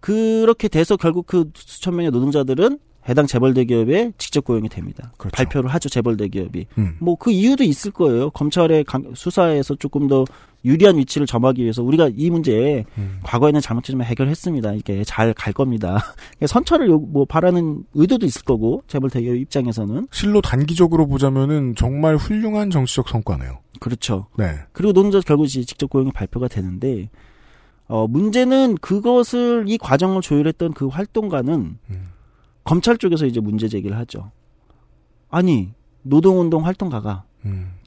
그렇게 돼서 결국 그 수천 명의 노동자들은 해당 재벌 대기업에 직접 고용이 됩니다. 그렇죠. 발표를 하죠, 재벌 대기업이. 뭐 그 이유도 있을 거예요. 검찰의 수사에서 조금 더 유리한 위치를 점하기 위해서 우리가 이 문제에 과거에는 잘못했지만 해결했습니다. 이게 잘 갈 겁니다. 선처를 뭐 바라는 의도도 있을 거고 재벌 대기업 입장에서는. 실로 단기적으로 보자면은 정말 훌륭한 정치적 성과네요. 그렇죠. 네. 그리고 노동자 결국 직접 고용이 발표가 되는데 문제는 그것을 이 과정을 조율했던 그 활동가는. 검찰 쪽에서 이제 문제 제기를 하죠. 아니, 노동운동 활동가가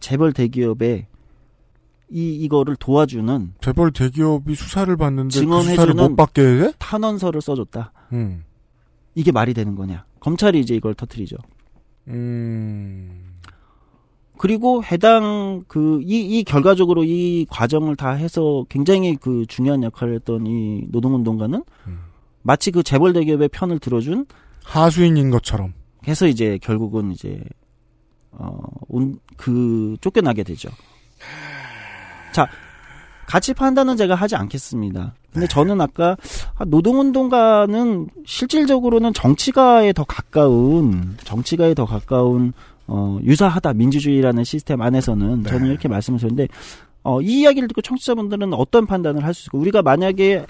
재벌 대기업에 이거를 도와주는 재벌 대기업이 수사를 받는데 그 수사를 못 받게 해? 탄원서를 써줬다. 이게 말이 되는 거냐? 검찰이 이제 이걸 터뜨리죠. 그리고 해당 이 결과적으로 이 과정을 다 해서 굉장히 그 중요한 역할을 했던 이 노동운동가는 마치 그 재벌 대기업의 편을 들어준 하수인인 것처럼. 해서 이제 결국은 이제 쫓겨나게 되죠. 자, 가치 판단은 제가 하지 않겠습니다. 근데 저는 아까 노동운동가는 실질적으로는 정치가에 더 가까운 유사하다 민주주의라는 시스템 안에서는 저는 이렇게 말씀을 드렸는데. 이 이야기를 듣고 청취자분들은 어떤 판단을 할 수 있을까? 우리가 만약에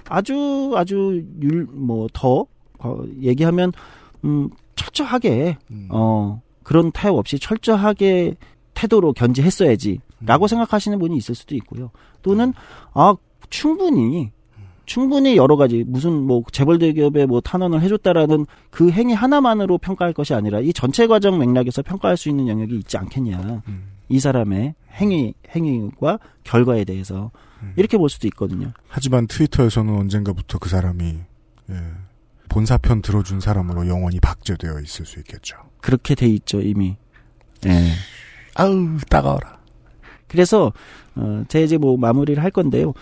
더 얘기하면 철저하게 그런 타협 없이 철저하게 태도로 견지했어야지라고 생각하시는 분이 있을 수도 있고요. 또는 충분히 여러 가지 무슨 뭐 재벌 대기업에 뭐 탄원을 해줬다라는 그 행위 하나만으로 평가할 것이 아니라 이 전체 과정 맥락에서 평가할 수 있는 영역이 있지 않겠냐. 이 사람의 행위와 결과에 대해서 이렇게 볼 수도 있거든요. 하지만 트위터에서는 언젠가부터 그 사람이 본사편 들어준 사람으로 영원히 박제되어 있을 수 있겠죠. 그렇게 돼 있죠, 이미. 예. 아우, 따가워라. 그래서 제가 이제 뭐 마무리를 할 건데요.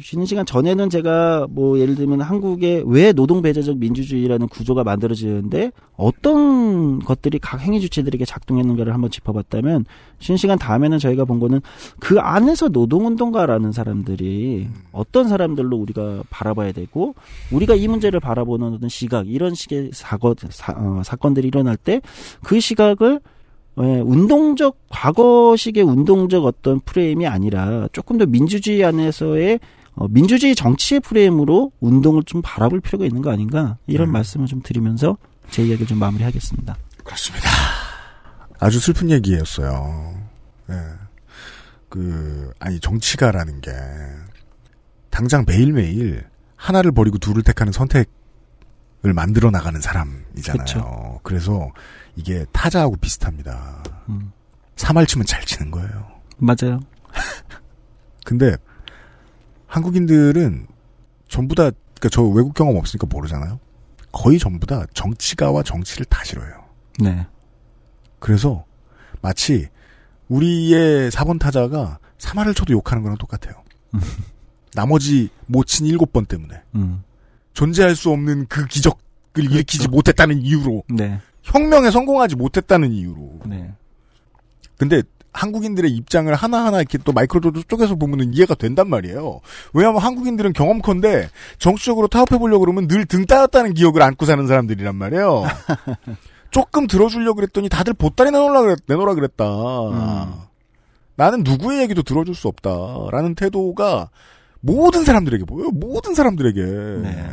쉬는 시간 전에는 제가 뭐 예를 들면 한국에 왜 노동배제적 민주주의라는 구조가 만들어지는데 어떤 것들이 각 행위 주체들에게 작동했는가를 한번 짚어봤다면 쉬는 시간 다음에는 저희가 본 거는 그 안에서 노동운동가라는 사람들이 어떤 사람들로 우리가 바라봐야 되고 우리가 이 문제를 바라보는 어떤 시각 이런 식의 사건들이 일어날 때 그 시각을 과거식의 운동적 어떤 프레임이 아니라 조금 더 민주주의 안에서의, 민주주의 정치의 프레임으로 운동을 좀 바라볼 필요가 있는 거 아닌가? 이런 말씀을 좀 드리면서 제 이야기를 좀 마무리하겠습니다. 그렇습니다. 아주 슬픈 얘기였어요. 네. 정치가라는 게, 당장 매일매일 하나를 버리고 둘을 택하는 선택을 만들어 나가는 사람이잖아요. 그쵸. 그래서, 이게 타자하고 비슷합니다. 사말치면 잘 치는 거예요. 맞아요. 근데 한국인들은 전부 다, 그러니까 저 외국 경험 없으니까 모르잖아요. 거의 전부 다 정치가와 정치를 다 싫어해요. 네. 그래서 마치 우리의 4번 타자가 사말을 쳐도 욕하는 거랑 똑같아요. 나머지 못 친 7번 때문에 존재할 수 없는 그 기적을 그렇죠. 일으키지 못했다는 이유로. 네. 혁명에 성공하지 못했다는 이유로. 네. 근데 한국인들의 입장을 하나하나 이렇게 또 마이크로도도 쪽에서 보면은 이해가 된단 말이에요. 왜냐하면 한국인들은 경험컨대 정치적으로 타협해보려고 그러면 늘 등 따였다는 기억을 안고 사는 사람들이란 말이에요. 조금 들어주려고 그랬더니 다들 보따리 내놓으라 그랬다. 나는 누구의 얘기도 들어줄 수 없다라는 태도가 모든 사람들에게 보여요. 모든 사람들에게. 네.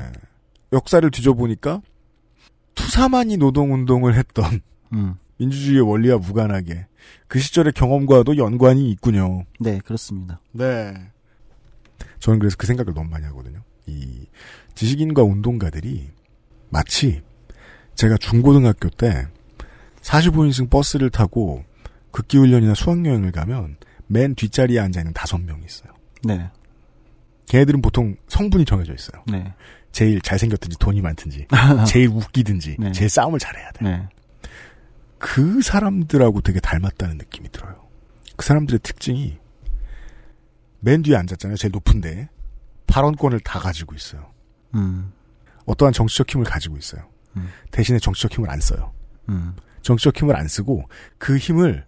역사를 뒤져보니까 투사만이 노동운동을 했던 민주주의의 원리와 무관하게 그 시절의 경험과도 연관이 있군요. 네, 그렇습니다. 네. 저는 그래서 그 생각을 너무 많이 하거든요. 이 지식인과 운동가들이 마치 제가 중고등학교 때 45인승 버스를 타고 극기훈련이나 수학여행을 가면 맨 뒷자리에 앉아있는 5명이 있어요. 네. 걔네들은 보통 성분이 정해져 있어요. 네. 제일 잘생겼든지 돈이 많든지 제일 웃기든지 네. 제일 싸움을 잘해야 돼. 네. 그 사람들하고 되게 닮았다는 느낌이 들어요. 그 사람들의 특징이 맨 뒤에 앉았잖아요. 제일 높은데 발언권을 다 가지고 있어요. 어떠한 정치적 힘을 가지고 있어요. 대신에 정치적 힘을 안 써요. 정치적 힘을 안 쓰고 그 힘을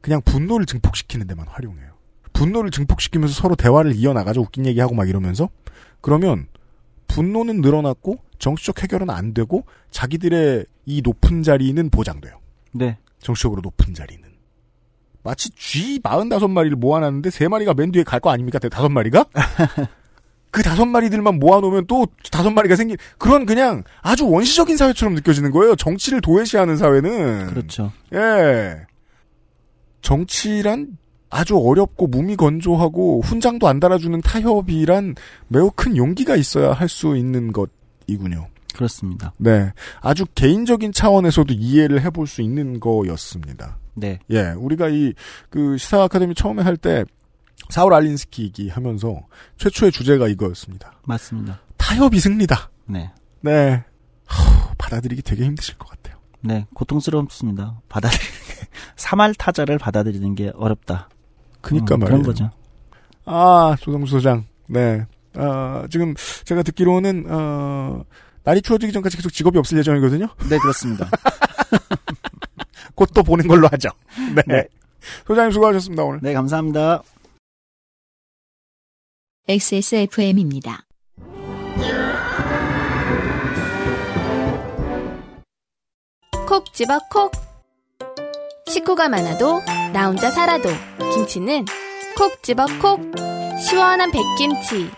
그냥 분노를 증폭시키는 데만 활용해요. 분노를 증폭시키면서 서로 대화를 이어나가죠. 웃긴 얘기하고 막 이러면서. 그러면 분노는 늘어났고 정치적 해결은 안 되고 자기들의 이 높은 자리는 보장돼요. 네. 정치적으로 높은 자리는. 마치 쥐 45마리를 모아놨는데 3마리가 맨 뒤에 갈 거 아닙니까? 5마리가? 그 5마리들만 모아놓으면 또 5마리가 생긴 그런 그냥 아주 원시적인 사회처럼 느껴지는 거예요. 정치를 도외시하는 사회는. 그렇죠. 예. 정치란 아주 어렵고 몸이 건조하고 훈장도 안 달아주는 타협이란 매우 큰 용기가 있어야 할 수 있는 것이군요. 그렇습니다. 네. 아주 개인적인 차원에서도 이해를 해볼 수 있는 거였습니다. 네. 예. 우리가 그 시사 아카데미 처음에 할 때 사울 알린스키 얘기하면서 최초의 주제가 이거였습니다. 맞습니다. 타협이 승리다. 네. 네. 받아들이기 되게 힘드실 것 같아요. 네. 고통스럽습니다. 사말타자를 받아들이는 게 어렵다. 그니까 말이에요. 그런 거죠. 아, 조성주 소장. 네. 지금 제가 듣기로는, 날이 추워지기 전까지 계속 직업이 없을 예정이거든요? 네, 그렇습니다. 곧 또 보는 걸로 하죠. 네. 네. 소장님 수고하셨습니다, 오늘. 네, 감사합니다. XSFM입니다. 콕 집어 콕. 식구가 많아도 나 혼자 살아도 김치는 콕 집어 콕. 시원한 백김치,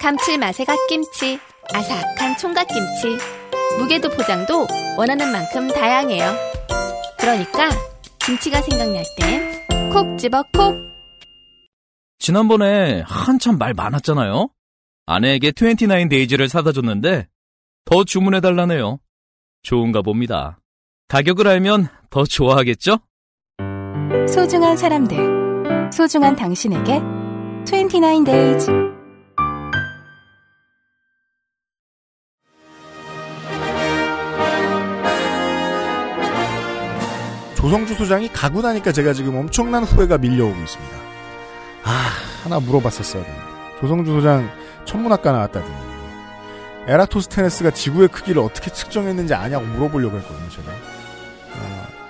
감칠맛의 갓김치, 아삭한 총각김치. 무게도 포장도 원하는 만큼 다양해요. 그러니까 김치가 생각날 땐 콕 집어 콕. 지난번에 한참 말 많았잖아요. 아내에게 29 데이즈를 사다 줬는데 더 주문해달라네요. 좋은가 봅니다. 가격을 알면 더 좋아하겠죠? 소중한 사람들, 소중한 당신에게 29 days. 조성주 소장이 가고 나니까 제가 지금 엄청난 후회가 밀려오고 있습니다. 아, 하나 물어봤었어야 되는데. 조성주 소장 천문학과 나왔다더니 에라토스테네스가 지구의 크기를 어떻게 측정했는지 아냐고 물어보려고 했거든요, 제가.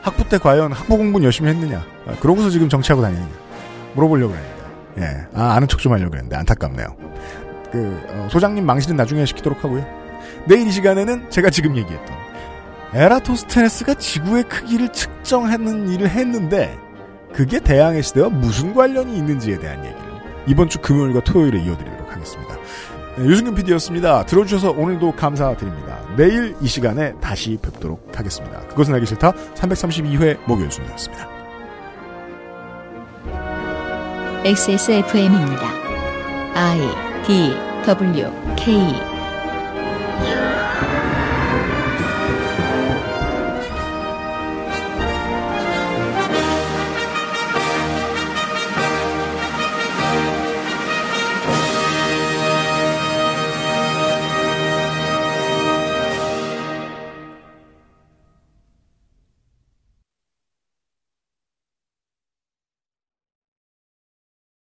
학부 때 과연 학부 공부는 열심히 했느냐. 그러고서 지금 정치하고 다니느냐. 물어보려고 했는데. 예, 아는 척 좀 하려고 했는데 안타깝네요. 소장님 망신은 나중에 시키도록 하고요. 내일 이 시간에는 제가 지금 얘기했던 에라토스테네스가 지구의 크기를 측정하는 일을 했는데 그게 대항해 시대와 무슨 관련이 있는지에 대한 얘기를 이번 주 금요일과 토요일에 이어드리도록 하겠습니다. 네, 유승균 PD였습니다. 들어주셔서 오늘도 감사드립니다. 내일 이 시간에 다시 뵙도록 하겠습니다. 그것은 알기 싫다 332회 목요일 순서였습니다. XSFM입니다. I, D, W, K